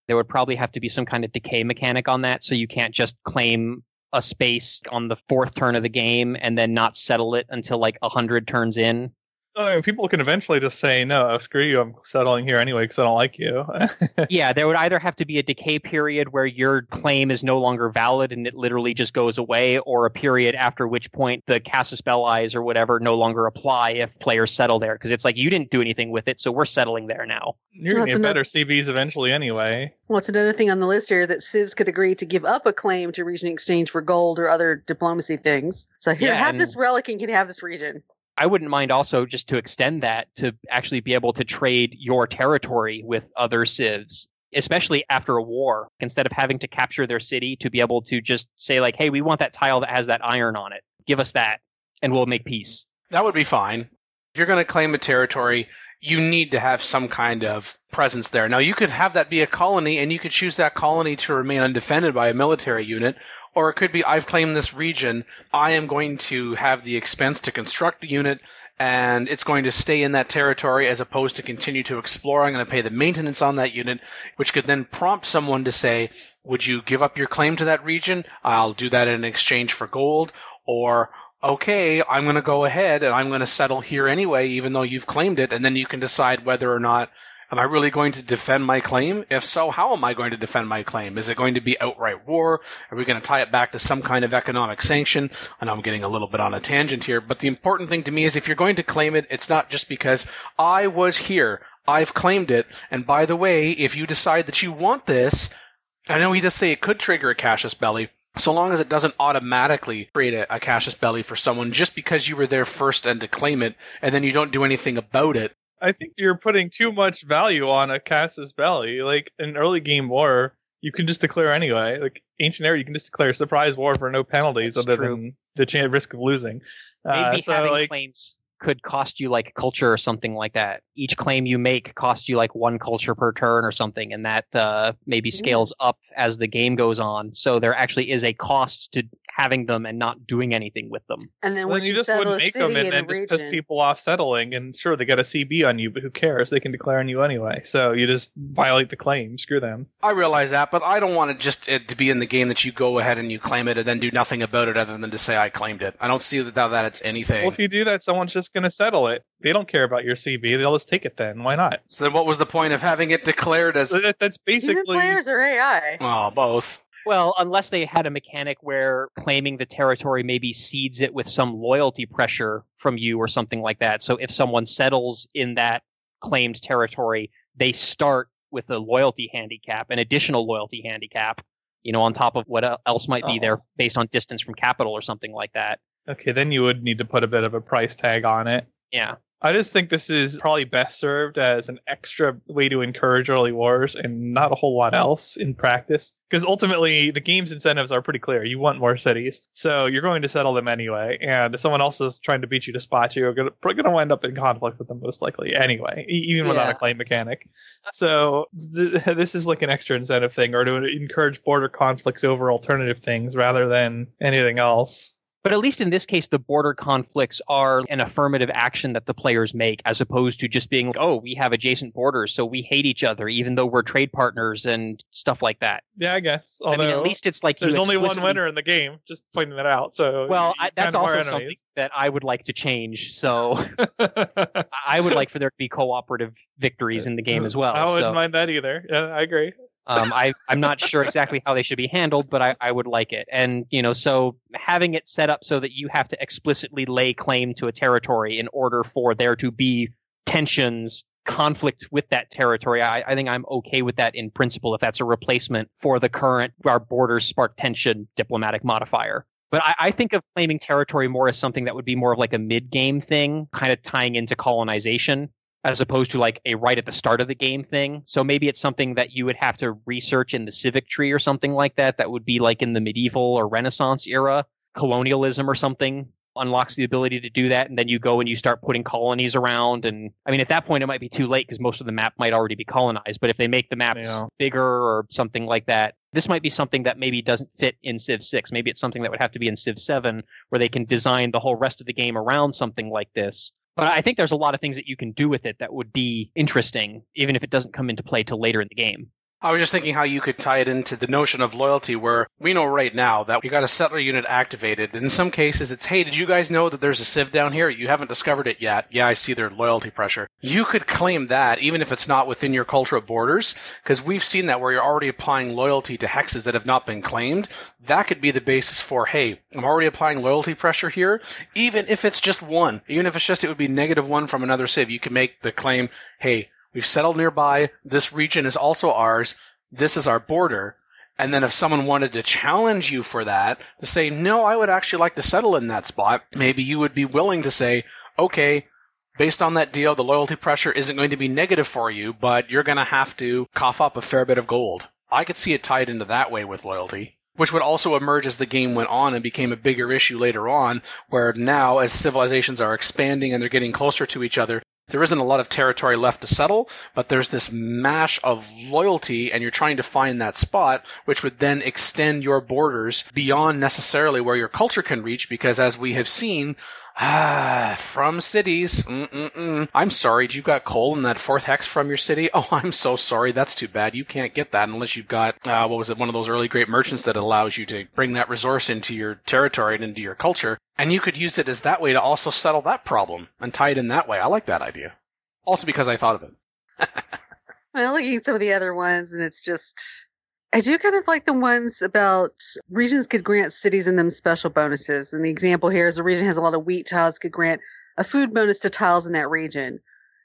There would probably have to be some kind of decay mechanic on that, so you can't just claim a space on the 4th turn of the game and then not settle it until like 100 turns in. I mean, people can eventually just say, no, screw you, I'm settling here anyway because I don't like you. Yeah, there would either have to be a decay period where your claim is no longer valid and it literally just goes away, or a period after which point the cast a spell eyes or whatever no longer apply if players settle there, because it's like, you didn't do anything with it, so we're settling there now. You're going to get better CBs eventually anyway. Well, it's another thing on the list here that Civs could agree to give up a claim to region in exchange for gold or other diplomacy things. So here, have this relic and can have this region. I wouldn't mind also just to extend that to actually be able to trade your territory with other civs, especially after a war, instead of having to capture their city, to be able to just say like, hey, we want that tile that has that iron on it. Give us that and we'll make peace. That would be fine. If you're going to claim a territory, you need to have some kind of presence there. Now, you could have that be a colony, and you could choose that colony to remain undefended by a military unit, or it could be, I've claimed this region, I am going to have the expense to construct a unit, and it's going to stay in that territory as opposed to continue to explore. I'm going to pay the maintenance on that unit, which could then prompt someone to say, would you give up your claim to that region? I'll do that in exchange for gold, or... okay, I'm going to go ahead and I'm going to settle here anyway, even though you've claimed it, and then you can decide whether or not, am I really going to defend my claim? If so, how am I going to defend my claim? Is it going to be outright war? Are we going to tie it back to some kind of economic sanction? I know I'm getting a little bit on a tangent here, but the important thing to me is if you're going to claim it, it's not just because I was here, I've claimed it, and by the way, if you decide that you want this, I know we just say it could trigger a Cassius Belly, so long as it doesn't automatically create a Cassius Belly for someone just because you were there first and to claim it, and then you don't do anything about it. I think you're putting too much value on a Cassius Belly. Like, in early game war, you can just declare anyway. Like, Ancient Era, you can just declare surprise war for no penalties. That's other true. Than the risk of losing. Maybe having claims could cost you, like, culture or something like that. Each claim you make costs you, like, one culture per turn or something, and that maybe scales up as the game goes on. So there actually is a cost to having them and not doing anything with them. And then you just wouldn't make them and then just piss people off settling, and sure, they got a CB on you, but who cares? They can declare on you anyway. So you just violate the claim. Screw them. I realize that, but I don't want it just to be in the game that you go ahead and you claim it and then do nothing about it other than to say, I claimed it. I don't see that it's anything. Well, if you do that, someone's just going to settle it. They don't care about your CB. They'll just take it then. Why not? So then what was the point of having it declared as... That's basically... Human players or AI? Oh, both. Well, unless they had a mechanic where claiming the territory maybe seeds it with some loyalty pressure from you or something like that. So if someone settles in that claimed territory, they start with a loyalty handicap, an additional loyalty handicap, you know, on top of what else might be there based on distance from capital or something like that. Okay, then you would need to put a bit of a price tag on it. Yeah. I just think this is probably best served as an extra way to encourage early wars and not a whole lot else in practice. Because ultimately, the game's incentives are pretty clear. You want more cities, so you're going to settle them anyway. And if someone else is trying to beat you to spot you, you're going to wind up in conflict with them most likely anyway, even without a claim mechanic. So this is like an extra incentive thing, or to encourage border conflicts over alternative things rather than anything else. But at least in this case, the border conflicts are an affirmative action that the players make, as opposed to just being, oh, we have adjacent borders, so we hate each other, even though we're trade partners and stuff like that. Yeah, I guess. Although, I mean, at least it's like there's only one winner in the game, just pointing that out. So well, that's also something that I would like to change. So I would like for there to be cooperative victories in the game as well. I wouldn't mind that either. Yeah, I agree. I'm not sure exactly how they should be handled, but I would like it. And, you know, so having it set up so that you have to explicitly lay claim to a territory in order for there to be tensions, conflict with that territory, I think I'm okay with that in principle if that's a replacement for the current our borders spark tension diplomatic modifier. But I think of claiming territory more as something that would be more of like a mid-game thing, kind of tying into colonization, as opposed to like a right at the start of the game thing. So maybe it's something that you would have to research in the civic tree or something like that. That would be like in the medieval or Renaissance era, colonialism or something unlocks the ability to do that. And then you go and you start putting colonies around. And I mean, at that point, it might be too late because most of the map might already be colonized. But if they make the maps bigger or something like that, this might be something that maybe doesn't fit in Civ 6. Maybe it's something that would have to be in Civ 7 where they can design the whole rest of the game around something like this. But I think there's a lot of things that you can do with it that would be interesting, even if it doesn't come into play till later in the game. I was just thinking how you could tie it into the notion of loyalty, where we know right now that you got a settler unit activated. In some cases, it's, hey, did you guys know that there's a civ down here? You haven't discovered it yet. Yeah, I see their loyalty pressure. You could claim that, even if it's not within your cultural borders, because we've seen that where you're already applying loyalty to hexes that have not been claimed. That could be the basis for, hey, I'm already applying loyalty pressure here, even if it's just one. Even if it's just, it would be -1 from another civ. You can make the claim, hey, we've settled nearby. This region is also ours. This is our border. And then if someone wanted to challenge you for that, to say, no, I would actually like to settle in that spot, maybe you would be willing to say, okay, based on that deal, the loyalty pressure isn't going to be negative for you, but you're going to have to cough up a fair bit of gold. I could see it tied into that way with loyalty, which would also emerge as the game went on and became a bigger issue later on, where now as civilizations are expanding and they're getting closer to each other, there isn't a lot of territory left to settle, but there's this mash of loyalty, and you're trying to find that spot, which would then extend your borders beyond necessarily where your culture can reach, because as we have seen, from cities, I'm sorry, you've got coal in that fourth hex from your city? Oh, I'm so sorry, that's too bad. You can't get that unless you've got, one of those early great merchants that allows you to bring that resource into your territory and into your culture. And you could use it as that way to also settle that problem and tie it in that way. I like that idea. Also because I thought of it. I'm looking at some of the other ones, and it's just... I do kind of like the ones about regions could grant cities and them special bonuses. And the example here is a region has a lot of wheat tiles, could grant a food bonus to tiles in that region.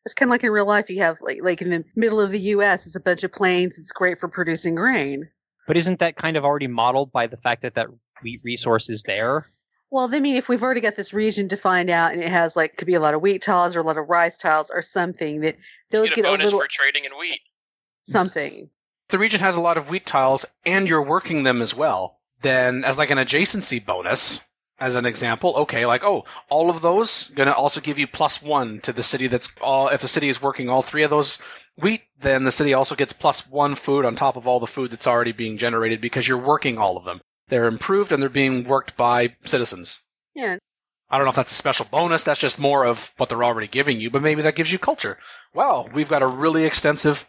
It's kind of like in real life, you have like in the middle of the U.S., it's a bunch of plains. It's great for producing grain. But isn't that kind of already modeled by the fact that wheat resource is there? Well, I mean, if we've already got this region defined out and it has could be a lot of wheat tiles or a lot of rice tiles or something, that those get a bonus for trading in wheat. Something. If the region has a lot of wheat tiles and you're working them as well, then as an adjacency bonus, as an example, okay, all of those going to also give you +1 to the city if the city is working all three of those wheat, then the city also gets +1 food on top of all the food that's already being generated because you're working all of them. They're improved and they're being worked by citizens. Yeah. I don't know if that's a special bonus. That's just more of what they're already giving you, but maybe that gives you culture. Wow, we've got a really extensive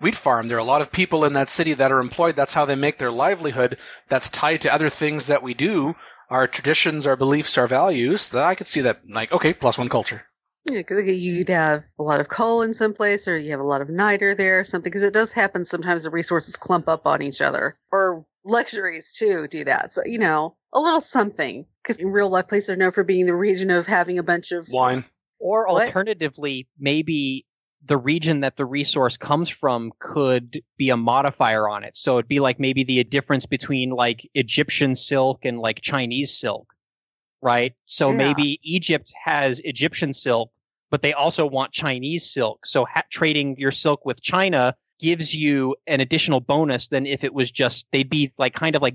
wheat farm. There are a lot of people in that city that are employed. That's how they make their livelihood. That's tied to other things that we do, our traditions, our beliefs, our values. That I could see that, okay, +1 culture. Yeah, because you'd have a lot of coal in some place, or you have a lot of niter there or something, because it does happen sometimes the resources clump up on each other. Or luxuries, too, do that. So, a little something. Because in real life, places are known for being the region of having a bunch of... wine. Or alternatively, maybe... the region that the resource comes from could be a modifier on it. So it'd be maybe the difference between Egyptian silk and Chinese silk, right? So yeah. Maybe Egypt has Egyptian silk, but they also want Chinese silk. So trading your silk with China gives you an additional bonus than if it was just, they'd be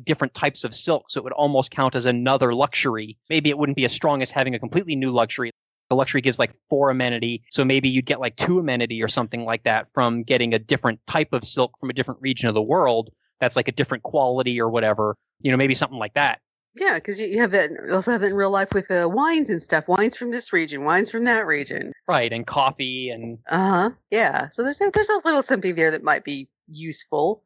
different types of silk. So it would almost count as another luxury. Maybe it wouldn't be as strong as having a completely new luxury. The luxury gives 4 amenity, so maybe you'd get 2 amenity or something like that from getting a different type of silk from a different region of the world that's a different quality or whatever, maybe something like that. Yeah, because you have that, you also have that in real life with wines and stuff, wines from this region, wines from that region. Right, and coffee and... uh-huh, yeah. So there's a little something there that might be useful.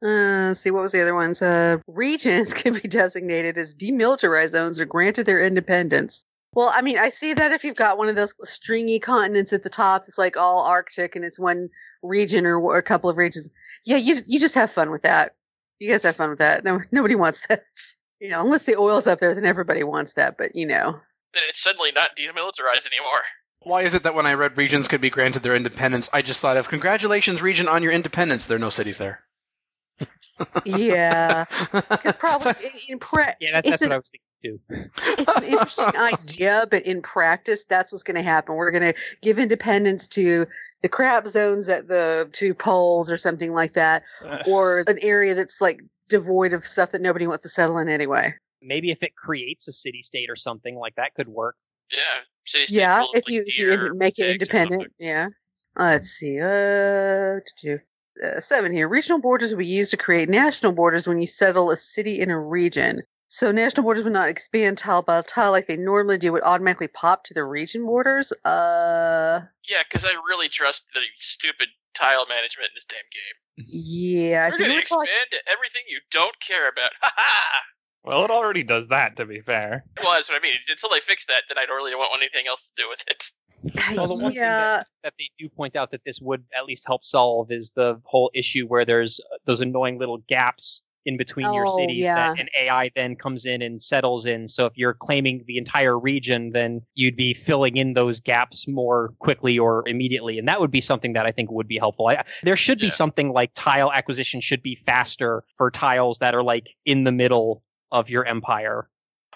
What was the other ones? Regions can be designated as demilitarized zones or granted their independence. Well, I mean, I see that if you've got one of those stringy continents at the top, it's all Arctic and it's one region or a couple of regions. Yeah, you just have fun with that. You guys have fun with that. No, nobody wants that. Unless the oil's up there, then everybody wants that, but Then it's suddenly not demilitarized anymore. Why is it that when I read regions could be granted their independence, I just thought of, congratulations, region, on your independence. There are no cities there. Yeah. Because probably that's what I was thinking. It's an interesting idea, but in practice, that's what's going to happen. We're going to give independence to the crap zones at the two poles or something like that, or an area that's devoid of stuff that nobody wants to settle in anyway. Maybe if it creates a city-state or something like that could work. Yeah, city-state. Yeah, if you make it independent. Yeah. Let's see. 7 here. Regional borders will be used to create national borders when you settle a city in a region. So national borders would not expand tile by tile like they normally do. It would automatically pop to the region borders. Yeah, because I really trust the stupid tile management in this damn game. Yeah, we're going to expand to everything you don't care about. Well, it already does that, to be fair. Well, that's what I mean. Until they fix that, then I don't really want anything else to do with it. Well, the one thing that they do point out that this would at least help solve is the whole issue where there's those annoying little gaps in between your cities that an AI then comes in and settles in. So if you're claiming the entire region, then you'd be filling in those gaps more quickly or immediately. And that would be something that I think would be helpful. There should be something like tile acquisition should be faster for tiles that are like in the middle of your empire.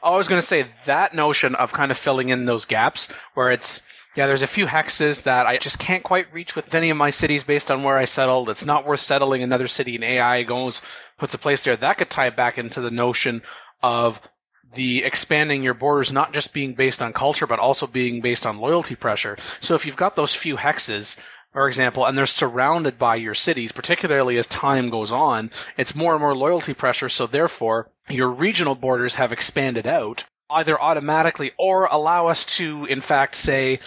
I was going to say that notion of kind of filling in those gaps where it's, there's a few hexes that I just can't quite reach with any of my cities based on where I settled. It's not worth settling another city, and AI goes, puts a place there. That could tie back into the notion of the expanding your borders not just being based on culture, but also being based on loyalty pressure. So if you've got those few hexes, for example, and they're surrounded by your cities, particularly as time goes on, it's more and more loyalty pressure, so therefore your regional borders have expanded out, either automatically or allow us to, in fact, say,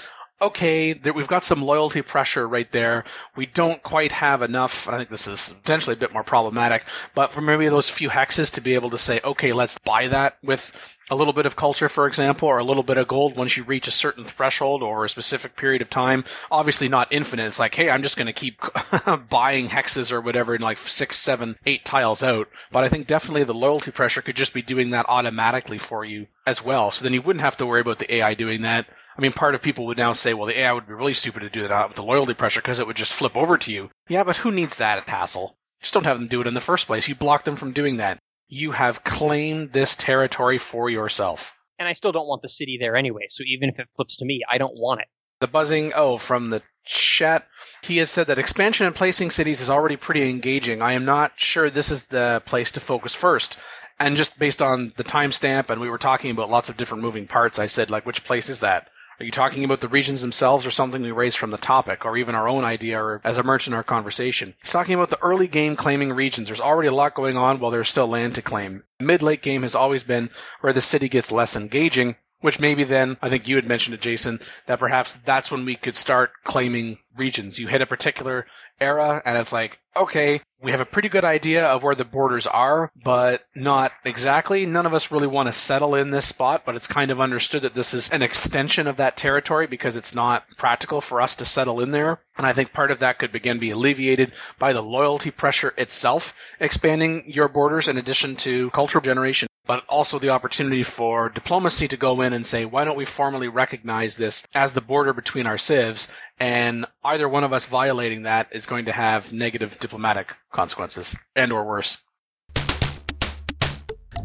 okay, we've got some loyalty pressure right there. We don't quite have enough. I think this is potentially a bit more problematic, but for maybe those few hexes to be able to say, okay, let's buy that with a little bit of culture, for example, or a little bit of gold once you reach a certain threshold or a specific period of time. Obviously not infinite. It's like, hey, I'm just going to keep buying hexes or whatever in like 6, 7, 8 tiles out. But I think definitely the loyalty pressure could just be doing that automatically for you as well. So then you wouldn't have to worry about the AI doing that. I mean, part of people would now say, well, the AI would be really stupid to do that with the loyalty pressure because it would just flip over to you. Yeah, but who needs that hassle? Just don't have them do it in the first place. You block them from doing that. You have claimed this territory for yourself. And I still don't want the city there anyway, so even if it flips to me, I don't want it. The buzzing, from the chat, he has said that expansion and placing cities is already pretty engaging. I am not sure this is the place to focus first. And just based on the timestamp, and we were talking about lots of different moving parts, I said, like, which place is that? Are you talking about the regions themselves or something we raised from the topic or even our own idea or as emerged in our conversation? He's talking about the early game claiming regions. There's already a lot going on while there's still land to claim. Mid-late game has always been where the city gets less engaging, which maybe then, I think you had mentioned it, Jason, that perhaps that's when we could start claiming regions. You hit a particular era and it's like, okay, we have a pretty good idea of where the borders are, but not exactly. None of us really want to settle in this spot, but it's kind of understood that this is an extension of that territory because it's not practical for us to settle in there. And I think part of that could again be alleviated by the loyalty pressure itself, expanding your borders in addition to cultural generation, but also the opportunity for diplomacy to go in and say, why don't we formally recognize this as the border between our civs? And either one of us violating that is going to have negative diplomatic consequences, and or worse.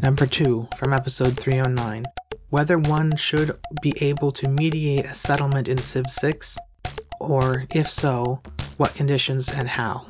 Number 2, from episode 309, whether one should be able to mediate a settlement in Civ 6, or if so, what conditions and how?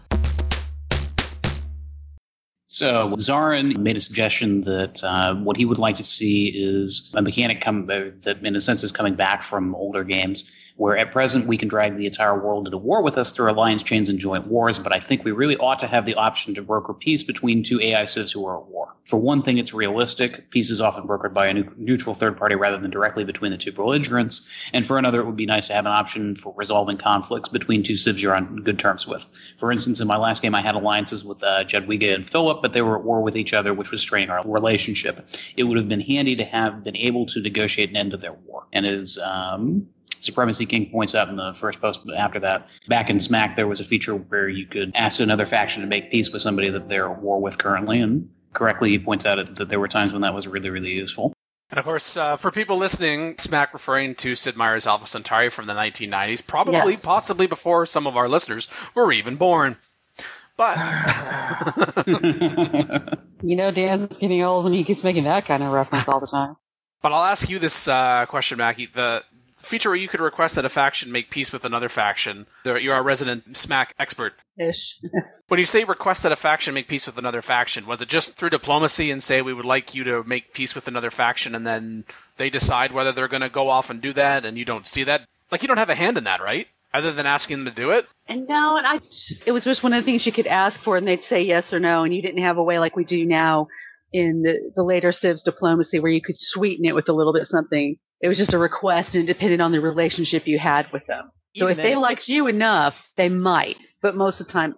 So Zarin made a suggestion that what he would like to see is a mechanic that in a sense is coming back from older games where at present we can drag the entire world into war with us through alliance chains and joint wars, but I think we really ought to have the option to broker peace between two AI civs who are at war. For one thing, it's realistic. Peace is often brokered by a neutral third party rather than directly between the two belligerents. And for another, it would be nice to have an option for resolving conflicts between two civs you're on good terms with. For instance, in my last game, I had alliances with Jadwiga and Philip, but they were at war with each other, which was straining our relationship. It would have been handy to have been able to negotiate an end to their war. And as Supremacy King points out in the first post after that, back in Smack, there was a feature where you could ask another faction to make peace with somebody that they're at war with currently. And correctly, he points out that there were times when that was really, really useful. And of course, for people listening, Smack referring to Sid Meier's Alpha Centauri from the 1990s, probably, possibly before some of our listeners were even born. But you know, Dan's getting old when he keeps making that kind of reference all the time. But I'll ask you this question, Mackie. The feature where you could request that a faction make peace with another faction. You're our resident Smack expert. Ish. When you say request that a faction make peace with another faction, was it just through diplomacy and say we would like you to make peace with another faction and then they decide whether they're going to go off and do that and you don't see that? Like, you don't have a hand in that, right? Other than asking them to do it? And no, and it was just one of the things you could ask for, and they'd say yes or no, and you didn't have a way like we do now in the later Civ's diplomacy where you could sweeten it with a little bit something. It was just a request, and it depended on the relationship you had with them. So even if they liked you enough, they might. But most of the time,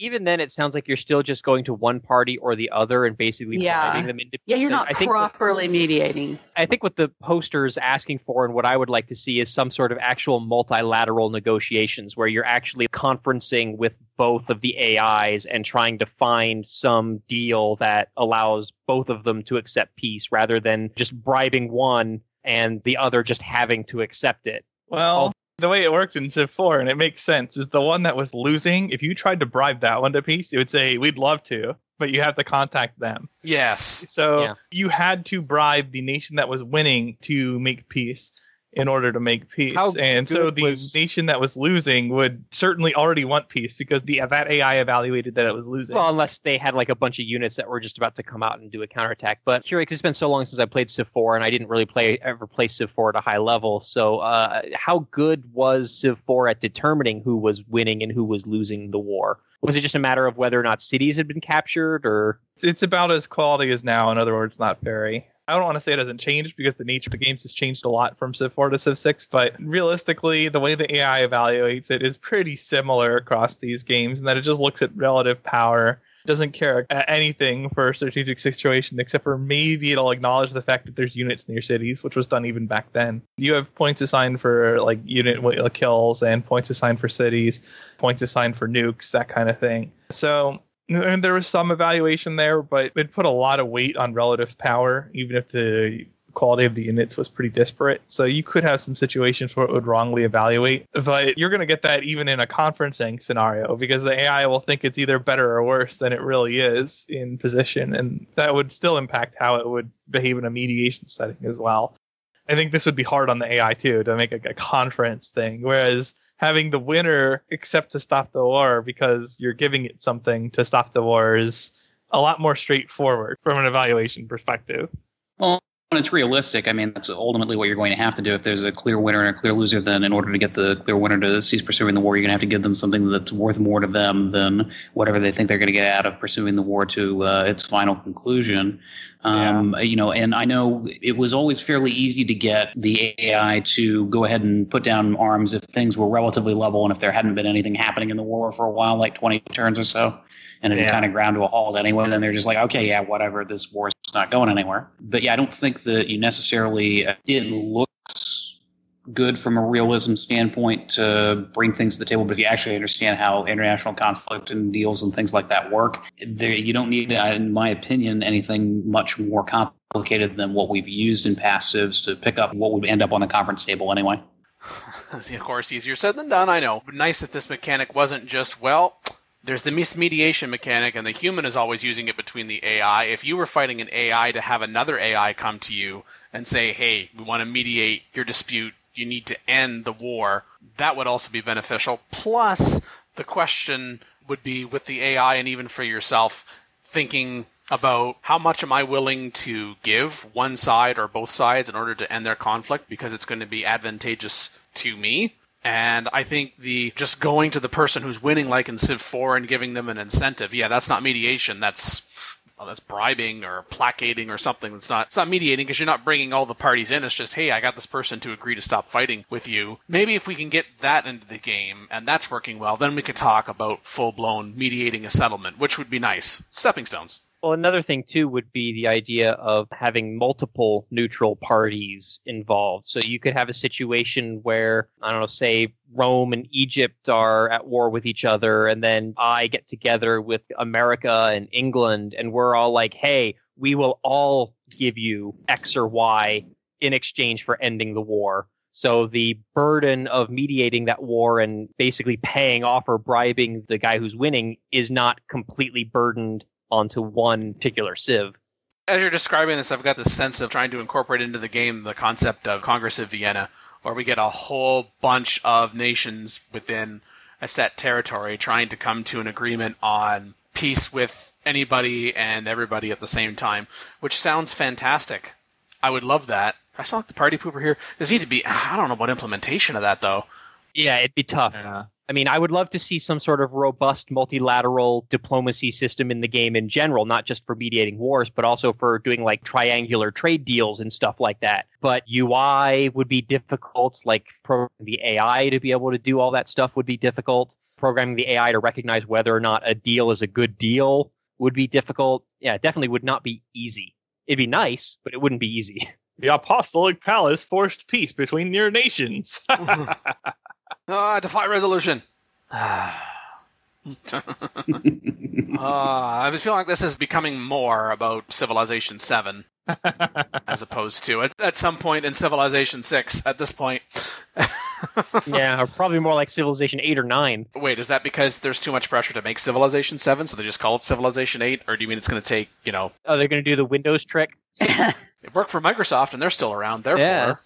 even then, it sounds like you're still just going to one party or the other and basically dividing them into pieces. Yeah, you're not properly mediating. I think what the poster's asking for and what I would like to see is some sort of actual multilateral negotiations where you're actually conferencing with both of the AIs and trying to find some deal that allows both of them to accept peace rather than just bribing one and the other just having to accept it. Well, the way it works in Civ 4, and it makes sense, is the one that was losing, if you tried to bribe that one to peace, it would say, we'd love to, but you have to contact them. Yes. So you had to bribe the nation that was winning to make peace in order to make peace. And so the nation that was losing would certainly already want peace because that AI evaluated that it was losing. Well, unless they had like a bunch of units that were just about to come out and do a counterattack. But Curix, it's been so long since I played Civ 4 and I didn't really ever play Civ 4 at a high level. So how good was Civ 4 at determining who was winning and who was losing the war? Was it just a matter of whether or not cities had been captured? Or it's about as quality as now. In other words, not very. I don't want to say it hasn't changed because the nature of the games has changed a lot from Civ 4 to Civ 6, but realistically, the way the AI evaluates it is pretty similar across these games in that it just looks at relative power, doesn't care anything for a strategic situation, except for maybe it'll acknowledge the fact that there's units near cities, which was done even back then. You have points assigned for like unit kills and points assigned for cities, points assigned for nukes, that kind of thing. So and there was some evaluation there, but it put a lot of weight on relative power, even if the quality of the units was pretty disparate. So you could have some situations where it would wrongly evaluate, but you're going to get that even in a conferencing scenario because the AI will think it's either better or worse than it really is in position. And that would still impact how it would behave in a mediation setting as well. I think this would be hard on the AI, too, to make a conference thing, whereas having the winner accept to stop the war because you're giving it something to stop the war is a lot more straightforward from an evaluation perspective. Well, when it's realistic, I mean, that's ultimately what you're going to have to do. If there's a clear winner and a clear loser, then in order to get the clear winner to cease pursuing the war, you're going to have to give them something that's worth more to them than whatever they think they're going to get out of pursuing the war to its final conclusion. You know, and I know it was always fairly easy to get the AI to go ahead and put down arms if things were relatively level and if there hadn't been anything happening in the war for a while, like 20 turns or so, and it kind of ground to a halt anyway. Then they're just like, okay, yeah, whatever, this war's not going anywhere. But yeah, I don't think that you necessarily it looks good from a realism standpoint to bring things to the table. But if you actually understand how international conflict and deals and things like that work, there you don't need, in my opinion, anything much more complicated than what we've used in past Civs to pick up what would end up on the conference table anyway. Of course, easier said than done, I know. But nice that this mechanic wasn't just, well, there's the mismediation mechanic, and the human is always using it between the AI. If you were fighting an AI to have another AI come to you and say, hey, we want to mediate your dispute, you need to end the war, that would also be beneficial. Plus, the question would be with the AI and even for yourself, thinking about how much am I willing to give one side or both sides in order to end their conflict because it's going to be advantageous to me. And I think the just going to the person who's winning, like in Civ 4, and giving them an incentive, that's not mediation. That's bribing or placating or something. It's not mediating because you're not bringing all the parties in. It's just, hey, I got this person to agree to stop fighting with you. Maybe if we can get that into the game and that's working well, then we could talk about full-blown mediating a settlement, which would be nice. Stepping stones. Well, another thing, too, would be the idea of having multiple neutral parties involved. So you could have a situation where, I don't know, say Rome and Egypt are at war with each other, and then I get together with America and England, and we're all like, hey, we will all give you X or Y in exchange for ending the war. So the burden of mediating that war and basically paying off or bribing the guy who's winning is not completely burdened onto one particular Civ. As you're describing this, I've got this sense of trying to incorporate into the game the concept of Congress of Vienna, where we get a whole bunch of nations within a set territory trying to come to an agreement on peace with anybody and everybody at the same time, which sounds fantastic. I would love that. I sound like the party pooper here. There needs to be, I don't know about implementation of that, though. Yeah, it'd be tough. I mean, I would love to see some sort of robust multilateral diplomacy system in the game in general, not just for mediating wars, but also for doing like triangular trade deals and stuff like that. But UI would be difficult, like programming the AI to be able to do all that stuff would be difficult. programming the AI to recognize whether or not a deal is a good deal would be difficult. Yeah, it definitely would not be easy. It'd be nice, but it wouldn't be easy. The Apostolic Palace forced peace between their nations. Defy resolution. I feel like this is becoming more about Civilization 7 as opposed to at some point in Civilization 6 at this point. Yeah, or probably more like Civilization 8 or 9. Wait, is that because there's too much pressure to make Civilization 7, so they just call it Civilization 8? Or do you mean it's going to take, you know... Oh, they're going to do the Windows trick? It worked for Microsoft, and they're still around, therefore...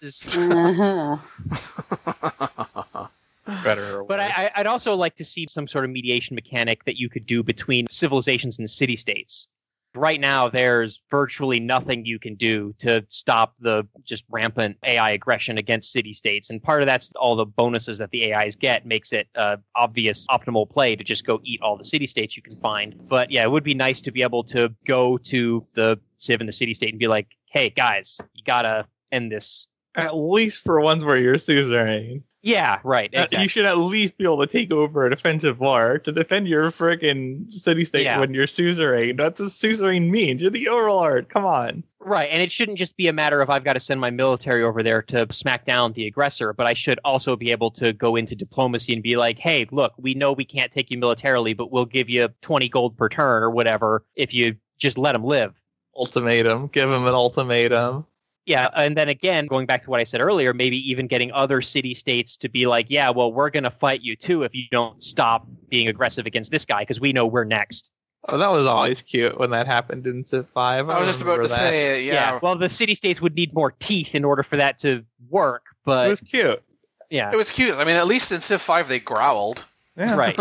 Yeah, better. But I'd also like to see some sort of mediation mechanic that you could do between civilizations and city-states. Right now, there's virtually nothing you can do to stop the just rampant AI aggression against city-states. And part of that's all the bonuses that the AIs get makes it obvious, optimal play to just go eat all the city-states you can find. But yeah, it would be nice to be able to go to the civ and the city-state and be like, hey, guys, you gotta end this. At least for ones where you're suzerain. Yeah, right. Exactly. You should at least be able to take over an offensive war to defend your frickin' city-state when you're suzerain. That's what suzerain means. You're the overlord. Come on. Right, and it shouldn't just be a matter of I've got to send my military over there to smack down the aggressor, but I should also be able to go into diplomacy and be like, hey, look, we know we can't take you militarily, but we'll give you 20 gold per turn or whatever if you just let them live. Ultimatum. Give them an ultimatum. Yeah, and then again, going back to what I said earlier, maybe even getting other city-states to be like, yeah, well, we're going to fight you too if you don't stop being aggressive against this guy, because we know we're next. Oh, that was always cute when that happened in Civ 5. I was just about to say it, yeah. Well, the city-states would need more teeth in order for that to work, but... It was cute. Yeah. It was cute. I mean, at least in Civ 5, they growled. Yeah. Right.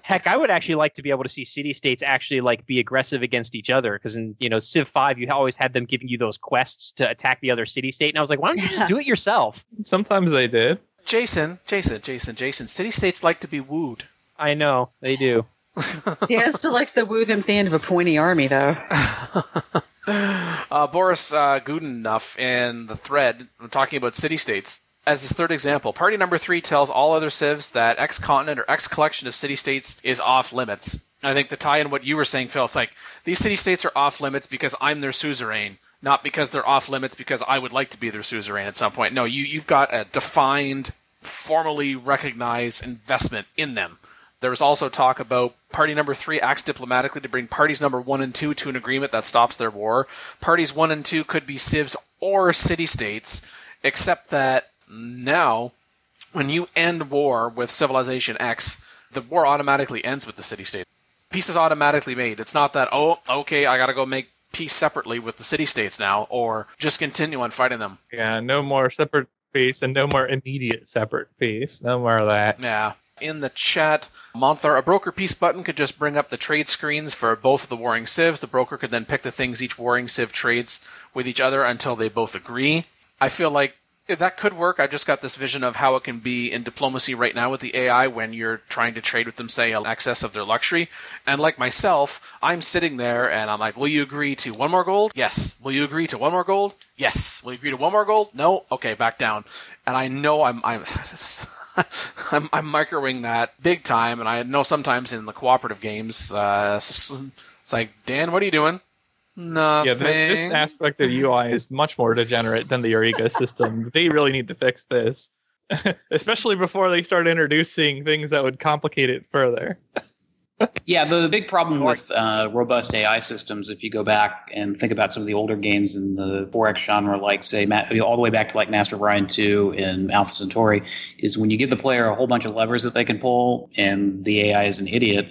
Heck, I would actually like to be able to see city-states actually like be aggressive against each other, because in Civ 5 you always had them giving you those quests to attack the other city-state, and I was like, why don't you just do it yourself? Sometimes they did. Jason. City-states like to be wooed. I know, they do. Dan still likes to woo them at the end of a pointy army, though. Boris Gudenoff in the thread, I'm talking about city-states. As his third example, party number 3 tells all other civs that X continent or X collection of city-states is off limits. And I think to tie in what you were saying, Phil, it's like, these city-states are off limits because I'm their suzerain, not because they're off limits because I would like to be their suzerain at some point. No, you've got a defined, formally recognized investment in them. There was also talk about party number 3 acts diplomatically to bring parties number 1 and 2 to an agreement that stops their war. Parties 1 and 2 could be civs or city-states, except that now, when you end war with Civilization X, the war automatically ends with the city-state. Peace is automatically made. It's not that, oh, okay, I gotta go make peace separately with the city-states now, or just continue on fighting them. Yeah, no more separate peace and no more immediate separate peace. No more of that. Yeah. In the chat, Monthar, a broker peace button could just bring up the trade screens for both of the warring civs. The broker could then pick the things each warring civ trades with each other until they both agree. I feel like if that could work. I just got this vision of how it can be in diplomacy right now with the AI when you're trying to trade with them, say, excess of their luxury. And like myself, I'm sitting there and I'm like, will you agree to one more gold? Yes. Will you agree to one more gold? Yes. Will you agree to one more gold? No? Okay, back down. And I know I'm microwing that big time. And I know sometimes in the cooperative games, it's like, Dan, what are you doing? Nothing. Yeah, this aspect of UI is much more degenerate than the Eureka system. They really need to fix this, especially before they start introducing things that would complicate it further. Yeah, the big problem with robust AI systems, if you go back and think about some of the older games in the 4X genre, like, say, all the way back to like Master of Orion 2 and Alpha Centauri, is when you give the player a whole bunch of levers that they can pull and the AI is an idiot,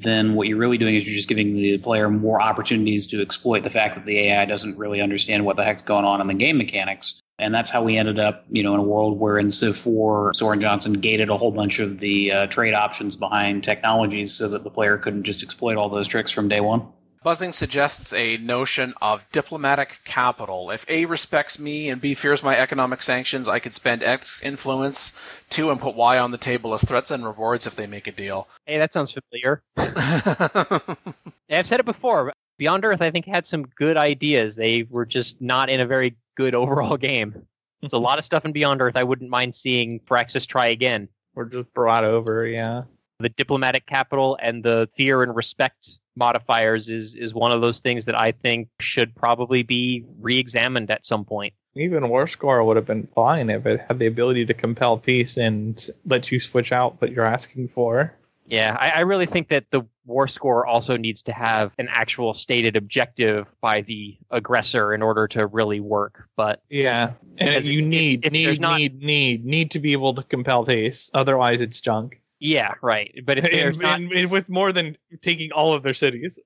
then what you're really doing is you're just giving the player more opportunities to exploit the fact that the AI doesn't really understand what the heck's going on in the game mechanics. And that's how we ended up, in a world where in Civ 4, Soren Johnson gated a whole bunch of the trade options behind technologies so that the player couldn't just exploit all those tricks from day one. Buzzing suggests a notion of diplomatic capital. If A respects me and B fears my economic sanctions, I could spend X influence, 2, and put Y on the table as threats and rewards if they make a deal. Hey, that sounds familiar. I've said it before. Beyond Earth, I think, had some good ideas. They were just not in a very good overall game. There's a lot of stuff in Beyond Earth I wouldn't mind seeing Firaxis try again. Or just brought over, yeah. the diplomatic capital and the fear and respect modifiers is one of those things that I think should probably be re-examined at some point. Even War Score would have been fine if it had the ability to compel peace and let you switch out what you're asking for. Yeah, I really think that the War Score also needs to have an actual stated objective by the aggressor in order to really work. But yeah, and you need to be able to compel peace. Otherwise, it's junk. Yeah, right. But if there's and with more than taking all of their cities.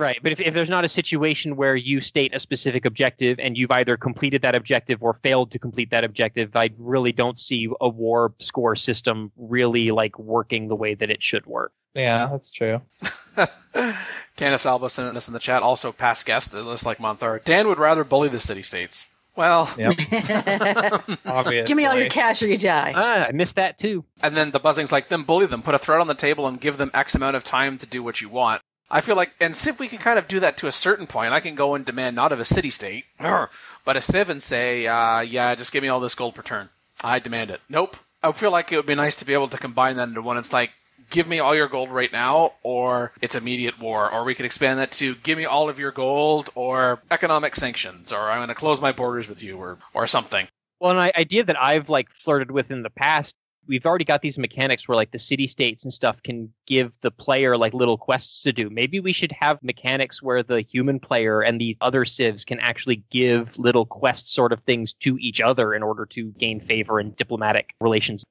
Right. But if there's not a situation where you state a specific objective and you've either completed that objective or failed to complete that objective, I really don't see a war score system really like working the way that it should work. Yeah, that's true. Canis Albinus in the chat, also past guest, looks like Monthar. Dan would rather bully the city-states. Well, yep. Give me all your cash or you die. I missed that too. And then the buzzing's like, then bully them, put a threat on the table and give them X amount of time to do what you want. I feel like, and Civ, we can kind of do that to a certain point. I can go and demand not of a city-state, but a Civ and say, just give me all this gold per turn. I demand it. Nope. I feel like it would be nice to be able to combine that into one. It's like, give me all your gold right now, or it's immediate war. Or we could expand that to give me all of your gold, or economic sanctions, or I'm going to close my borders with you, or something. Well, an idea that I've like flirted with in the past, we've already got these mechanics where like the city-states and stuff can give the player like little quests to do. Maybe we should have mechanics where the human player and the other civs can actually give little quest sort of things to each other in order to gain favor in diplomatic relations.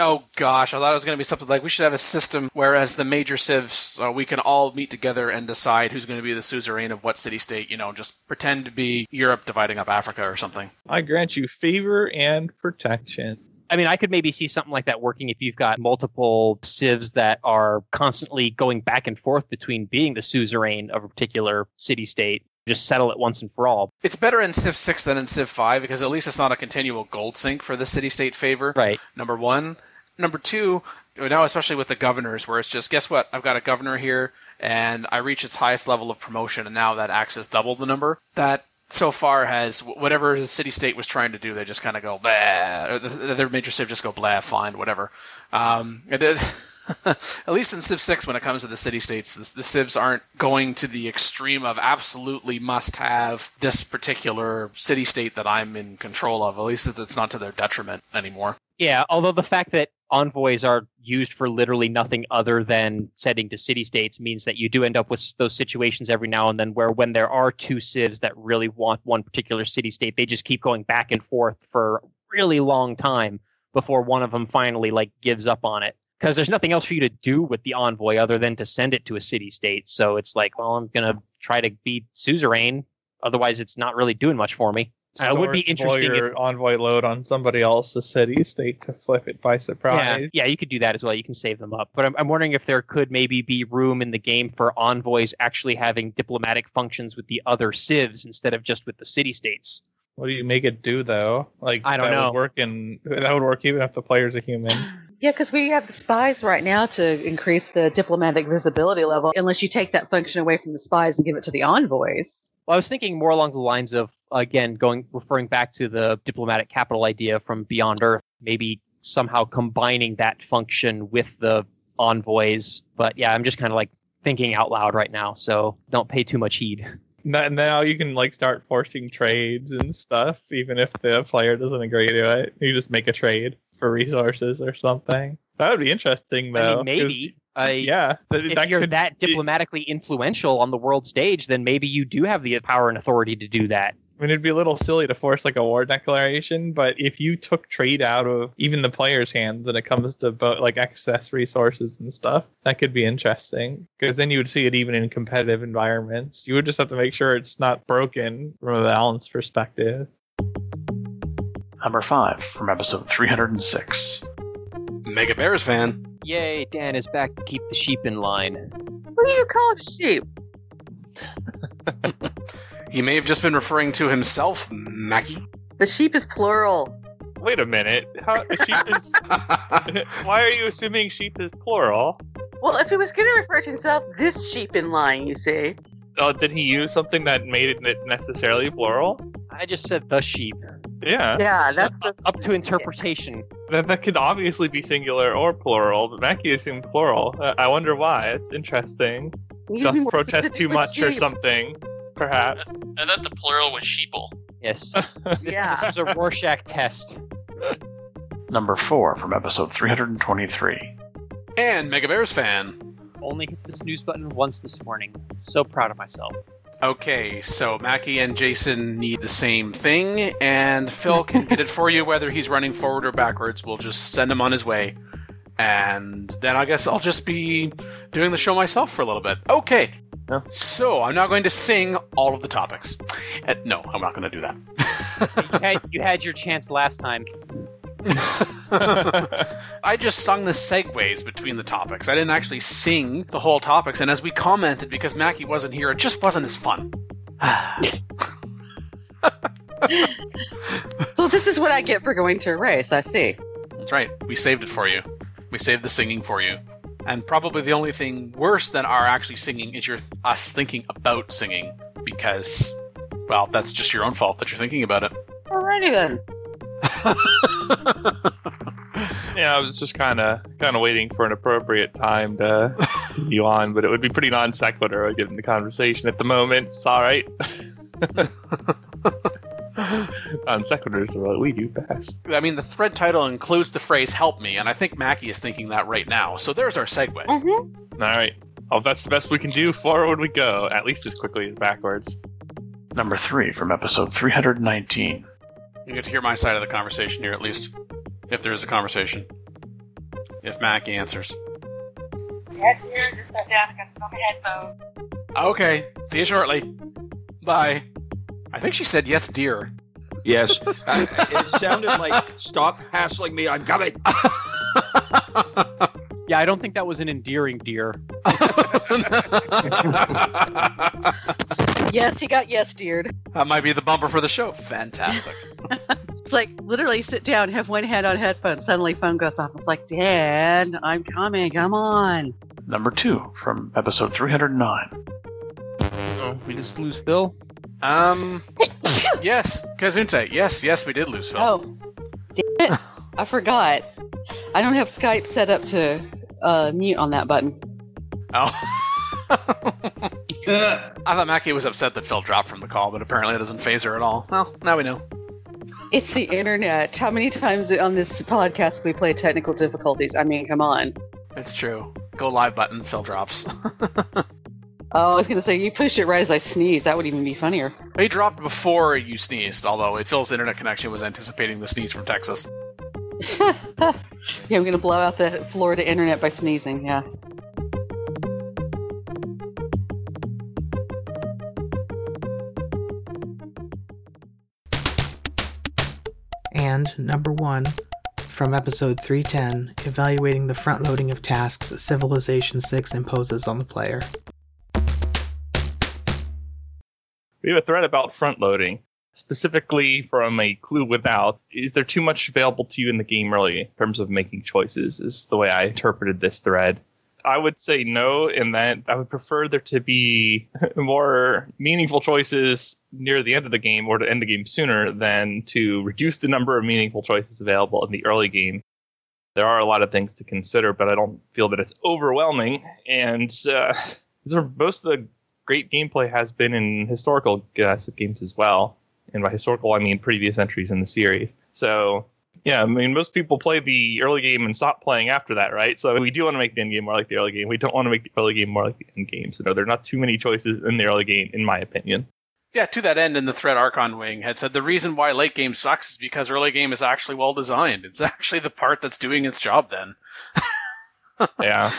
Oh gosh, I thought it was going to be something like we should have a system where as the major civs, we can all meet together and decide who's going to be the suzerain of what city-state, just pretend to be Europe dividing up Africa or something. I grant you favor and protection. I mean, I could maybe see something like that working if you've got multiple civs that are constantly going back and forth between being the suzerain of a particular city-state. Just settle it once and for all. It's better in Civ 6 than in Civ 5 because at least it's not a continual gold sink for the city-state favor. Right. Number one. Number two, now especially with the governors where it's just, guess what? I've got a governor here and I reach its highest level of promotion and now that acts as double the number. That so far has whatever the city-state was trying to do, they just kind of go, blah. Or their major civ just go, blah, fine, whatever. At least in Civ 6, when it comes to the city-states, the civs aren't going to the extreme of absolutely must have this particular city-state that I'm in control of. At least it's not to their detriment anymore. Yeah, although the fact that envoys are used for literally nothing other than setting to city-states means that you do end up with those situations every now and then where when there are two civs that really want one particular city-state, they just keep going back and forth for a really long time before one of them finally like gives up on it. Because there's nothing else for you to do with the envoy other than to send it to a city-state. So it's like, well, I'm going to try to be suzerain. Otherwise, it's not really doing much for me. It would be interesting if your envoy load on somebody else's city-state to flip it by surprise. Yeah, you could do that as well. You can save them up. But I'm wondering if there could maybe be room in the game for envoys actually having diplomatic functions with the other civs instead of just with the city-states. What do you make it do, though? Like, I don't know. That would work even if the player's a human. Yeah, because we have the spies right now to increase the diplomatic visibility level, unless you take that function away from the spies and give it to the envoys. Well, I was thinking more along the lines of, again, referring back to the diplomatic capital idea from Beyond Earth, maybe somehow combining that function with the envoys. But yeah, I'm just kind of like thinking out loud right now, so don't pay too much heed. Now you can like start forcing trades and stuff, even if the player doesn't agree to it. You just make a trade for resources or something. That would be interesting, though. I mean, maybe. If you're that diplomatically influential on the world stage, then maybe you do have the power and authority to do that. I mean, it'd be a little silly to force like a war declaration, but if you took trade out of even the player's hands when it comes to like access resources and stuff, that could be interesting because then you would see it even in competitive environments. You would just have to make sure it's not broken from a balance perspective. Number 5 from episode 306. Mega Bears fan. Yay, Dan is back to keep the sheep in line. What do you call sheep? He may have just been referring to himself, Mackie. The sheep is plural. Wait a minute. Why are you assuming sheep is plural? Well, if he was going to refer to himself, this sheep in line, you see. Oh, did he use something that made it necessarily plural? I just said the sheep. Yeah. Yeah, that's up to interpretation. That could obviously be singular or plural, but Mackie assumed plural. I wonder why. It's interesting. Doth protest too much sheep. Or something, perhaps. I thought the plural was sheeple. Yes. This is a Rorschach test. Number 4 from episode 323. And Mega Bears fan. Only hit the snooze button once this morning. So proud of myself. Okay, so Mackie and Jason need the same thing, and Phil can get it for you whether he's running forward or backwards. We'll just send him on his way. And then I guess I'll just be doing the show myself for a little bit. Okay. Yeah. So I'm not going to sing all of the topics. No, I'm not going to do that. You had your chance last time. I just sung the segues between the topics. I didn't actually sing the whole topics, and as we commented, because Mackie wasn't here, it just wasn't as fun. So this is what I get for going to a race, I see. That's right. We saved it for you. We saved the singing for you. And probably the only thing worse than our actually singing is us thinking about singing, because, well, that's just your own fault that you're thinking about it. Alrighty then. Yeah, I was just kind of waiting for an appropriate time to be on, but it would be pretty non sequitur given the conversation at the moment. It's all right. Non sequiturs are what we do best. I mean, the thread title includes the phrase "help me," and I think Mackie is thinking that right now. So there's our segue. Mm-hmm. All right. Well, if that's the best we can do, forward we go, at least as quickly as backwards. Number 3 from episode 319. You get to hear my side of the conversation here, at least. If there is a conversation. If Mac answers. Okay. See you shortly. Bye. I think she said yes, dear. Yes. It sounded like, stop hassling me, I'm coming. Yeah, I don't think that was an endearing dear. Yes, he got yes deared. That might be the bumper for the show. Fantastic. It's like, literally sit down, have one hand on headphones, suddenly phone goes off. It's like, Dad, I'm coming, come on. Number 2 from episode 309. Oh, we just lose Phil? Yes, Kazunte. Yes, we did lose Phil. Oh, damn it. I forgot. I don't have Skype set up to mute on that button. Oh. I thought Mackie was upset that Phil dropped from the call, but apparently it doesn't faze her at all. Well, now we know. It's the internet. How many times on this podcast we play technical difficulties? I mean, come on. It's true. Go live button, Phil drops. Oh, I was going to say, you pushed it right as I sneezed. That would even be funnier. He dropped before you sneezed, although Phil's internet connection was anticipating the sneeze from Texas. Yeah, I'm going to blow out the Florida internet by sneezing, yeah. And number 1 from episode 310, evaluating the front loading of tasks Civilization 6 imposes on the player. We have a thread about front loading, specifically from a clue without. Is there too much available to you in the game really in terms of making choices is the way I interpreted this thread. I would say no, in that I would prefer there to be more meaningful choices near the end of the game or to end the game sooner than to reduce the number of meaningful choices available in the early game. There are a lot of things to consider, but I don't feel that it's overwhelming. And most of the great gameplay has been in historical games as well. And by historical, I mean previous entries in the series. So... yeah, I mean, most people play the early game and stop playing after that, right? So we do want to make the end game more like the early game. We don't want to make the early game more like the end game. So no, there are not too many choices in the early game, in my opinion. Yeah, to that end, in the thread, Archon Wing had said the reason why late game sucks is because early game is actually well designed. It's actually the part that's doing its job then. Yeah.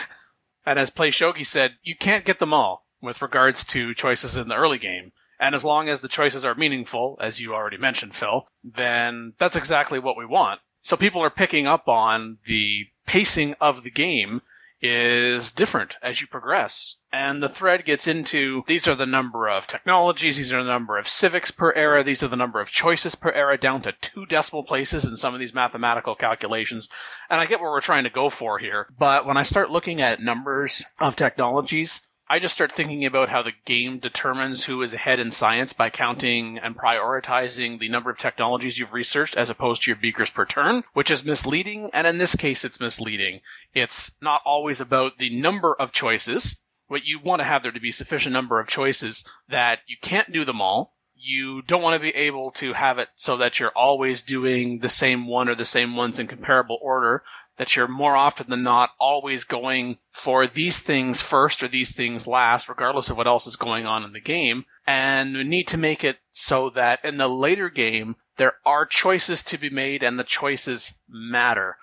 And as Play Shogi said, you can't get them all with regards to choices in the early game. And as long as the choices are meaningful, as you already mentioned, Phil, then that's exactly what we want. So people are picking up on the pacing of the game is different as you progress. And the thread gets into, these are the number of technologies, these are the number of civics per era, these are the number of choices per era, down to 2 decimal places in some of these mathematical calculations. And I get what we're trying to go for here. But when I start looking at numbers of technologies, I just start thinking about how the game determines who is ahead in science by counting and prioritizing the number of technologies you've researched as opposed to your beakers per turn, which is misleading, and in this case it's misleading. It's not always about the number of choices, but you want to have there to be sufficient number of choices that you can't do them all. You don't want to be able to have it so that you're always doing the same one or the same ones in comparable order, that you're more often than not always going for these things first or these things last, regardless of what else is going on in the game. And we need to make it so that in the later game, there are choices to be made and the choices matter.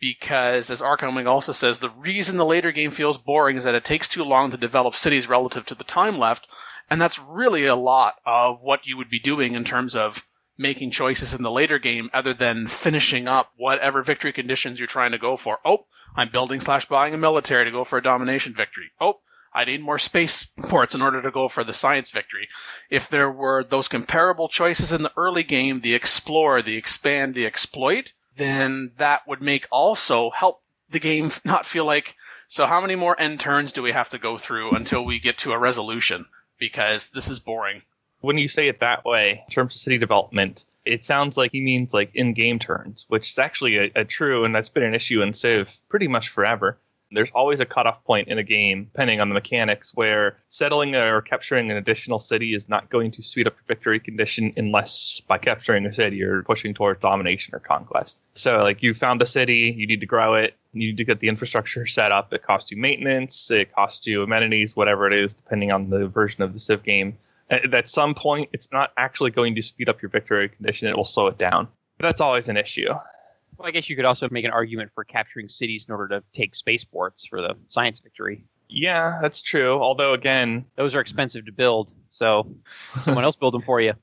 Because, as Archon Wing also says, the reason the later game feels boring is that it takes too long to develop cities relative to the time left, and that's really a lot of what you would be doing in terms of making choices in the later game other than finishing up whatever victory conditions you're trying to go for. Oh, I'm building / buying a military to go for a domination victory. Oh, I need more spaceports in order to go for the science victory. If there were those comparable choices in the early game, the explore, the expand, the exploit, then that would make also help the game not feel like, so how many more end turns do we have to go through until we get to a resolution? Because this is boring. When you say it that way, in terms of city development, it sounds like he means like in-game turns, which is actually a true, and that's been an issue in Civ pretty much forever. There's always a cutoff point in a game, depending on the mechanics, where settling or capturing an additional city is not going to speed up your victory condition unless by capturing a city you're pushing towards domination or conquest. So like you found a city, you need to grow it, you need to get the infrastructure set up, it costs you maintenance, it costs you amenities, whatever it is, depending on the version of the Civ game. At some point, it's not actually going to speed up your victory condition. It will slow it down. That's always an issue. Well, I guess you could also make an argument for capturing cities in order to take spaceports for the science victory. Yeah, that's true. Although, again, those are expensive to build, so someone else build them for you.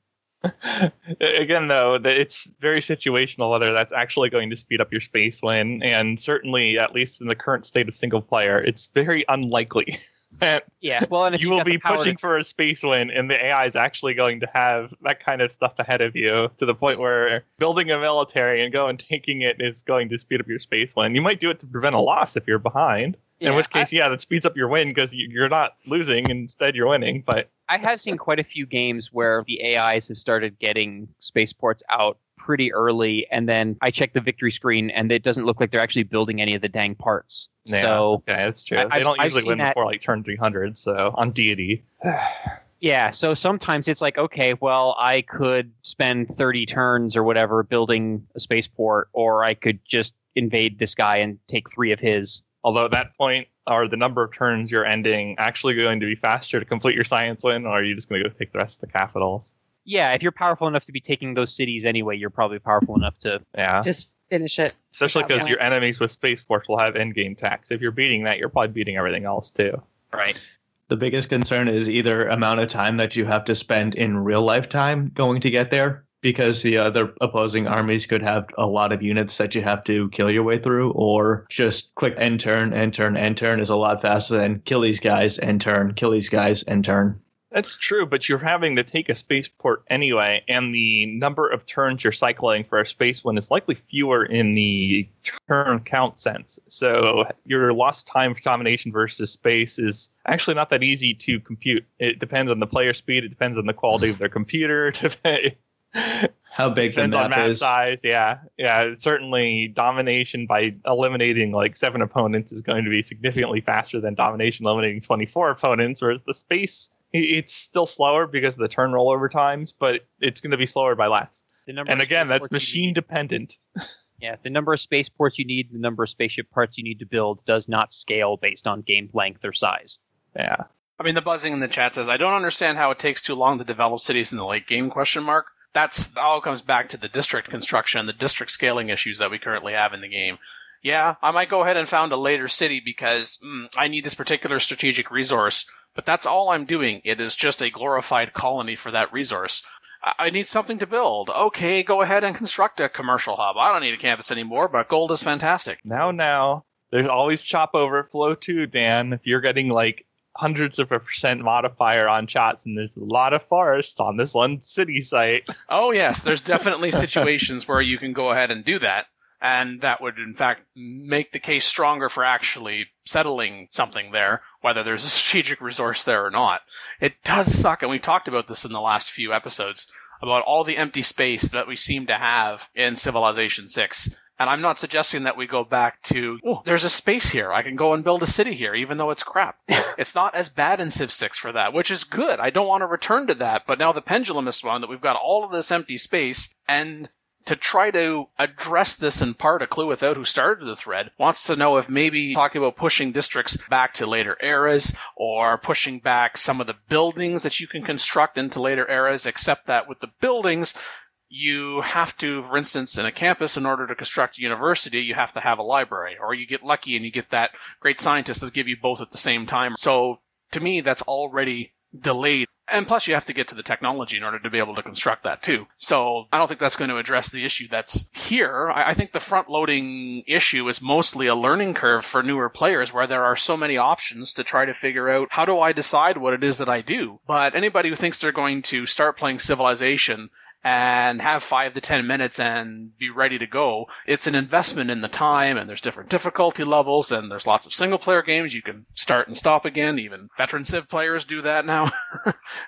Again, though, it's very situational whether that's actually going to speed up your space win. And certainly, at least in the current state of single player, it's very unlikely. Yeah, well, and if you will be pushing for a space win, and the AI is actually going to have that kind of stuff ahead of you to the point where building a military and going taking it is going to speed up your space win. You might do it to prevent a loss if you're behind, yeah, in which case, that speeds up your win because you're not losing. Instead, you're winning. But I have seen quite a few games where the AIs have started getting spaceports out pretty early, and then I check the victory screen, and it doesn't look like they're actually building any of the dang parts. Yeah, so okay, that's true. They don't usually win before like turn 300, so on deity. Yeah, so sometimes it's like, okay, well, I could spend 30 turns or whatever building a spaceport, or I could just invade this guy and take 3 of his. Although at that point, are the number of turns you're ending actually going to be faster to complete your science win, or are you just going to go take the rest of the capitals? Yeah, if you're powerful enough to be taking those cities anyway, you're probably powerful enough to just finish it. Especially because your enemies with spaceports will have endgame tax. If you're beating that, you're probably beating everything else too. Right. The biggest concern is either amount of time that you have to spend in real life time going to get there, because the other opposing armies could have a lot of units that you have to kill your way through, or just click end turn is a lot faster than kill these guys, end turn, kill these guys, end turn. That's true, but you're having to take a spaceport anyway, and the number of turns you're cycling for a space win is likely fewer in the turn count sense. So your lost time for domination versus space is actually not that easy to compute. It depends on the player speed. It depends on the quality of their computer. How big the map is. Depends on map size, yeah. Yeah, certainly domination by eliminating like 7 opponents is going to be significantly faster than domination eliminating 24 opponents, whereas the space... It's still slower because of the turn rollover times, but it's going to be slower by less. And again, that's machine dependent. Yeah, the number of spaceports you need, the number of spaceship parts you need to build does not scale based on game length or size. Yeah. I mean, the buzzing in the chat says, I don't understand how it takes too long to develop cities in the late game, ? That all comes back to the district construction, the district scaling issues that we currently have in the game. Yeah, I might go ahead and found a later city because I need this particular strategic resource. But that's all I'm doing. It is just a glorified colony for that resource. I need something to build. Okay, go ahead and construct a commercial hub. I don't need a campus anymore, but gold is fantastic. Now. There's always chop overflow too, Dan. If you're getting like hundreds of a % modifier on chops, and there's a lot of forests on this one city site. Oh, yes. There's definitely situations where you can go ahead and do that. And that would, in fact, make the case stronger for actually settling something there, whether there's a strategic resource there or not. It does suck, and we talked about this in the last few episodes, about all the empty space that we seem to have in Civilization 6. And I'm not suggesting that we go back to, oh, there's a space here. I can go and build a city here, even though it's crap. It's not as bad in Civ 6 for that, which is good. I don't want to return to that. But now the pendulum has swung that we've got all of this empty space, and to try to address this in part, A Clue Without, who started the thread, wants to know if maybe talking about pushing districts back to later eras or pushing back some of the buildings that you can construct into later eras, except that with the buildings, you have to, for instance, in a campus, in order to construct a university, you have to have a library, or you get lucky and you get that great scientist that give you both at the same time. So to me, that's already delayed. And plus, you have to get to the technology in order to be able to construct that, too. So I don't think that's going to address the issue that's here. I think the front-loading issue is mostly a learning curve for newer players, where there are so many options to try to figure out, how do I decide what it is that I do? But anybody who thinks they're going to start playing Civilization and have 5 to 10 minutes and be ready to go, it's an investment in the time, and there's different difficulty levels, and there's lots of single-player games. You can start and stop again. Even veteran Civ players do that now,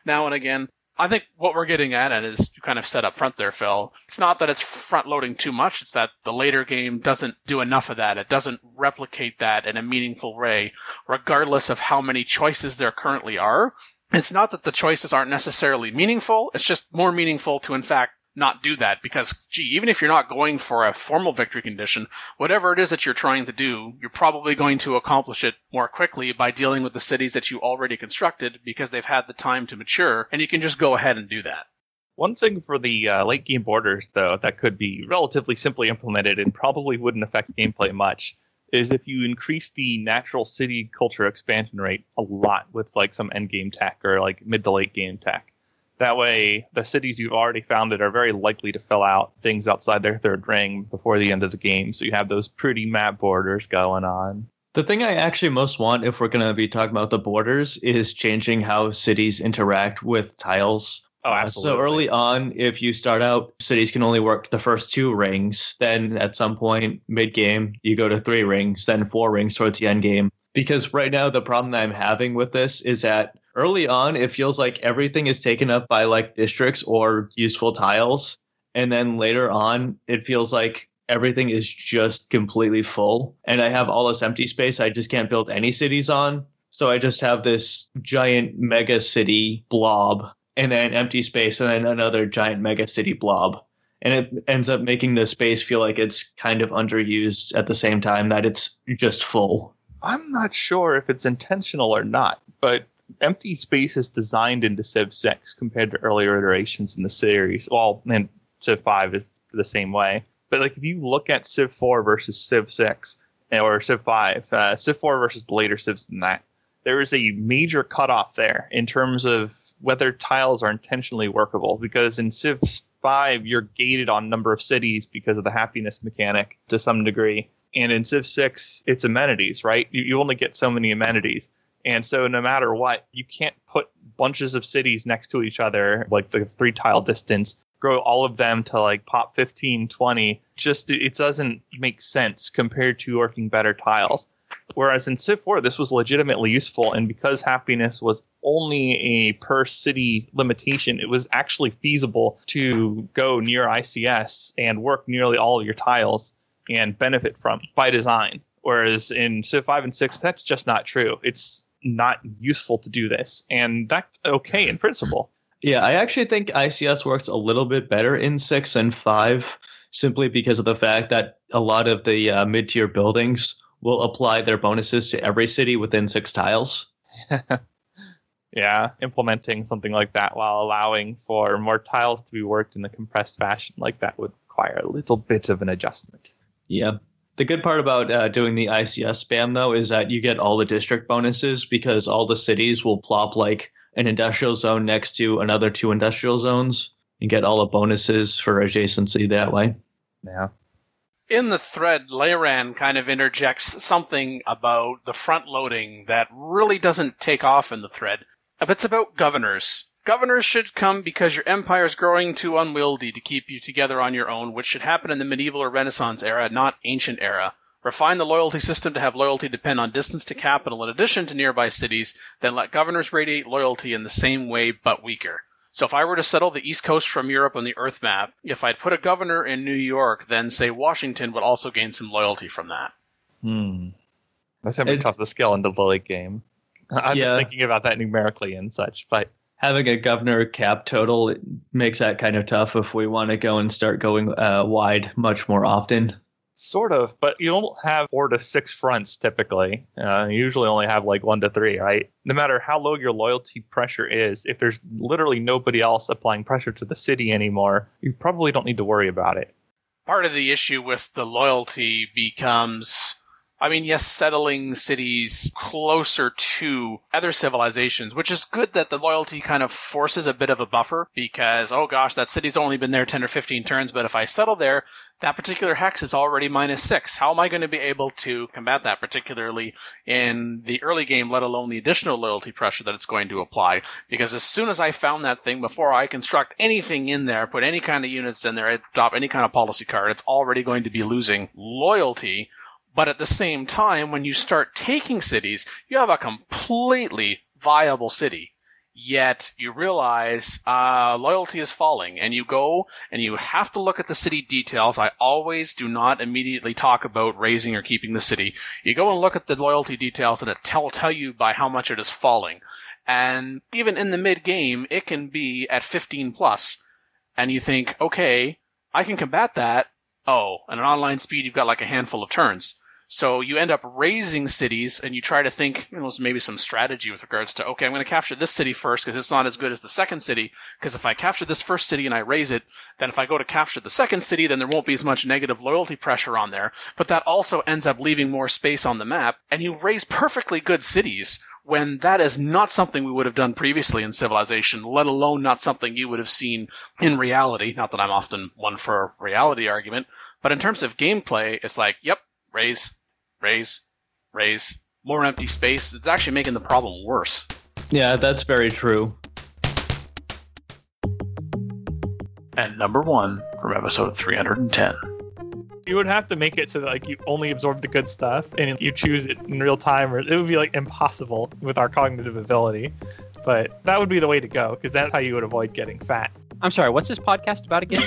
now and again. I think what we're getting at, and is kind of set up front there, Phil, it's not that it's front-loading too much. It's that the later game doesn't do enough of that. It doesn't replicate that in a meaningful way, regardless of how many choices there currently are. It's not that the choices aren't necessarily meaningful. It's just more meaningful to, in fact, not do that. Because, gee, even if you're not going for a formal victory condition, whatever it is that you're trying to do, you're probably going to accomplish it more quickly by dealing with the cities that you already constructed, because they've had the time to mature, and you can just go ahead and do that. One thing for the late-game borders, though, that could be relatively simply implemented and probably wouldn't affect gameplay much, is if you increase the natural city culture expansion rate a lot with like some end game tech or like mid to late game tech. That way, the cities you've already founded are very likely to fill out things outside their third ring before the end of the game. So you have those pretty map borders going on. The thing I actually most want, if we're going to be talking about the borders, is changing how cities interact with tiles. Oh, absolutely. So early on, if you start out, cities can only work the first 2 rings. Then at some point, mid-game, you go to 3 rings, then 4 rings towards the end game. Because right now, the problem that I'm having with this is that early on, it feels like everything is taken up by like districts or useful tiles. And then later on, it feels like everything is just completely full. And I have all this empty space I just can't build any cities on. So I just have this giant mega city blob, and then empty space, and then another giant mega city blob. And it ends up making the space feel like it's kind of underused at the same time that it's just full. I'm not sure if it's intentional or not, but empty space is designed into Civ 6 compared to earlier iterations in the series. Well, and Civ 5 is the same way. But like if you look at Civ 4 versus Civ 6, or Civ 5, Civ 4 versus the later Civs than that, there is a major cutoff there in terms of whether tiles are intentionally workable, because in Civ 5, you're gated on number of cities because of the happiness mechanic to some degree. And in Civ 6, it's amenities, right? You only get so many amenities. And so no matter what, you can't put bunches of cities next to each other, like the 3-tile distance, grow all of them to like pop 15, 20. Just it doesn't make sense compared to working better tiles. Whereas in Civ 4, this was legitimately useful, and because happiness was only a per-city limitation, it was actually feasible to go near ICS and work nearly all of your tiles and benefit from by design. Whereas in Civ 5 and 6, that's just not true. It's not useful to do this, and that's okay in principle. Yeah, I actually think ICS works a little bit better in 6 and 5, simply because of the fact that a lot of the mid-tier buildings will apply their bonuses to every city within 6 tiles. Yeah, implementing something like that while allowing for more tiles to be worked in a compressed fashion like that would require a little bit of an adjustment. Yeah. The good part about doing the ICS spam, though, is that you get all the district bonuses because all the cities will plop like an industrial zone next to another 2 industrial zones and get all the bonuses for adjacency that way. Yeah. In the thread, Leyran kind of interjects something about the front-loading that really doesn't take off in the thread. It's about governors. Governors should come because your empire is growing too unwieldy to keep you together on your own, which should happen in the medieval or Renaissance era, not ancient era. Refine the loyalty system to have loyalty depend on distance to capital in addition to nearby cities, then let governors radiate loyalty in the same way but weaker. So if I were to settle the East Coast from Europe on the Earth map, if I'd put a governor in New York, then, say, Washington would also gain some loyalty from that. That's going to be tough to scale into the late game. I'm just thinking about that numerically and such. But having a governor cap total makes that kind of tough if we want to go and start going wide much more often. Sort of, but you don't have 4 to 6 fronts typically. You usually only have like 1 to 3, right? No matter how low your loyalty pressure is, if there's literally nobody else applying pressure to the city anymore, you probably don't need to worry about it. Part of the issue with the loyalty becomes, settling cities closer to other civilizations, which is good that the loyalty kind of forces a bit of a buffer because, oh gosh, that city's only been there 10 or 15 turns, but if I settle there, that particular hex is already -6. How am I going to be able to combat that, particularly in the early game, let alone the additional loyalty pressure that it's going to apply? Because as soon as I found that thing, before I construct anything in there, put any kind of units in there, adopt any kind of policy card, it's already going to be losing loyalty. But at the same time, when you start taking cities, you have a completely viable city. Yet you realize loyalty is falling, and you go and you have to look at the city details. I always do not immediately talk about raising or keeping the city. You go and look at the loyalty details, and it will tell you by how much it is falling. And even in the mid-game, it can be at 15+. And you think, okay, I can combat that. Oh, and an online speed, you've got like a handful of turns. So you end up raising cities, and you try to think, maybe some strategy with regards to, okay, I'm going to capture this city first because it's not as good as the second city, because if I capture this first city and I raise it, then if I go to capture the second city, then there won't be as much negative loyalty pressure on there. But that also ends up leaving more space on the map, and you raise perfectly good cities when that is not something we would have done previously in Civilization, let alone not something you would have seen in reality. Not that I'm often one for a reality argument, but in terms of gameplay, it's like, yep, raise, more empty space. It's actually making the problem worse. Yeah, that's very true. And number 1 from episode 310. You would have to make it so that you only absorb the good stuff and you choose it in real time, or it would be impossible with our cognitive ability. But that would be the way to go, because that's how you would avoid getting fat. I'm sorry, what's this podcast about again?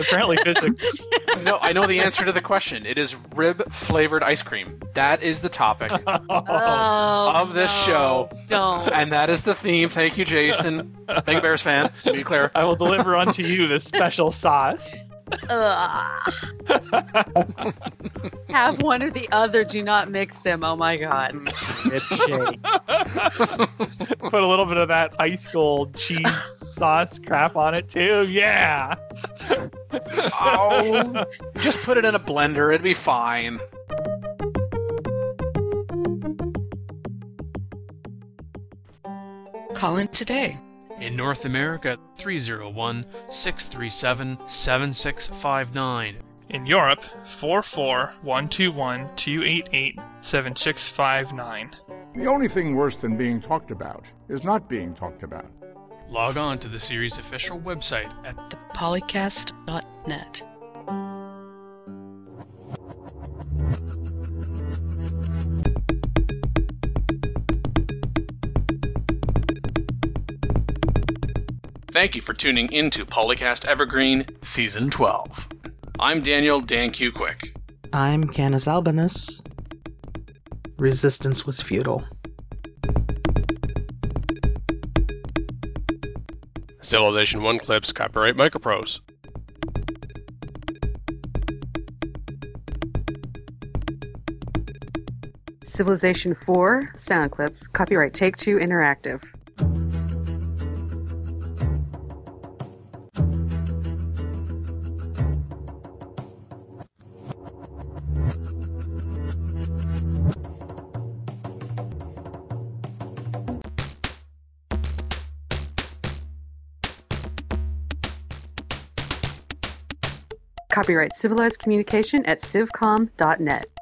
Apparently physics. No, I know the answer to the question. It is rib-flavored ice cream. That is the topic of this show. Don't. And that is the theme. Thank you, Jason. Mega Bears fan. To be clear, I will deliver unto you this special sauce. Have one or the other. Do not mix them. Oh my god. It's shade. Put a little bit of that high school cheese sauce crap on it too. Yeah. Oh, just put it in a blender. It'd be fine. Call in today. In North America, 301-637-7659. In Europe, 44-121-288-7659. The only thing worse than being talked about is not being talked about. Log on to the series' official website at thepolycast.net. Thank you for tuning into Polycast Evergreen Season 12. I'm Daniel DanQ Quick. I'm Canis Albinus. Resistance was futile. Civilization 1 clips, copyright Microprose. Civilization 4 sound clips, copyright Take-Two Interactive. Copyright Civilized Communication at civcom.net.